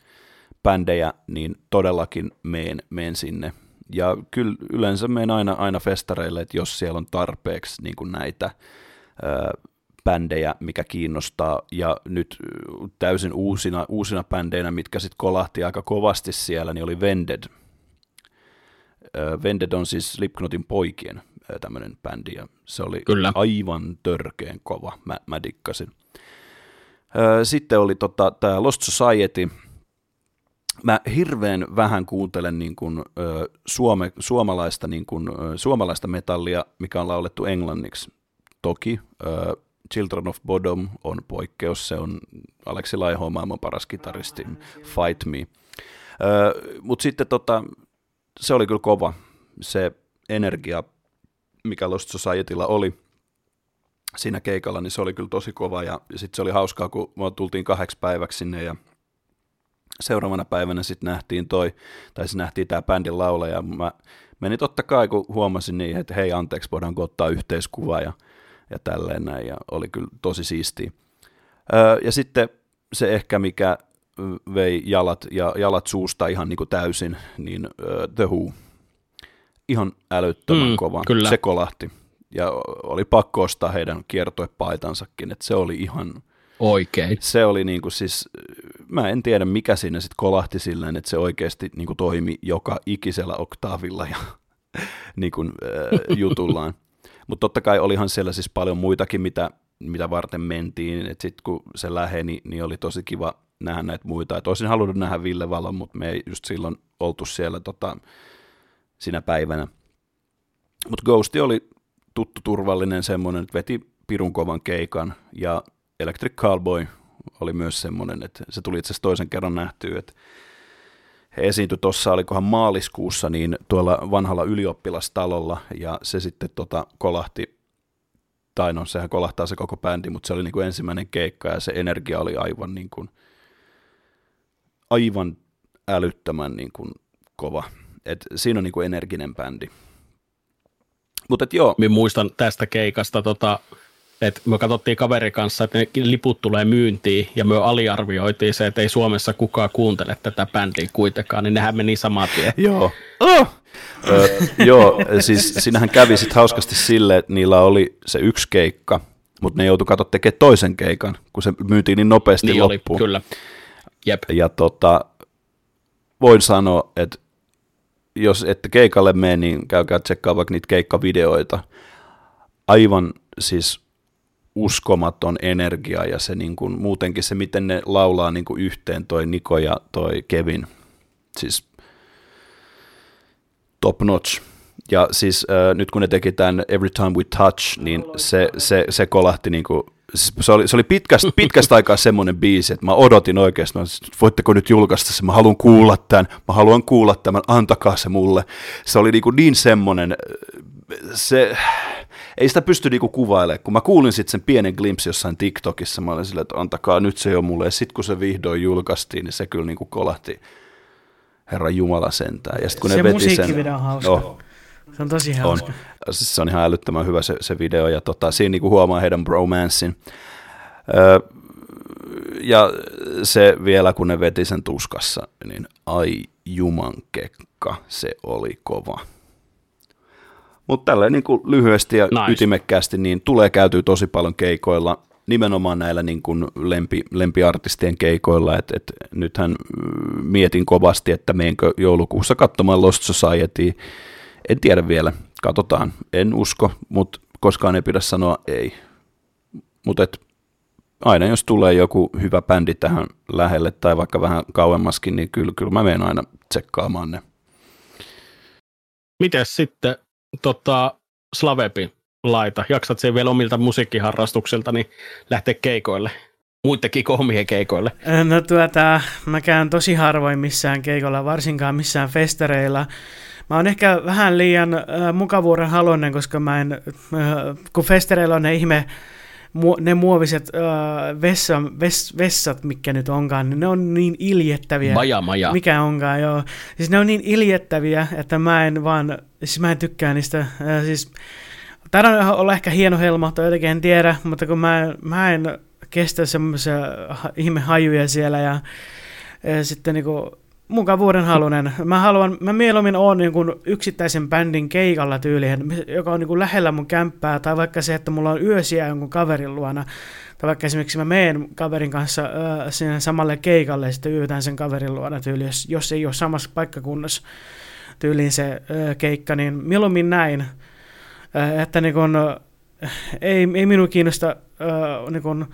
bändejä, niin todellakin meen, meen sinne. Ja kyllä yleensä meen aina, aina festareille, että jos siellä on tarpeeksi niin näitä ö, bändejä, mikä kiinnostaa, ja nyt täysin uusina, uusina bändeinä, mitkä sitten kolahti aika kovasti siellä, niin oli Vended. Vended on siis Slipknotin poikien tämmöinen bändi, ja se oli kyllä aivan törkeen kova, mä, mä dikkasin. Sitten oli tota, tämä Lost Society. Mä hirveän vähän kuuntelen niin kun, suome, suomalaista, niin kun, suomalaista metallia, mikä on laulettu englanniksi. Toki uh, Children of Bodom on poikkeus, se on Alexi Laiho, maailman paras kitaristi, Fight Me. Uh, Mutta sitten tota... Se oli kyllä kova, se energia, mikä Lost Societylla oli siinä keikalla, niin se oli kyllä tosi kova, ja sitten se oli hauskaa, kun tultiin kahdeksi päiväksi sinne, ja seuraavana päivänä sitten nähtiin toi, tai se nähtiin tämä bändin laulaja, ja mä menin totta kai, kun huomasin niin, että hei anteeksi, voidaanko ottaa yhteiskuva, ja, ja tälleen näin, ja oli kyllä tosi siistiä. Öö, ja sitten se ehkä, mikä vei jalat, ja jalat suusta ihan niin kuin täysin, niin uh, The Who, ihan älyttömän mm, kova, kyllä. Se kolahti, ja oli pakko ostaa heidän kiertuepaitansakin, että se oli ihan oikein. Se oli niin kuin siis, mä en tiedä mikä siinä sitten kolahti silleen, että se oikeasti niin kuin toimi joka ikisellä oktaavilla ja niin kuin, uh, jutullaan, mutta totta kai olihan siellä siis paljon muitakin, mitä mitä varten mentiin, että sitten kun se läheni, niin oli tosi kiva nähdä näitä muita, että olisin halunnut nähdä Ville Valon, mutta me ei just silloin oltu siellä tota, sinä päivänä. Mutta Ghosti oli tuttu, turvallinen semmoinen, että veti pirun kovan keikan, ja Electric Callboy oli myös semmoinen, että se tuli itse asiassa toisen kerran nähtyä, että he esiintyi tuossa, olikohan maaliskuussa, niin tuolla vanhalla ylioppilastalolla, ja se sitten tota, kolahti. Tai no, sehän kolahtaa se koko bändi, mutta se oli niin kuin ensimmäinen keikka, ja se energia oli aivan, niin kuin, aivan älyttömän niin kuin kova. Et siinä on niin kuin energinen bändi. Mut et joo. Minä muistan tästä keikasta tota, Et me katsottiin kaverin kanssa, että ne liput tulee myyntiin ja me aliarvioitiin se, että ei Suomessa kukaan kuuntele tätä bändiä kuitenkaan, niin nehän meni samaan tien. Joo. Oh. Öö, joo, siis sinähän kävi sit hauskasti silleen, että niillä oli se yksi keikka, mutta ne joutui katso tekemään toisen keikan, kun se myytiin niin nopeasti niin loppuun. Niin oli, kyllä. Jep. Ja tota, voin sanoa, että jos ette keikalle mene, niin käykää tsekkaa vaikka niitä keikkavideoita. Aivan siis uskomaton energia ja se niin kuin, muutenkin se, miten ne laulaa niin kuin yhteen, toi Niko ja toi Kevin. Siis top notch. Ja siis äh, nyt kun ne teki tämän Every Time We Touch, niin se, se, se kolahti niin kuin, se oli, se oli pitkästä, pitkästä aikaa semmoinen biisi, että mä odotin oikeastaan, että voitteko nyt julkaista se, mä haluan kuulla tämän, mä haluan kuulla tämän, antakaa se mulle. Se oli niin, niin semmoinen, se, ei sitä pysty niin kuvailemaan, kun mä kuulin sitten sen pienen glimpsi jossain TikTokissa, mä olin silleen, että antakaa nyt se jo mulle, ja sitten kun se vihdoin julkaistiin, niin se kyllä niin kolahti Herran Jumala sentään. Ja sit, kun se musiikkivideo on hauska. Oh, se on tosi hauska. On. Se on ihan älyttömän hyvä se, se video, ja tota, siinä niinku huomaa heidän bromanssin. Öö, ja se vielä, kun ne veti sen tuskassa, niin ai jumankekka, se oli kova. Mutta tälleen niinku lyhyesti ja nice. Ytimekkäästi, niin tulee käytyä tosi paljon keikoilla, nimenomaan näillä niinku lempi, lempiartistien keikoilla. Et, et, nythän mietin kovasti, että meenkö joulukuussa katsomaan Lost Societya. En tiedä vielä, katsotaan, en usko, mutta koskaan ei pidä sanoa ei. Mutta aina jos tulee joku hyvä bändi tähän lähelle tai vaikka vähän kauemmaskin, niin kyllä, kyllä mä menen aina tsekkaamaan ne. Mites sitten tota, Slabeppi laita? Jaksat sen vielä omilta musiikkiharrastuksilta niin lähteä keikoille? Muittekin kuin omien keikoille? No tuota, mä käyn tosi harvoin missään keikolla, varsinkaan missään festareilla. Mä oon ehkä vähän liian äh, mukavuuden haluinen, koska mä en, äh, kun festereillä on ne ihme, mu, ne muoviset äh, vessa, ves, vessat, mitkä nyt onkaan, niin ne on niin iljettäviä. Maja, maja. Mikä onkaan, joo. Siis ne on niin iljettäviä, että mä en vaan, siis mä en tykkää niistä, äh, siis taidan olla ehkä hieno helma, tai jotenkin en tiedä, mutta kun mä, mä en kestä semmoisia ihme hajuja siellä ja äh, sitten niinku mukavuuden halunen. Mä haluan, mä mieluummin oon niin kuin yksittäisen bändin keikalla tyyliin, joka on niin kuin lähellä mun kämppää, tai vaikka se, että mulla on yösiä jonkun kaverin luona, tai vaikka esimerkiksi mä meen kaverin kanssa äh, sinne samalle keikalle, ja sitten yötään sen kaverin luona tyyliin, jos, jos ei ole samassa paikkakunnassa tyyliin se äh, keikka, niin mieluummin näin, äh, että niin kuin, äh, ei, ei minua kiinnosta äh, niin kuin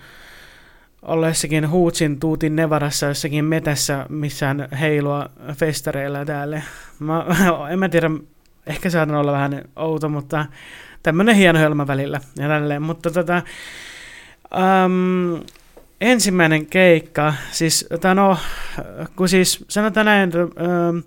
olla jossakin huutsin tuutin nevarassa, jossakin metässä, missään heilua festareilla täällä. Mä, en mä tiedä, ehkä saatan olla vähän outo, mutta tämmönen hieno hölmä välillä ja tälleen. Mutta tota, äm, ensimmäinen keikka, siis no, kun siis sanotaan näin, äm,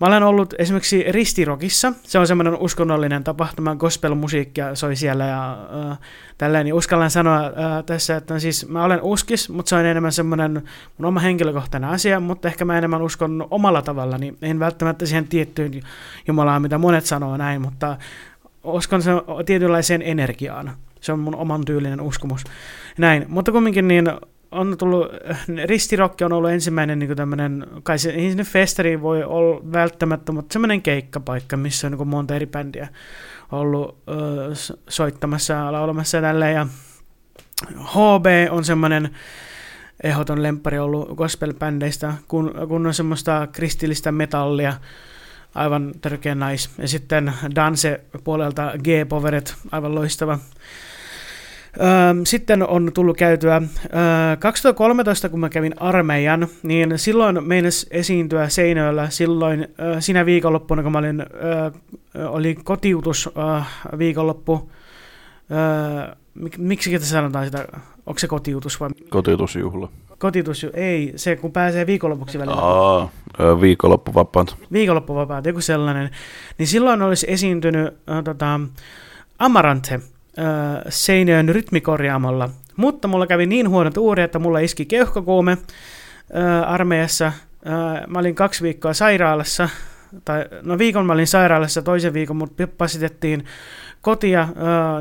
mä olen ollut esimerkiksi Ristirokissa, se on semmoinen uskonnollinen tapahtuma, gospelmusiikkia soi siellä ja äh, tälleen, niin uskallan sanoa äh, tässä, että siis mä olen uskis, mutta se on enemmän semmoinen mun oma henkilökohtainen asia, mutta ehkä mä enemmän uskon omalla tavalla, niin en välttämättä siihen tiettyyn Jumalaan, mitä monet sanoo näin, mutta uskon sen tietynlaiseen energiaan, se on mun oman tyylinen uskomus, näin, mutta kumminkin niin on tullut, Ristirokki on ollut ensimmäinen niin tämmöinen, kai se ensimmäinen festari voi olla välttämättä, mutta semmoinen keikkapaikka, missä on niin monta eri bändiä ollut ö, soittamassa ja laulamassa ja tälleen. Ja H B on semmoinen ehdoton lemppari ollut gospel-bändeistä, kun, kun on semmoista kristillistä metallia, aivan törkeä nais. Ja sitten Danse puolelta G-Poveret, aivan loistava. Sitten on tullut käytyä kaksituhattakolmetoista, kun mä kävin armeijan, niin silloin meinasi esiintyä Seinäjoella silloin sinä viikonloppuna, kun mä olin, oli kotiutus viikonloppu. Miksi sitä sanotaan sitä? Onko se kotiutus vai? Kotiutusjuhla. Kotiutus, ei, se kun pääsee viikonlopuksi välillä. Aa, viikonloppuvapaat. Viikonloppuvapaat, joku sellainen. Niin silloin olisi esiintynyt äh, tota, Amaranthe Seinäjoen rytmikorjaamolla, mutta mulla kävi niin huonot uudet, että mulla iski keuhkokuume ää, armeijassa. Ää, mä olin kaksi viikkoa sairaalassa tai no viikon mä olin sairaalassa toisen viikon, mutta pasitettiin kotia äh,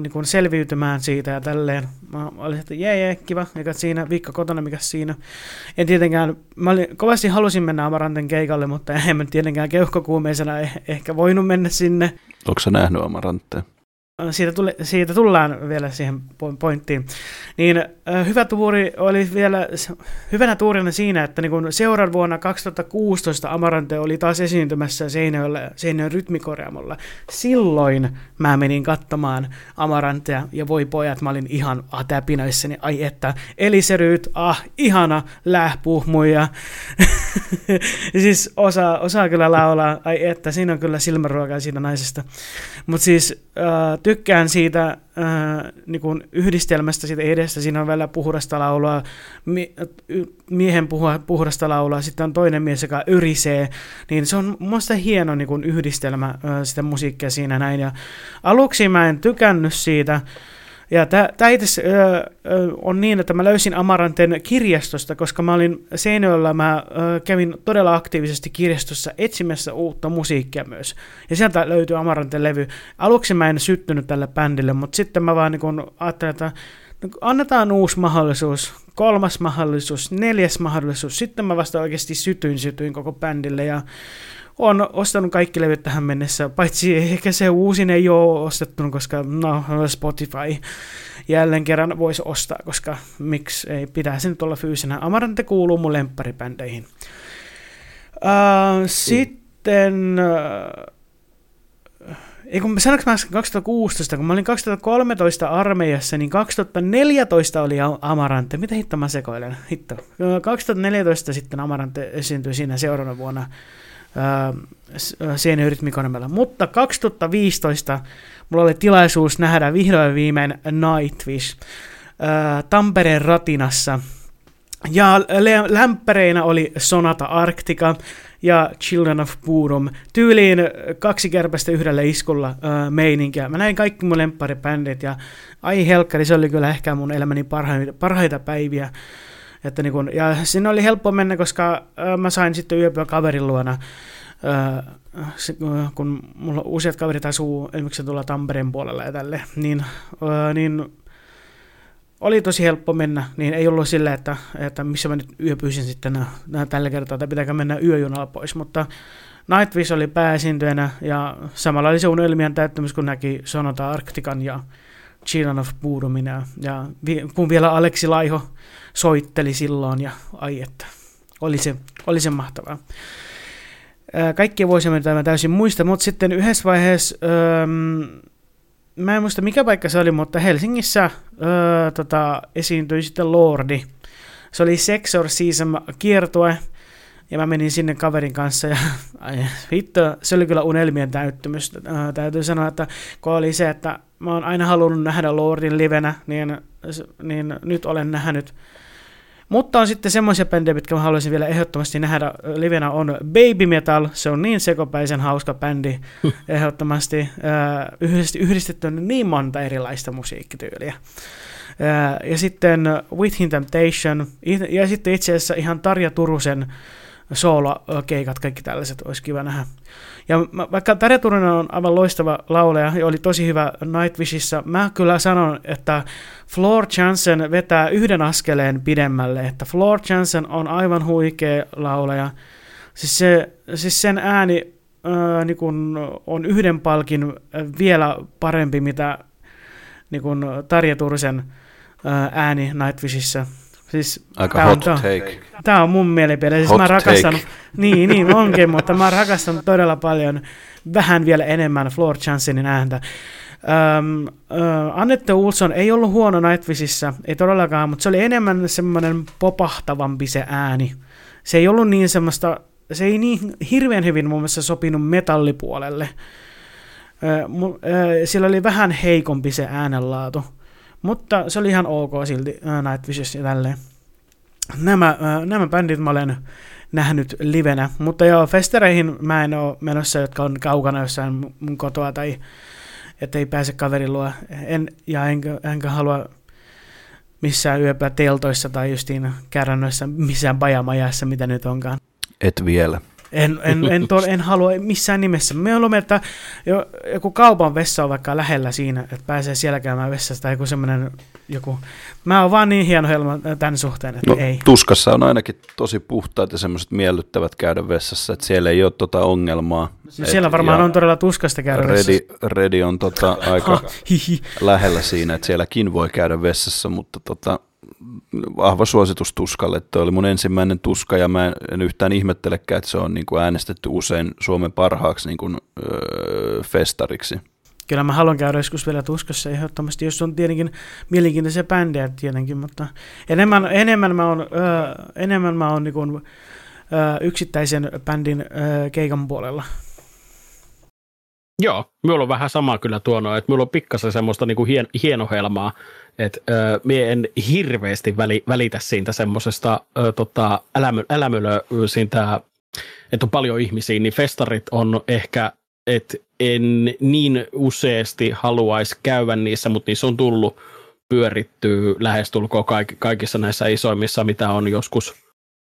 niin kuin selviytymään siitä ja tälleen. Mä olin, että jee, jee, kiva, eikä siinä, viikko kotona, mikä siinä. En tietenkään, mä olin, kovasti halusin mennä Amaranten keikalle, mutta en mä tietenkään keuhkokuumeisena ehkä voinut mennä sinne. Onko sä nähnyt Amaranttea? Siitä, tuli, siitä tullaan vielä siihen pointtiin. Niin, äh, hyvä tuuri oli vielä hyvänä tuurina siinä, että niin kun seuraan vuonna kaksituhattakuusitoista Amaranthe oli taas esiintymässä Seinäjoella, Seinäjoen rytmikoreamolla. Silloin mä menin katsomaan Amaranthea ja voi pojat, mä olin ihan ah, täpinöissäni, ai että, eliseryyt, ah, ihana, lähpuhmuja. Siis osaa, osaa kyllä laulaa, ai että, siinä on kyllä silmänruokaa siitä naisesta. Mutta siis äh, tykkään siitä äh, niin kun yhdistelmästä, siitä edestä. Siinä on välillä puhdasta laulua, mie- miehen puhua, puhdasta laulua, sitten on toinen mies, joka yrisee. Niin se on musta hieno niin kun yhdistelmä äh, sitä musiikkia siinä näin. Ja aluksi mä en tykännyt siitä. Ja tämä itse on niin, että mä löysin Amaranthen kirjastosta, koska mä olin Seinäjoella, mä ö, kävin todella aktiivisesti kirjastossa etsimässä uutta musiikkia myös. Ja sieltä löytyi Amaranthen levy. Aluksi mä en syttynyt tälle bändille, mutta sitten mä vaan niin kun ajattelin, että annetaan uusi mahdollisuus, kolmas mahdollisuus, neljäs mahdollisuus. Sitten mä vasta oikeasti sytyin, sytyin koko bändille ja olen ostanut kaikki levyt tähän mennessä, paitsi ehkä se uusin ei ole ostettu, koska no, Spotify jälleen kerran voisi ostaa, koska miksi ei pitäisi nyt olla fyysinä. Amaranthe kuuluu mun lempparibändeihin. Äh, mm. Sitten... Äh, ei kun sanoinko mä kaksituhattakuusitoista, kun mä olin kaksituhattakolmetoista armeijassa, niin kaksituhattaneljätoista oli Amaranthe. Mitä hitto mä sekoilen? Hitto. kaksituhattaneljätoista sitten Amaranthe esiintyi siinä seuraavana vuonna Seinäjoen rytmikoreamolla. Mutta kaksituhattaviisitoista mulla oli tilaisuus nähdä vihdoin viimein Nightwish ää, Tampereen Ratinassa. Ja lämpäreinä oli Sonata Arctica ja Children of Bodom. Tyyliin kaksi kärpästä yhdellä iskulla ää, meininkiä. Mä näin kaikki mun lempparibändit ja ai helkkari, se oli kyllä ehkä mun elämäni parhaita, parhaita päiviä. Että niin kun, ja sinne oli helppo mennä, koska ää, mä sain sitten yöpyä kaverin luona, ää, kun mulla useat kaverit asuu esimerkiksi tuolla Tampereen puolella ja tälle, niin, ää, niin oli tosi helppo mennä, niin ei ollut sillä, että, että missä mä nyt yöpyisin sitten nää, nää tällä kertaa, tai pitääkö mennä yöjunalla pois, mutta Nightwish oli pääesiintyjänä ja samalla oli se unelmien täyttymys, kun näki Sonata Arctican ja Children of Bodomin ja, ja kun vielä Alexi Laiho soitteli silloin ja ai että, oli se, oli se mahtavaa. Kaikkia vuosia mä täysin muista, mutta sitten yhdessä vaiheessa, öö, mä en muista mikä paikka se oli, mutta Helsingissä öö, tota, esiintyi sitten Lordi. Se oli Sexor Season kiertue ja mä menin sinne kaverin kanssa ja ai, hitto, se oli kyllä unelmien täyttymys. Öö, täytyy sanoa, että kun oli se, että mä oon aina halunnut nähdä Lordin livenä, niin, niin nyt olen nähnyt. Mutta on sitten semmoisia bändejä, mitkä mä haluaisin vielä ehdottomasti nähdä livenä, on Baby Metal. Se on niin sekopäisen hauska bändi, ehdottomasti yhdistetty on niin monta erilaista musiikkityyliä. Ja sitten Within Temptation, ja sitten itse asiassa ihan Tarja Turusen soolokeikat, kaikki tällaiset, olisi kiva nähdä. Ja vaikka Tarja Turunen on aivan loistava lauleja ja oli tosi hyvä Nightwishissa, mä kyllä sanon, että Floor Jansen vetää yhden askeleen pidemmälle, että Floor Jansen on aivan huikea lauleja. Siis, se, siis sen ääni ää, niin kun on yhden palkin vielä parempi, mitä niin kun Tarja Turusen ää, ääni Nightwishissa. Siis, aika hot on, take. Tämä on mun mielipide. Siis hot mä rakastan, niin, niin onkin, mutta mä rakastan todella paljon, vähän vielä enemmän Floor Jansenin ääntä. Ähm, äh, Annette Olson ei ollut huono Nightwishissa, ei todellakaan, mutta se oli enemmän semmoinen popahtavampi se ääni. Se ei ollut niin semmoista, se ei niin hirveän hyvin mun mielestä sopinut metallipuolelle. Äh, äh, sillä oli vähän heikompi se äänenlaatu. Mutta se oli ihan ok silti Nightwishissa ja tälleen. Nämä, nämä bändit mä olen nähnyt livenä, mutta joo, festereihin mä en ole menossa, jotka on kaukana jossain mun kotoa tai ettei pääse kaverin luo. En, ja enkä, enkä halua missään yöpää teltoissa tai justiin kärrännöissä, missään bajamajassa, mitä nyt onkaan. Et vielä. En, en, en, to, en halua missään nimessä. Me haluamme, että joku kaupan vessa on vaikka lähellä siinä, että pääsee siellä käymään vessasta tai joku semmoinen joku. Mä oon vaan niin hieno helma tämän suhteen, että no, ei. Tuskassa on ainakin tosi puhtaat ja semmoiset miellyttävät käydä vessassa, että siellä ei ole tota ongelmaa. No, siellä et, varmaan on todella tuskasta käydä redi, vessassa. Redi on tota aika lähellä siinä, että sielläkin voi käydä vessassa, mutta tota... vahva suositus tuskalle. Tuo oli mun ensimmäinen tuska, ja mä en yhtään ihmettelekään, että se on niin kuin äänestetty usein Suomen parhaaksi niin kuin, öö, festariksi. Kyllä mä haluan käydä joskus vielä tuskassa ehdottomasti, jos on tietenkin mielenkiintoisia bändejä tietenkin, mutta enemmän, enemmän mä oon, öö, enemmän mä oon niin kuin, öö, yksittäisen bändin öö, keikan puolella. Joo, minulla on vähän samaa kyllä tuonoa, että minulla on pikkasen semmoista niinku hien, hienohelmaa, että öö, mie en hirveästi väli, välitä siitä semmoisesta öö, tota, älämö, älämölö siitä, että on paljon ihmisiä, niin festarit on ehkä, että en niin useasti haluaisi käydä niissä, mutta niissä on tullut pyörittyä lähestulkoon kaik, kaikissa näissä isoimmissa, mitä on joskus,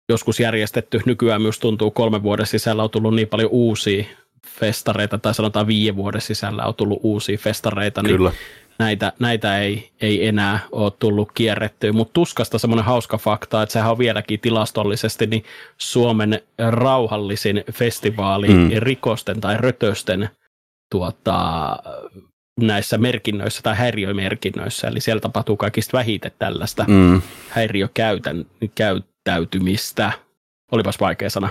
joskus järjestetty. Nykyään myös tuntuu kolmen vuoden sisällä on tullut niin paljon uusia festareita, tai sanotaan viiden vuoden sisällä on tullut uusia festareita, kyllä, niin näitä, näitä ei, ei enää ole tullut kierrettyä. Mutta tuskasta semmoinen hauska fakta, että sehän on vieläkin tilastollisesti niin Suomen rauhallisin festivaali mm. rikosten tai rötösten tuota, näissä merkinnöissä tai häiriömerkinnöissä, eli siellä tapahtuu kaikista vähiten tällaista mm. häiriökäyttäytymistä. Olipas vaikea sana.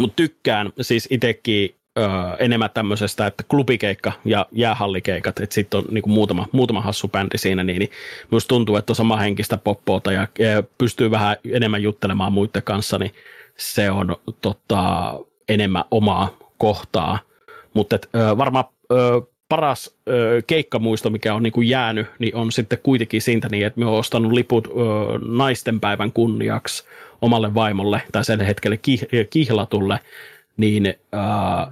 Mutta tykkään siis itsekin öö, enemmän tämmöisestä, että klubikeikka ja jäähallikeikat, että sitten on niinku muutama, muutama hassu bändi siinä, niin, niin minusta tuntuu, että on sama henkistä poppoota ja e, pystyy vähän enemmän juttelemaan muiden kanssa, niin se on tota, enemmän omaa kohtaa. Mutta varmaan ö, paras ö, keikkamuisto, mikä on niinku jäänyt, niin on sitten kuitenkin siitä niin, että minä olen ostanut liput ö, naistenpäivän kunniaksi omalle vaimolle tai sen hetkelle kihlatulle, niin äh,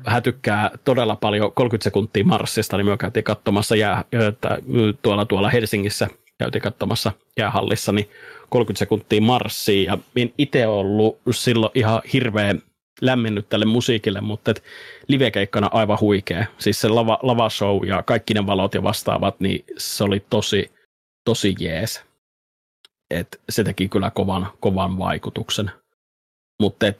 hän tykkää todella paljon kolmekymmentä sekuntia marssista, niin me käytiin katsomassa jää, tai tuolla, tuolla Helsingissä, käytiin katsomassa jäähallissa, niin kolmekymmentä sekuntia marssia, ja minä itse olen ollut silloin ihan hirveän lämmennyt tälle musiikille, mutta et livekeikkana aivan huikea, siis se lava, lavashow ja kaikki ne valot ja vastaavat, niin se oli tosi, tosi jees. Et se teki kyllä kovan, kovan vaikutuksen. Mutta öö,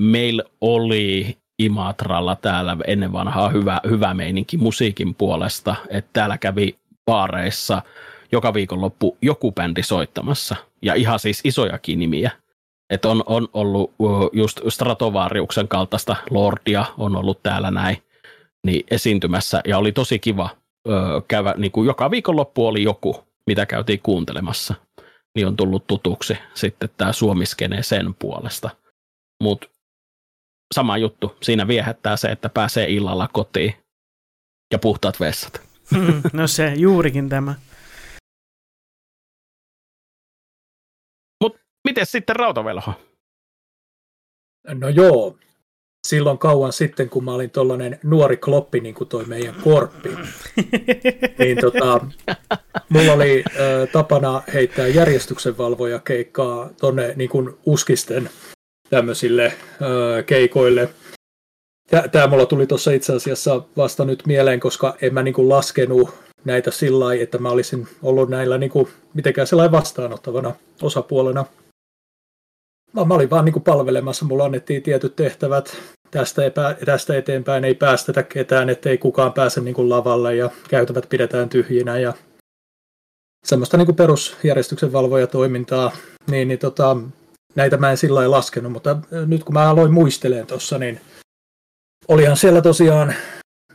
meillä oli Imatralla täällä ennen vanhaa hyvä, hyvä meininki musiikin puolesta. Et täällä kävi baareissa joka viikonloppu joku bändi soittamassa. Ja ihan siis isojakin nimiä. Et on, on ollut just Stratovariuksen kaltaista Lordia on ollut täällä näin niin esiintymässä. Ja oli tosi kiva öö, käydä, niin kuin joka viikonloppu oli joku, mitä käytiin kuuntelemassa, niin on tullut tutuksi sitten tämä suomiskene sen puolesta. Mutta sama juttu, siinä viehättää se, että pääsee illalla kotiin ja puhtaat vessat. Mm, no se juurikin tämä. Mutta miten sitten Rauta Velho? No joo, silloin kauan sitten, kun mä olin tollainen nuori kloppi, niin kuin toi meidän Korppi, niin tota... mulla oli äh, tapana heittää järjestyksenvalvoja keikkaa tuonne niin kuin uskisten tämmöisille äh, keikoille. Tämä mulla tuli tuossa itse asiassa vasta nyt mieleen, koska en mä niin kuin laskenut näitä sillä lailla, että mä olisin ollut näillä niin kuin mitenkään sellainen vastaanottavana osapuolena. Mä olin vaan niin kuin palvelemassa, mulla annettiin tietyt tehtävät. Tästä, epä, tästä eteenpäin ei päästetä ketään, ettei kukaan pääse niin kuin lavalle ja käytävät pidetään tyhjinä ja semmoista niin kuin perusjärjestyksen valvojatoimintaa, niin, niin tota, näitä mä en sillä lailla laskenut, mutta nyt kun mä aloin muistelemaan tuossa, niin olihan siellä tosiaan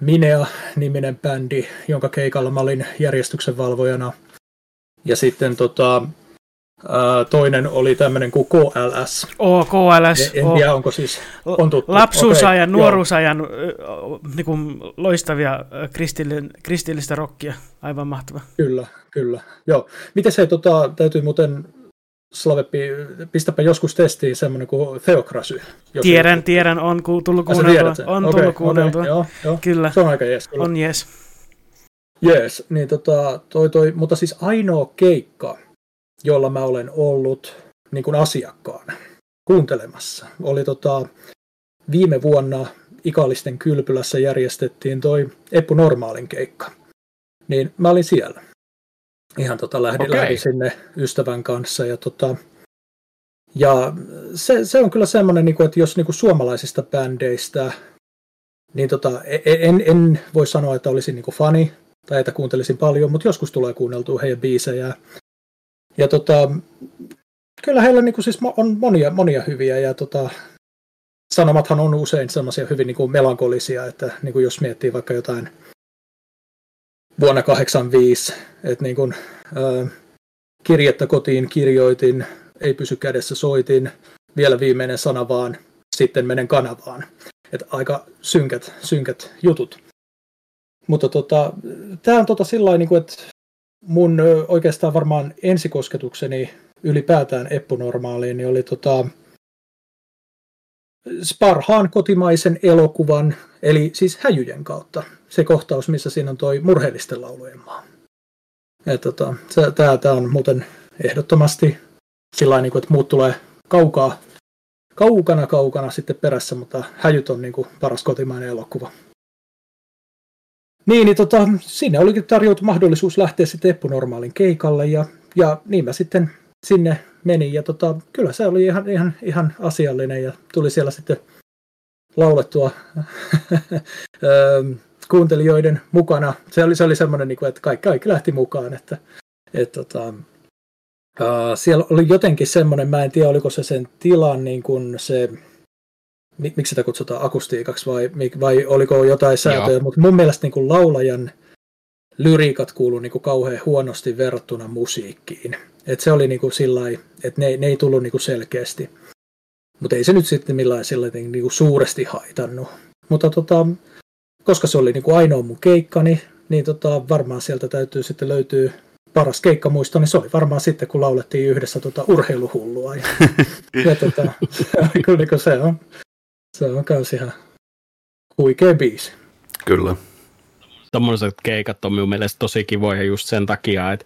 Minea-niminen bändi, jonka keikalla mä olin järjestyksen valvojana. Ja sitten tota, ää, toinen oli tämmöinen kuin K L S. Oo, K L S. En, en tiedä, onko siis... On tuttu. Lapsuusajan, okay, nuoruusajan niin kuin loistavia kristillistä rockia. Aivan mahtava. Kyllä. Kyllä, joo. Miten se, tota, täytyy muuten, Slabeppi, pistäpä joskus testiin semmoinen kuin Theokrasy. Tiedän, joku... tiedän, on ku, tullut kuunneltua. On okay, tullut kuunneltua, okay, joo, joo. Kyllä. Se on aika jees. On jees. Jees, niin tota, toi toi, mutta siis ainoa keikka, jolla mä olen ollut niin kuin asiakkaana, kuuntelemassa. Oli tota, viime vuonna Ikallisten kylpylässä järjestettiin toi Eppu Normaalin keikka. Niin mä olin siellä. Ihan tota, lähdin, okay. lähdin sinne ystävän kanssa. Ja, tota, ja se, se on kyllä semmoinen, että jos suomalaisista bändeistä, niin tota, en, en voi sanoa, että olisin fani tai että kuuntelisin paljon, mutta joskus tulee kuunneltua heidän biisejä. Ja tota, kyllä heillä niin kuin siis on monia, monia hyviä, ja tota, sanomathan on usein sellaisia hyvin niin kuin melankolisia, että niin kuin jos miettii vaikka jotain vuonna kahdeksankymmentäviisi, että niin kuin, äh, kirjettä kotiin kirjoitin, ei pysy kädessä soitin, vielä viimeinen sana vaan, sitten menen kanavaan. Että aika synkät, synkät jutut. Mutta tota, tämä on tota sillain, niin kuin, että mun oikeastaan varmaan ensikosketukseni ylipäätään Eppu Normaaliin niin oli tota, parhaan kotimaisen elokuvan, eli siis Häjyjen kautta. Se kohtaus, missä siinä on toi Murheellisten laulujen maa. Tota, tämä on muuten ehdottomasti sillain, niin kuin, että muut tulee kaukaa, kaukana kaukana sitten perässä, mutta Häjyt on niin kuin paras kotimainen elokuva. Niin, niin tota, siinä olikin tarjoutu mahdollisuus lähteä sitten Eppu Normaalin keikalle, ja, ja niin mä sitten sinne menin, ja tota, kyllä se oli ihan, ihan, ihan asiallinen, ja tuli siellä sitten laulettua kuuntelijoiden mukana. Se oli, se oli semmoinen, että kaikki, kaikki lähti mukaan, että et, tota, ää, siellä oli jotenkin semmoinen, mä en tiedä oliko se sen tilan niin kuin se... Miksi sitä kutsutaan akustiikaksi vai, vai oliko jotain sääntöjä, mutta mun mielestä niin kuin laulajan lyriikat kuuluu niin kuin kauhean huonosti verrattuna musiikkiin. Et se oli niin kuin sillai, että ne, ne ei tullut niin kuin selkeästi, mutta ei se nyt sitten millään sillai, niin kuin suuresti haitannut. Mutta tota, koska se oli niin kuin ainoa mun keikkani, niin tota, varmaan sieltä täytyy sitten löytyä paras keikkamuisto, niin se oli varmaan sitten, kun laulettiin yhdessä tota Urheiluhullua. Ja, ja tota, kyllä se on. Se on myös ihan huikea biisi. Kyllä. Tuommoiset keikat on minun mielestä tosi kivoja just sen takia, että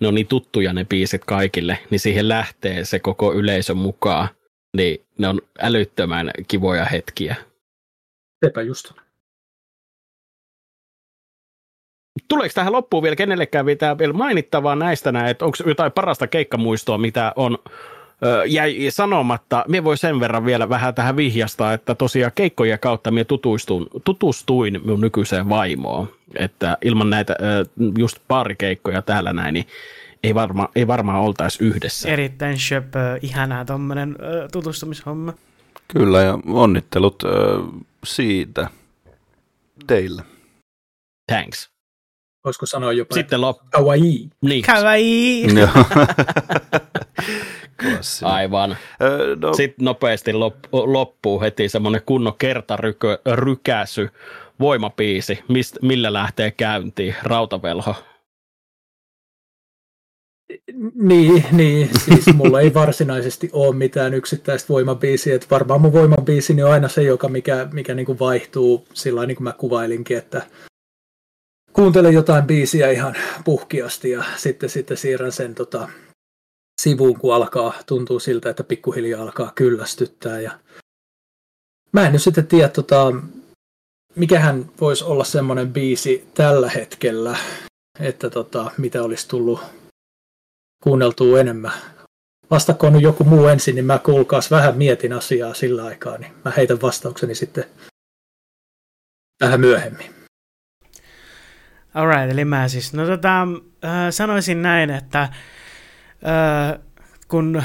ne on niin tuttuja ne biisit kaikille, niin siihen lähtee se koko yleisön mukaan, niin ne on älyttömän kivoja hetkiä. Sepä just. Tuleeko tähän loppuun vielä kenellekään vielä mainittavaa näistä, että onko jotain parasta keikkamuistoa, mitä on jäi sanomatta? Minä voi sen verran vielä vähän tähän vihjastaa, että tosiaan keikkojen kautta minä tutustuin, tutustuin minun nykyiseen vaimoon, että ilman näitä just baarikeikkoja täällä näin, niin ei, varma, ei varmaan oltaisi yhdessä. Erittäin söpö, ihanaa tuommoinen tutustumishomma. Kyllä, ja onnittelut siitä teille. Thanks. Voisiko sanoa jopa, sitten loppu. Kawaii. Niin. Kawaii. Aivan. Öö, no. Sitten nopeasti loppu, loppuu heti semmoinen kunnon kertarykäsy, voimabiisi, mist, millä lähtee käyntiin, Rauta Velho. Niin, niin, siis mulla ei varsinaisesti ole mitään yksittäistä voimabiisiä, että varmaan mun voimabiisini on aina se, joka mikä, mikä niinku vaihtuu sillä tavalla, niin kuin mä kuvailinkin, että kuuntelen jotain biisiä ihan puhkiasti ja sitten, sitten siirrän sen tota, sivuun, kun alkaa, tuntuu siltä, että pikkuhiljaa alkaa kyllästyttää. Ja... Mä en nyt sitten tiedä, tota, mikähän voisi olla semmoinen biisi tällä hetkellä, että tota, mitä olisi tullut kuunneltua enemmän. Vastakoon nyt joku muu ensin, niin mä kuulkaas vähän mietin asiaa sillä aikaa, niin mä heitän vastaukseni sitten vähän myöhemmin. Alright, eli mä siis, no tota, äh, sanoisin näin, että äh, kun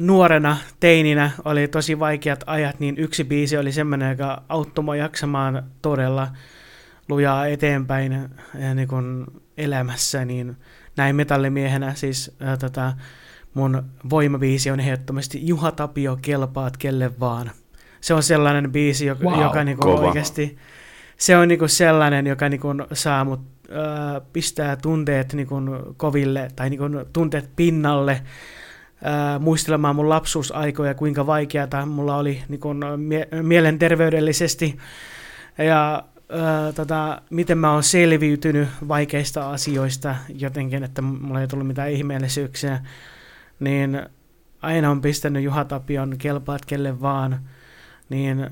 nuorena teininä oli tosi vaikeat ajat, niin yksi biisi oli semmoinen, joka auttoi mua jaksamaan todella lujaa eteenpäin äh, niin kun elämässä, niin näin metallimiehenä siis äh, tota, mun voimabiisi on ehdottomasti Juha Tapio, Kelpaat kelle vaan. Se on sellainen biisi, joka, wow, joka niin kun oikeasti, se on niin kun sellainen, joka niin kun saa mut pistää tunteet niin kuin koville tai niin kuin tunteet pinnalle, ää, muistelemaan mun lapsuusaikoja, kuinka vaikeata mulla oli niin kuin mie- mielenterveydellisesti ja ää, tota, miten mä oon selviytynyt vaikeista asioista jotenkin, että mulla ei tullut mitään ihmeellisyyksiä, niin aina on pistänyt Juha Tapion kelpaat kelle vaan, niin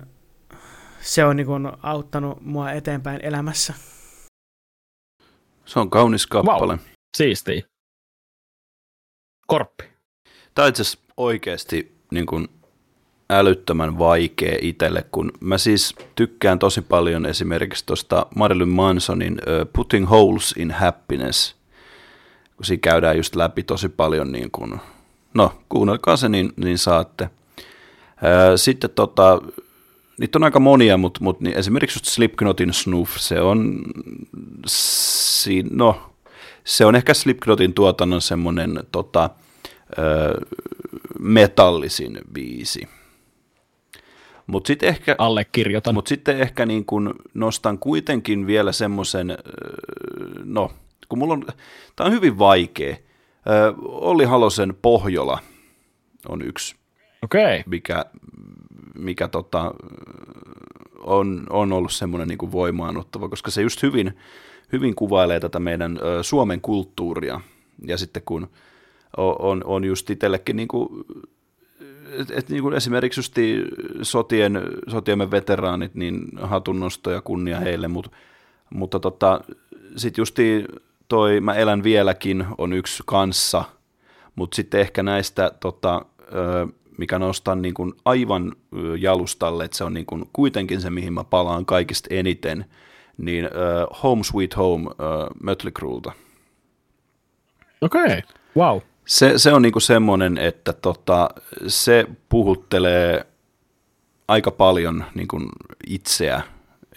se on niin kuin auttanut mua eteenpäin elämässä. Se on kaunis kappale. Wow. Siistiä. Korppi. Tämä on itse asiassa oikeasti niin kuin älyttömän vaikea itselle, kun mä siis tykkään tosi paljon esimerkiksi tuosta Marilyn Mansonin uh, Putting Holes in Happiness, kun siinä käydään just läpi tosi paljon, niin kuin, no kuunnelkaa se, niin, niin saatte. Uh, sitten tota, niitä on aika monia, mutta mut, niin esimerkiksi just Slipknotin Snuff, se on, si, no se on ehkä Slipknotin tuotannon semmoinen tota, uh, metallisin biisi. Mutta sitten ehkä, allekirjoitan. Mut sitten ehkä niin kun nostan kuitenkin vielä semmoisen, no, kun mulla on, tämä on hyvin vaikea, Olli Halosen Pohjola on yksi, okay. mikä, mikä tota, on, on ollut semmoinen niin voimaanottava, koska se just hyvin, hyvin kuvailee tätä meidän Suomen kulttuuria, ja sitten kun on, on just itsellekin niin kuin, Et, et niin kuin esimerkiksi just sotien, sotiemme veteraanit, niin hatunnosto ja kunnia heille, mut, mutta tota, sitten just toi Mä elän vieläkin on yksi kanssa, mutta sitten ehkä näistä, tota, mikä nostan niin kuin aivan jalustalle, että se on niin kuin kuitenkin se, mihin mä palaan kaikista eniten, niin uh, Home Sweet Home uh, Mötley Crüeltä. Okei, okay. Wow. Se, se on niinku semmoinen, että tota, se puhuttelee aika paljon niinku itseä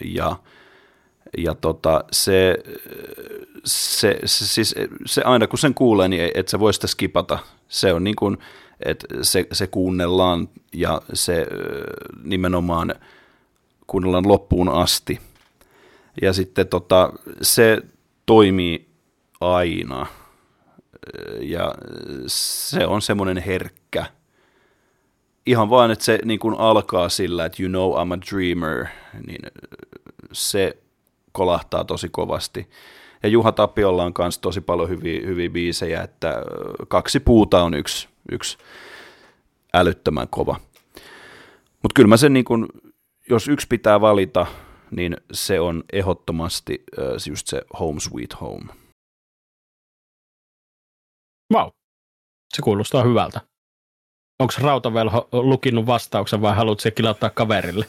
ja, ja tota, se, se, se, siis, se aina kun sen kuulee, niin et sä voi sitä skipata. Se on niin kuin, että se, se kuunnellaan ja se nimenomaan kuunnellaan loppuun asti. Ja sitten tota, se toimii aina. Ja se on semmoinen herkkä. Ihan vaan, että se niin kuin alkaa sillä, että you know I'm a dreamer, niin se kolahtaa tosi kovasti. Ja Juha Tapiolla on kanssa tosi paljon hyviä, hyviä biisejä, että Kaksi puuta on yksi, yksi älyttömän kova. Mutta kyllä mä sen, niin kuin, jos yksi pitää valita, niin se on ehdottomasti just se Home Sweet Home. Vau, wow. Se kuulostaa hyvältä. Onko Rauta Velho lukinnut vastauksen vai haluatko se kilauttaa kaverille?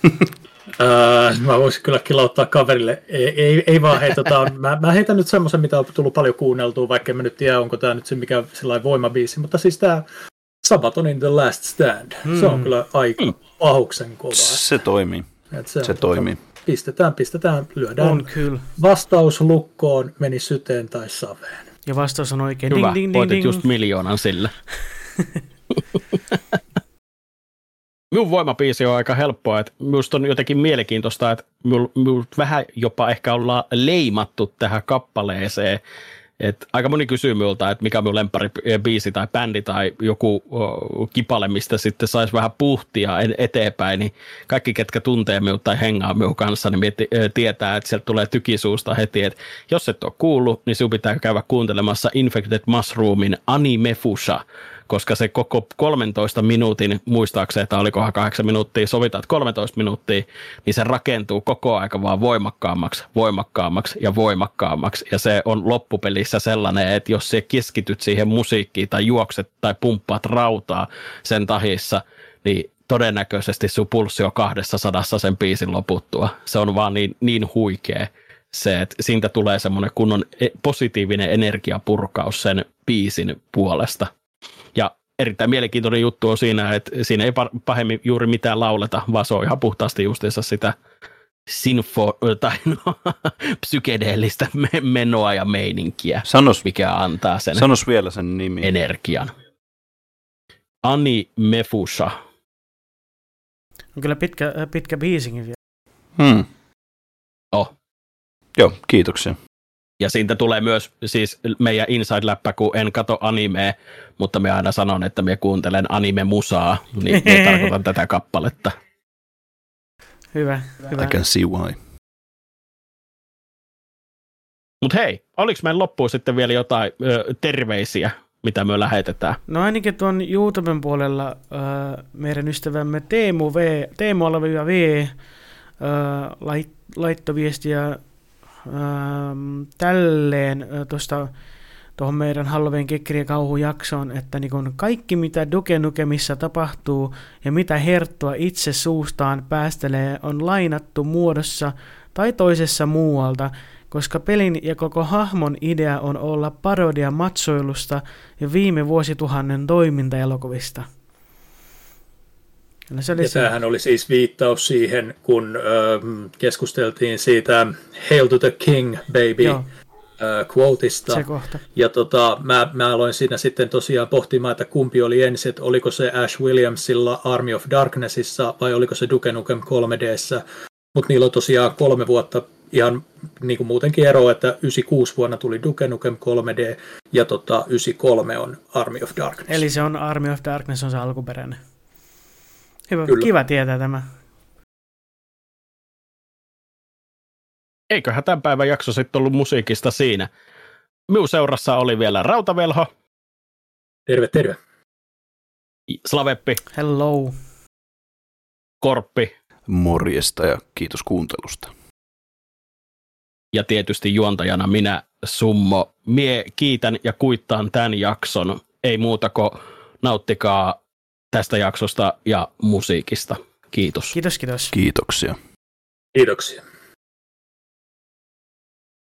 Mä voisin kyllä kilauttaa kaverille. Ei, ei, ei vaan hei, tota, mä, mä heitän nyt semmoisen, mitä on tullut paljon kuunneltua, vaikka en mä nyt tiedä, onko tämä nyt se mikä sellainen voimabiisi, mutta siis tämä Sabatonin The Last Stand, mm. se on kyllä aika mm. pahuksen kovaa. Se toimii, Et se, se tota, toimii. Pistetään, pistetään, lyödään vastaus lukkoon, meni syteen tai saveen. Ja vastaus on oikein. Hyvä, ding, ding, ding, voitit ding. Just miljoonan sillä. Minun voimabiisi on aika helppoa. Että minusta on jotenkin mielenkiintoista, että minut vähän jopa ehkä ollaan leimattu tähän kappaleeseen. Että aika moni kysyy minulta, että mikä on minun lempparibiisi tai bändi tai joku kipale, mistä sitten saisi vähän puhtia eteenpäin. Niin kaikki, ketkä tuntee minut tai hengaa minun kanssa, niin mieti, tietää, että sieltä tulee tykisuusta heti. Että jos et ole kuullut, niin sinun pitää käydä kuuntelemassa Infected Mushroomin Animefusha, koska se koko kolmentoista minuutin, muistaakseni, että olikohan kahdeksan minuuttia, sovitaan, että kolmetoista minuuttia, niin se rakentuu koko aika vaan voimakkaammaksi, voimakkaammaksi ja voimakkaammaksi. Ja se on loppupelissä sellainen, että jos sä keskityt siihen musiikkiin tai juokset tai pumppaat rautaa sen tahissa, niin todennäköisesti sun pulssi on kaksisataa sen biisin loputtua. Se on vaan niin, niin huikea se, että siitä tulee semmoinen kunnon positiivinen energiapurkaus sen biisin puolesta. Ja erittäin mielenkiintoinen juttu on siinä, että siinä ei pahemmin juuri mitään lauleta, vaan se on ihan puhtaasti justiinsa sitä sinfo, tai no, psykedeellistä menoa ja meininkiä, sanos, mikä antaa sen, sanos vielä sen nimi. Energian. Animefusha. On kyllä pitkä, pitkä biisinkin vielä. Hmm. Oh. Joo, kiitoksia. Ja siitä tulee myös siis meidän Inside-läppä, kun en kato animea, mutta me aina sanon, että me kuuntelen anime-musaa, niin me tarkoitan tätä kappaletta. Hyvä, hyvä. I can see why. Mut hei, oliko meidän loppuun sitten vielä jotain ö, terveisiä mitä me lähetetään. No ainakin tuon YouTuben puolella äh, meidän ystävämme Teemu V, Teemu Alvia V, äh, lait, laittoi viestiä äh, tälleen äh, tuosta tuohon meidän Halloween kekkirien kauhujaksoon, että niin kun kaikki mitä Duke Nukemissa tapahtuu ja mitä Herttua itse suustaan päästelee on lainattu muodossa tai toisessa muualta, koska pelin ja koko hahmon idea on olla parodia matsoilusta ja viime vuosituhannen toimintaelokuvista. No se oli ja se. Tämähän oli siis viittaus siihen, kun ähm, keskusteltiin siitä Hail to the King, baby. Joo. Quotista. Ja tota, mä, mä aloin siinä sitten tosiaan pohtimaan, että kumpi oli ensin, että oliko se Ash Williamsilla Army of Darknessissa vai oliko se Duke Nukem kolme D:ssä. Mutta niillä on tosiaan kolme vuotta ihan niin kuin muutenkin eroa, että yhdeksänkymmentäkuusi vuonna tuli Duke Nukem kolme D ja tota, yhdeksänkymmentäkolme on Army of Darkness. Eli se on Army of Darkness on se alkuperäinen. Hyvä, kyllä. Kiva tietää tämä. Eiköhän tämän päivän jakso sitten ollut musiikista siinä. Minun seurassa oli vielä Rauta Velho. Terve, terve. Slabeppi. Hello. Korppi. Morjesta ja kiitos kuuntelusta. Ja tietysti juontajana minä, Summo. Mie kiitän ja kuittaan tämän jakson. Ei muuta kuin nauttikaa tästä jaksosta ja musiikista. Kiitos. Kiitos, kiitos. Kiitoksia. Kiitoksia.